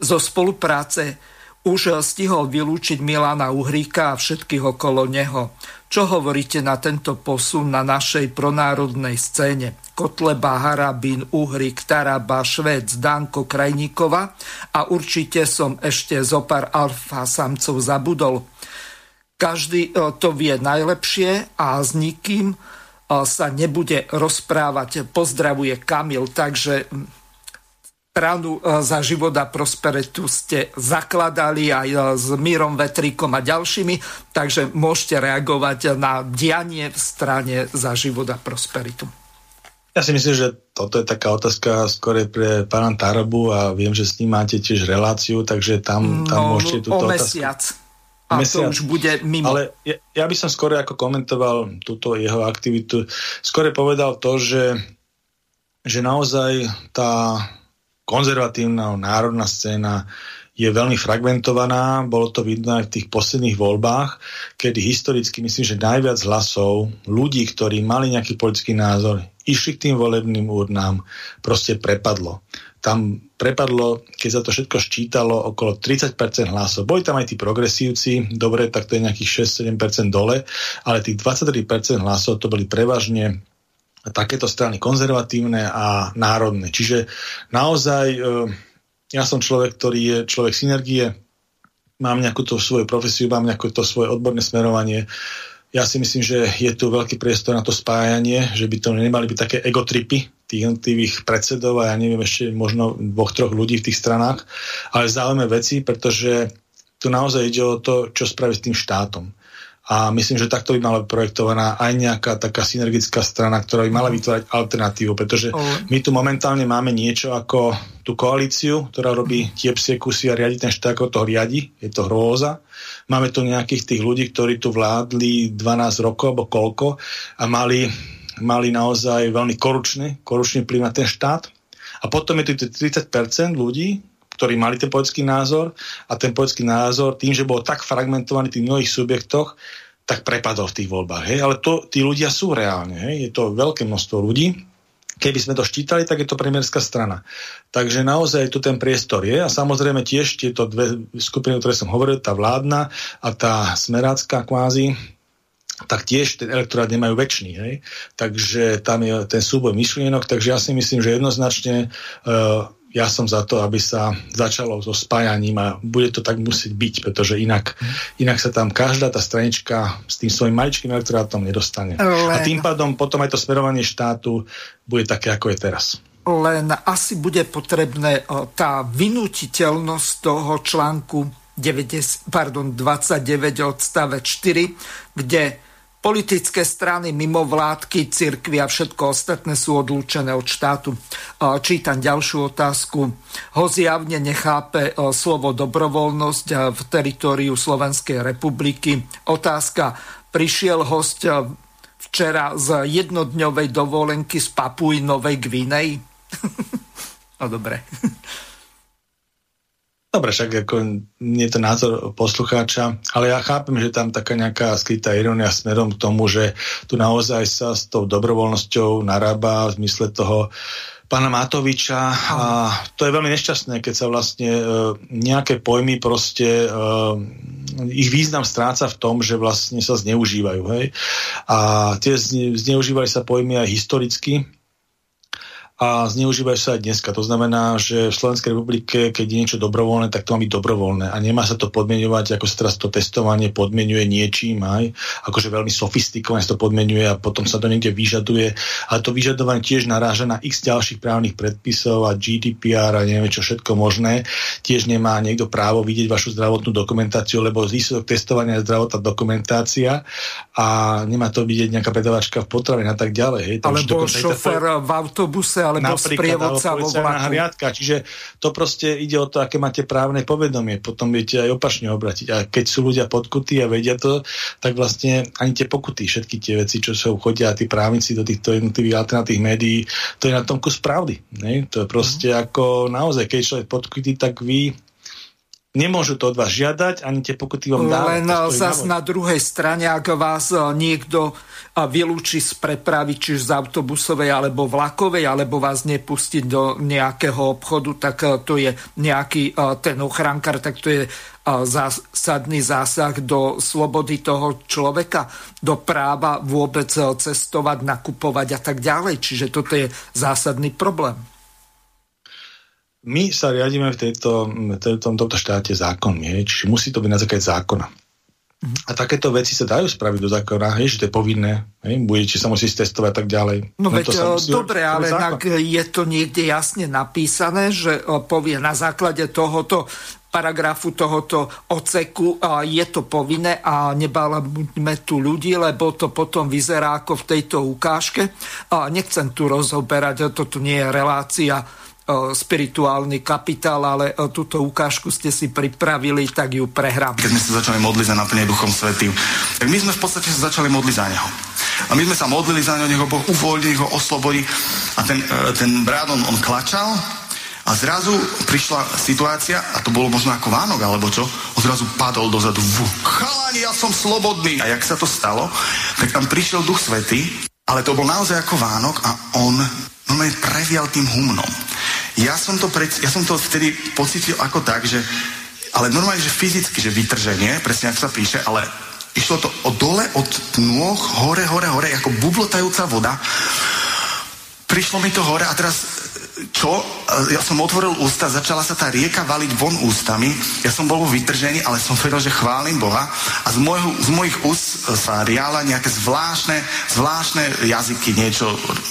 zo spolupráce už stihol vylúčiť Milana Uhríka a všetkých okolo neho. Čo hovoríte na tento posun na našej pronárodnej scéne? Kotleba, Harabín, Uhrík, Taraba, Švéd, Danko, Krajníkova a určite som ešte zopár alfa samcov zabudol. Každý to vie najlepšie a s nikým sa nebude rozprávať. Pozdravuje Kamil, takže... Ránu Za život a prosperitu ste zakladali aj s Mírom Vetríkom a ďalšími, takže môžete reagovať na dianie v strane Za život a prosperitu. Ja si myslím, že toto je taká otázka skôr pre pána Tarabu a viem, že s ním máte tiež reláciu, takže tam, tam no, môžete túto otázku... Mesiac. A mesiac. To už bude mimo. Ale ja, ja by som skôr ako komentoval túto jeho aktivitu. Skôr povedal to, že, že naozaj tá... konzervatívna národná scéna je veľmi fragmentovaná. Bolo to vidno aj v tých posledných voľbách, kedy historicky myslím, že najviac hlasov ľudí, ktorí mali nejaký politický názor, išli k tým volebným urnám, proste prepadlo. Tam prepadlo, keď sa to všetko ščítalo, okolo tridsať percent hlasov. Boli tam aj tí progresívci, dobre, tak to je nejakých šesť sedem percent dole, ale tých dvadsaťtri percent hlasov to boli prevažne takéto strany konzervatívne a národné. Čiže naozaj ja som človek, ktorý je človek synergie, mám nejakú tú svoju profesiu, mám nejakú to svoje odborné smerovanie. Ja si myslím, že je tu veľký priestor na to spájanie, že by to nemali byť také egotripy tých jednotlivých predsedov a ja neviem ešte možno dvoch, troch ľudí v tých stranách, ale záujme veci, pretože tu naozaj ide o to, čo spraviť s tým štátom. A myslím, že takto by mala projektovaná aj nejaká taká synergická strana, ktorá by mala vytvárať alternatívu, pretože my tu momentálne máme niečo ako tú koalíciu, ktorá robí tiepsie kusy a riadi ten štát, ako to riadi. Je to hrôza. Máme tu nejakých tých ľudí, ktorí tu vládli dvanásť rokov alebo koľko a mali, mali naozaj veľmi korupčný, korupčný vplyv na ten štát. A potom je tu tridsať percent ľudí, ktorí mali ten politický názor a ten politický názor tým, že bol tak fragmentovaný v tých mnohých subjektoch, tak prepadol v tých voľbách. Hej? Ale to, tí ľudia sú reálne. Hej? Je to veľké množstvo ľudí. Keby sme to štítali, tak je to premiérska strana. Takže naozaj tu ten priestor je a samozrejme tiež tieto dve skupiny, o ktoré som hovoril, tá vládna a tá smerácka kvázi, tak tiež ten elektorát nemajú väčší. Hej? Takže tam je ten súboj myšlienok, takže ja si myslím, že jednoznačne uh, ja som za to, aby sa začalo so spájaním a bude to tak musieť byť, pretože inak, inak sa tam každá tá stranička s tým svojím maličkým elektorátom nedostane. Len... A tým pádom potom aj to smerovanie štátu bude také, ako je teraz. Len asi bude potrebné tá vynútiteľnosť toho článku deväťdesiat, pardon, dvadsaťdeväť odstavec štyri, kde politické strany, mimovládky, cirkvi a všetko ostatné sú odlúčené od štátu. Čítam ďalšiu otázku. Ho zjavne nechápe slovo dobrovoľnosť v teritóriu Slovenskej republiky. Otázka. Prišiel hosť včera z jednodňovej dovolenky z Papuji Novej Gvineji? No dobre. Dobre, však ako nie je to názor poslucháča, ale ja chápem, že tam taká nejaká skrytá ironia smerom k tomu, že tu naozaj sa s tou dobrovoľnosťou narába v zmysle toho pána Matoviča a to je veľmi nešťastné, keď sa vlastne e, nejaké pojmy proste e, ich význam stráca v tom, že vlastne sa zneužívajú. Hej? A tie zne, zneužívajú sa pojmy aj historicky, a zneužívajú sa aj dneska. To znamená, že v Slovenskej republike, keď je niečo dobrovoľné, tak to má byť dobrovoľné. A nemá sa to podmieňovať, ako sa teraz to testovanie podmienuje niečím aj, akože veľmi sofistikovane sa to podmienuje a potom sa to niekde vyžaduje. Ale to vyžadovanie tiež naráža na x ďalších právnych predpisov a G D P R a neviem čo všetko možné. Tiež nemá niekto právo vidieť vašu zdravotnú dokumentáciu, lebo výsledok testovania je zdravotná dokumentácia a nemá to vidieť nejaká predavačka v potrave a tak ďalej. Alebo šofér v autobuse alebo sprievodca vo vlaku. Čiže to proste ide o to, aké máte právne povedomie. Potom viete aj opačne obratiť. A keď sú ľudia podkutí a vedia to, tak vlastne ani tie pokuty, všetky tie veci, čo sa uchodia a tí právnici do týchto jednotlivých alternatívnych médií, to je na tom kus pravdy. Ne? To je proste mm. ako naozaj, keď človek podkutí, tak vy Nemôžu to od vás žiadať, ani tie pokuty vám dávať. Len zase na druhej strane, ak vás niekto vylúči z prepravy, či z autobusovej, alebo vlakovej, alebo vás nepustí do nejakého obchodu, tak to je nejaký ten ochrankár, tak to je zásadný zásah do slobody toho človeka, do práva vôbec cestovať, nakupovať a tak ďalej. Čiže toto je zásadný problém. My sa riadíme v, tejto, v tomto štáte zákonmi, čiže musí to byť na základe zákona. A takéto veci sa dajú spraviť do zákona, hej, že to je povinné, hej, budete sa musieť testovať a tak ďalej. No, no veď, dobre, ale tak je to niekde jasne napísané, že povie na základe tohoto paragrafu, tohoto odseku je to povinné a nebalabuďme tu ľudí, lebo to potom vyzerá ako v tejto ukážke. A nechcem tu rozoberať, toto nie je relácia spirituálny kapitál, ale túto ukážku ste si pripravili, tak ju prehrám. Keď sme sa začali modliť za naplnenie Duchom Svätým, tak my sme v podstate sa začali modliť za neho. A my sme sa modlili za neho, nech ho Boh uvoľní, nech ho oslobodí. A ten, ten brat, on, on klačal a zrazu prišla situácia, a to bolo možno ako Vánok, alebo čo, on zrazu padol dozadu. Chalani, ja som slobodný! A jak sa to stalo, tak tam prišiel Duch Svätý, ale to bol naozaj ako Vánok a on normálne previal tým humnom. Ja som to, pred, ja som to vtedy pocítil ako tak, že, ale normálne, že fyzicky, že vytrženie, presne ako sa píše, ale išlo to od dole, od nôh, hore, hore, hore, ako bublotajúca voda. Prišlo mi to hore a teraz, čo? Ja som otvoril ústa, začala sa tá rieka valiť von ústami, ja som bol vytržení, ale som vedel, že chválim Boha a z, môjho, z mojich úst sa riala nejaké zvláštne, zvláštne jazyky, niečo.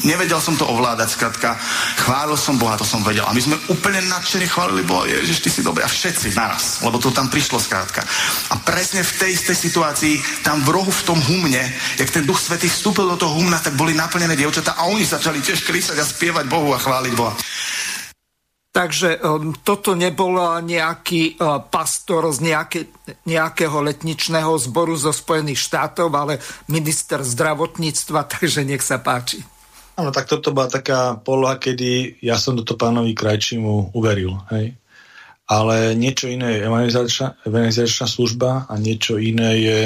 Nevedel som to ovládať, skratka, chválil som Boha, to som vedel. A my sme úplne nadšene chválili Boha, Ježiš, ty si dobrý, a všetci naraz, lebo to tam prišlo, skratka. A presne v tej istej situácii, tam v rohu, v tom humne, jak ten Duch Svätý vstúpil do toho humna, tak boli naplnené dievčatá a oni začali tiež kričať a spievať Bohu a chváliť Boha. Takže um, toto nebol nejaký uh, pastor z nejaké, nejakého letničného zboru zo Spojených štátov, ale minister zdravotníctva, takže nech sa páči. Áno, tak toto bola taká poloha, kedy ja som do toho pánovi Krajčimu uveril. Hej? Ale niečo iné je evangelizačná, evangelizačná služba a niečo iné je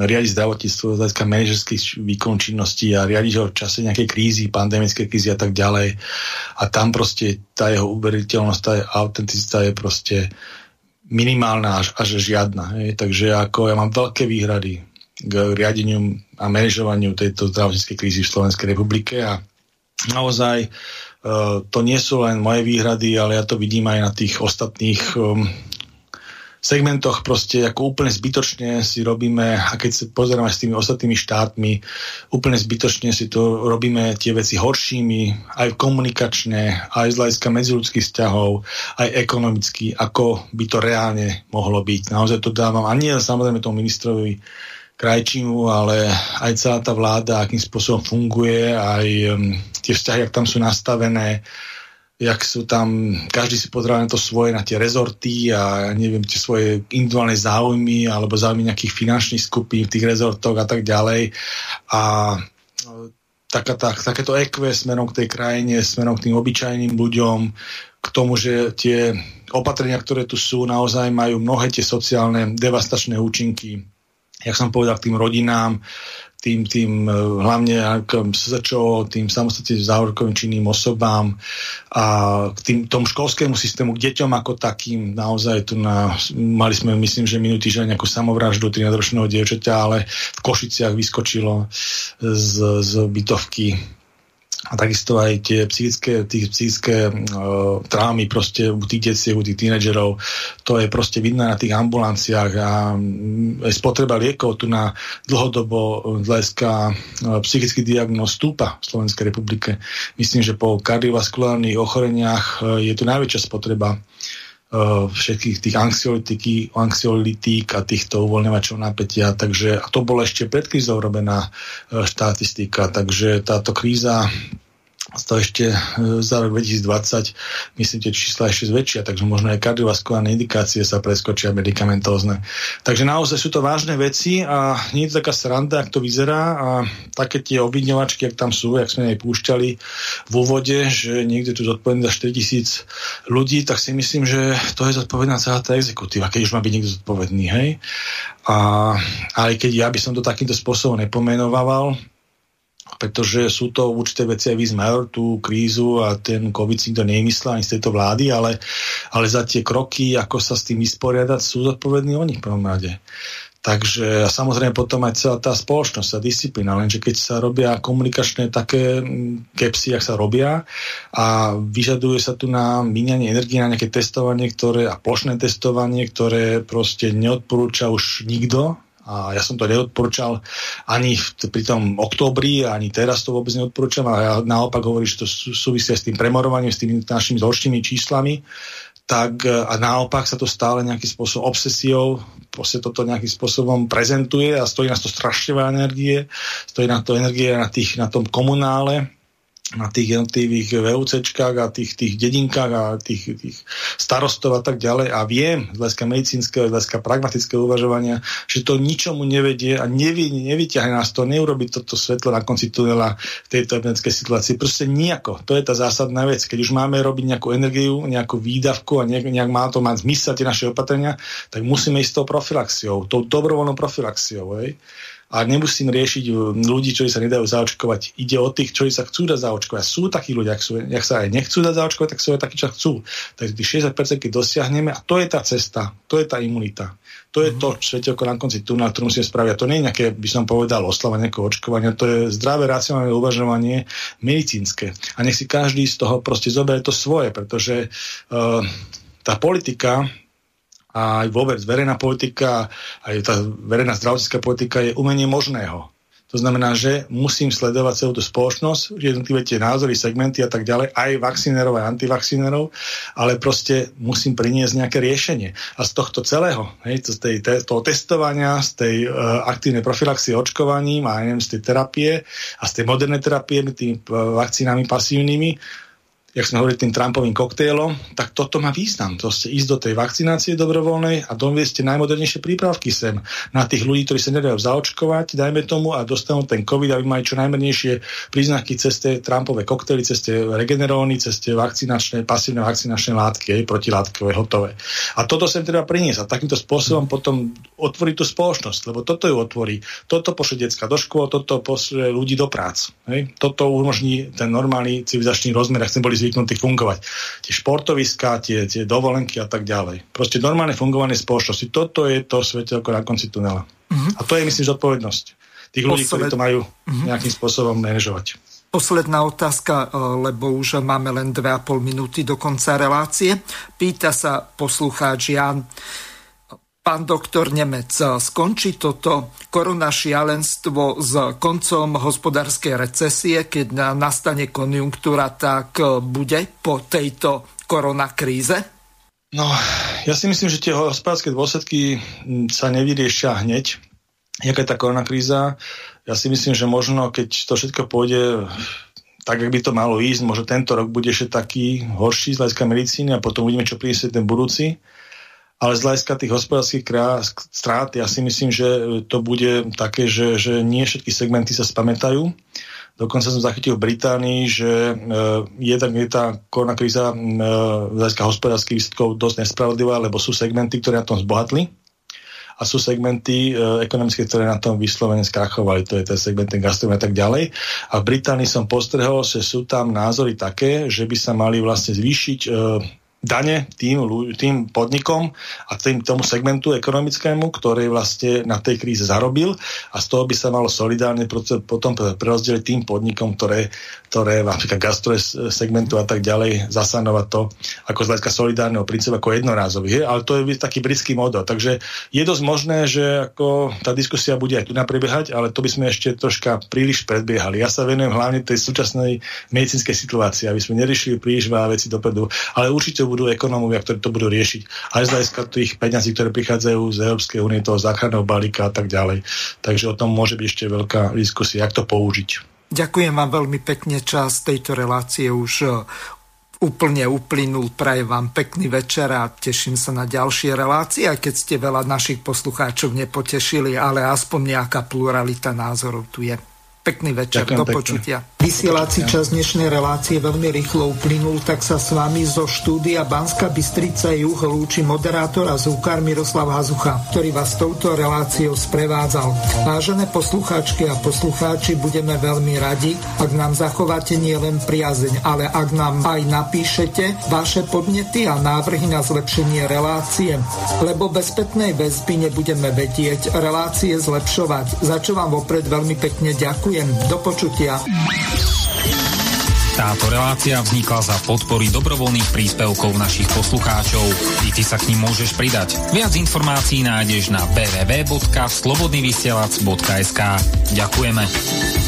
riadiť zdravotníctvo z hľadiska manažerských výkon činností a riadiť ho v čase nejakej krízy, pandemickej krízy a tak ďalej. A tam proste tá jeho uveriteľnosť, tá jeho autenticita je proste minimálna až, až žiadna. Hej. Takže ako ja mám veľké výhrady k riadeniu a manažovaniu tejto zdravotníckej krízy v Slovenskej republike a naozaj e, to nie sú len moje výhrady, ale ja to vidím aj na tých ostatných um, segmentoch proste ako úplne zbytočne si robíme, a keď sa pozeráme s tými ostatnými štátmi, úplne zbytočne si to robíme tie veci horšími, aj komunikačne, aj z hľadiska medziľudských vzťahov, aj ekonomicky, ako by to reálne mohlo byť. Naozaj to dávam, a nie samozrejme tomu ministrovi Krajčimu, ale aj celá tá vláda, akým spôsobom funguje, aj um, tie vzťahy, jak tam sú nastavené, jak sú tam, každý si pozerá na to svoje, na tie rezorty a neviem, tie svoje individuálne záujmy alebo záujmy nejakých finančných skupín v tých rezortoch a tak ďalej. A taká, tak, takéto ekve smerom k tej krajine, smerom k tým obyčajným ľuďom, k tomu, že tie opatrenia, ktoré tu sú, naozaj majú mnohé tie sociálne devastačné účinky, jak som povedal, k tým rodinám, tým, tým hlavne SZČO, tým samostatne závorkovým činným osobám a k tým, tomu školskému systému, k deťom ako takým. Naozaj tu na, mali sme, myslím, že minulý týždeň nejakú samovraždu trinásťročného dievčaťa, ale v Košiciach vyskočilo z, z bytovky. A takisto aj tie psychické, tých psychické uh, trámy proste u tých detí, u tých tínedžerov, to je proste vidno na tých ambulanciách a um, spotreba liekov tu na dlhodobo hľadiska uh, psychických diagnóz stúpa v Slovenskej republike. Myslím, že po kardiovaskulárnych ochoreniach uh, je tu najväčšia spotreba uh, všetkých tých anxiolitík a týchto uvoľňovačov napätia. Takže, a to bolo ešte pred krízou robená uh, štatistika. Takže táto kríza to ešte za rok dvetisícdvadsať, myslím, tie čísla ešte zväčšia, takže možno aj kardiovaskulárne indikácie sa preskočia medikamentózne. Takže naozaj sú to vážne veci a nie je to taká sranda, ak to vyzerá, a také tie obviňovačky, ak tam sú, jak sme aj púšťali v úvode, že niekde tu zodpovedný za štyritisíc ľudí, tak si myslím, že to je zodpovedná celá tá exekutíva, keď už má byť niekto zodpovedný, hej. A aj keď ja by som to takýmto spôsobom nepomenoval, pretože sú to určité veci, aj vy zmajú tú krízu a ten COVID si nikto nemyslel ani z tejto vlády, ale, ale za tie kroky, ako sa s tým vysporiadať, sú zodpovední oni v prvom rade. Takže a samozrejme potom aj celá tá spoločnosť, tá disciplína, lenže keď sa robia komunikačné také kepsy, jak sa robia a vyžaduje sa tu na míňanie energie, na nejaké testovanie, ktoré, a plošné testovanie, ktoré proste neodporúča už nikto. A ja som to neodporúčal ani v, pri tom októbri, ani teraz to vôbec neodporúčam, a ja naopak hovorím, že to súvisia s tým premorovaním, s tými našimi zhoršnými číslami, tak a naopak sa to stále nejakým spôsobom obsesiou, proste toto nejakým spôsobom prezentuje a stojí nás to strašne veľa energie, stojí na to energie na, tých, na tom komunále, na tých jednotlivých VUCčkách a tých, tých dedinkách a tých, tých starostov a tak ďalej. A viem, z hľadiska medicínskeho, z hľadiska pragmatického uvažovania, že to ničomu nevedie a nevy, nevyťahne nás to, neurobi toto svetlo na konci tunela v tejto epidemickej situácii. Proste nejako. To je tá zásadná vec. Keď už máme robiť nejakú energiu, nejakú výdavku a nejak, nejak má to mať zmysel tie naše opatrenia, tak musíme ísť s tou profilaxiou, tou dobrovoľnou profilaxiou, hej. A nemusím riešiť ľudí, čo sa nedajú zaočkovať. Ide o tých, čo sa chcú dať zaočkovať. Sú takí ľudia, ak, sú, ak sa aj nechcú dať zaočkovať, tak sú aj takí, čo chcú. Takže tých šesťdesiat percent dosiahneme a to je tá cesta, to je tá imunita. To je to svetelko na konci tunela, ktorú musíme spraviť. To nie je nejaké, by som povedal, oslava nejakého očkovania. To je zdravé, racionálne uvažovanie medicínske. A nech si každý z toho proste zoberie to svoje, pretože uh, tá politika... a aj vôbec verejná politika, aj tá verejná zdravotnícka politika je umenie možného. To znamená, že musím sledovať celú tú spoločnosť, jednotlivé tie názory, segmenty a tak ďalej, aj vakcinerov, aj antivakcinerov, ale proste musím priniesť nejaké riešenie. A z tohto celého, hej, z tej, toho testovania, z tej uh, aktívnej profilaxie očkovaním a neviem, z tej terapie a z tej modernej terapie tými uh, vakcínami pasívnymi, jak sme hovorili tým Trumpovým koktejlom, tak toto má význam. Proste ísť do tej vakcinácie dobrovoľnej a doviezť najmodernejšie prípravky sem na tých ľudí, ktorí sa nedajú zaočkovať, dajme tomu, a dostanú ten COVID, aby mali čo najmernejšie príznaky cez tie Trumpové koktejly, cez tie regeneróny, cez tie vakcinačné, pasívne vakcinačné látky, protilátkové, hotové. A toto sem treba priniesť a takýmto spôsobom potom otvoriť tú spoločnosť, lebo toto ju otvorí. Toto pošle decka do škôl, toto pošle ľudí do prác. Hej? Toto umožní ten normálny civilizačný rozmer, ak sme boli zvyknutí fungovať. Tie športoviská, tie, tie dovolenky a tak ďalej. Proste normálne fungovanie spoločnosti. Toto je to svetelko na konci tunela. Uh-huh. A to je, myslím, zodpovednosť tých ľudí, Posled... ktorí to majú uh-huh. nejakým spôsobom manažovať. Posledná otázka, lebo už máme len dve a pol minúty do konca relácie. Pýta sa poslucháč Ján. Pán doktor Nemec, skončí toto korona šialenstvo s koncom hospodárskej recesie, keď nastane konjunktúra, tak bude po tejto koronakríze? No, ja si myslím, že tie hospodárske dôsledky sa nevyriešia hneď. Jaká je tá koronakríza? Ja si myslím, že možno, keď to všetko pôjde... tak, ak by to malo ísť, možno tento rok bude ešte taký horší z hľadiska medicíny a potom uvidíme, čo príde ten budúci. Ale z hľadiska tých hospodárskych strát, ja si myslím, že to bude také, že, že nie všetky segmenty sa spamätajú. Dokonca som zachytil v Británii, že je, tak, je tá koronakríza z hľadiska hospodárskych výsledkov dosť nespravodlivá, lebo sú segmenty, ktoré na tom zbohatli a sú segmenty ekonomické, ktoré na tom vyslovene skrachovali. To je ten segment, ten gastronomia a tak ďalej. A v Británii som postrehol, že sú tam názory také, že by sa mali vlastne zvýšiť dane tým, tým podnikom a tým, tomu segmentu ekonomickému, ktorý vlastne na tej kríze zarobil, a z toho by sa malo solidárne potom prerozdeliť tým podnikom, ktoré, ktoré napríklad gastro segmentu a tak ďalej zasanovať to ako z hľadiska solidárneho princípu, ako jednorázový. Ale to je taký britský model. Takže je dosť možné, že ako tá diskusia bude aj tu naprebiehať, ale to by sme ešte troška príliš predbiehali. Ja sa venujem hlavne tej súčasnej medicínskej situácii, aby sme neriešili príliš veľa vecí dopredu, ale určite budú ekonómovia, ktorí to budú riešiť. Aj z hľadiska tých peňazí, ktoré prichádzajú z Európskej únie, toho záchranného balíka a tak ďalej. Takže o tom môže byť ešte veľká diskusia, jak to použiť. Ďakujem vám veľmi pekne, čas tejto relácie už úplne uplynul. Prajem vám pekný večer a teším sa na ďalšie relácie, aj keď ste veľa našich poslucháčov nepotešili, ale aspoň nejaká pluralita názorov tu je. Pekný večer, ďakujem, do pekne. Počutia. Vysielací čas dnešnej relácie veľmi rýchlo uplynul, tak sa s vami zo štúdia Banská Bystrica juh lúči moderátor a zvukár Miroslav Hazucha, ktorý vás touto reláciou sprevádzal. Vážené poslucháčky a poslucháči, budeme veľmi radi, ak nám zachováte nielen priazeň, ale ak nám aj napíšete vaše podnety a návrhy na zlepšenie relácie, lebo bez spätnej väzby nebudeme vedieť relácie zlepšovať. Za čo vám vopred veľmi pekne ďakujem. Do počutia. Táto relácia vznikla za podpory dobrovoľných príspevkov našich poslucháčov. I ty sa k nim môžeš pridať. Viac informácií nájdeš na w w w bodka slobodnyvysielac bodka es ka. Ďakujeme.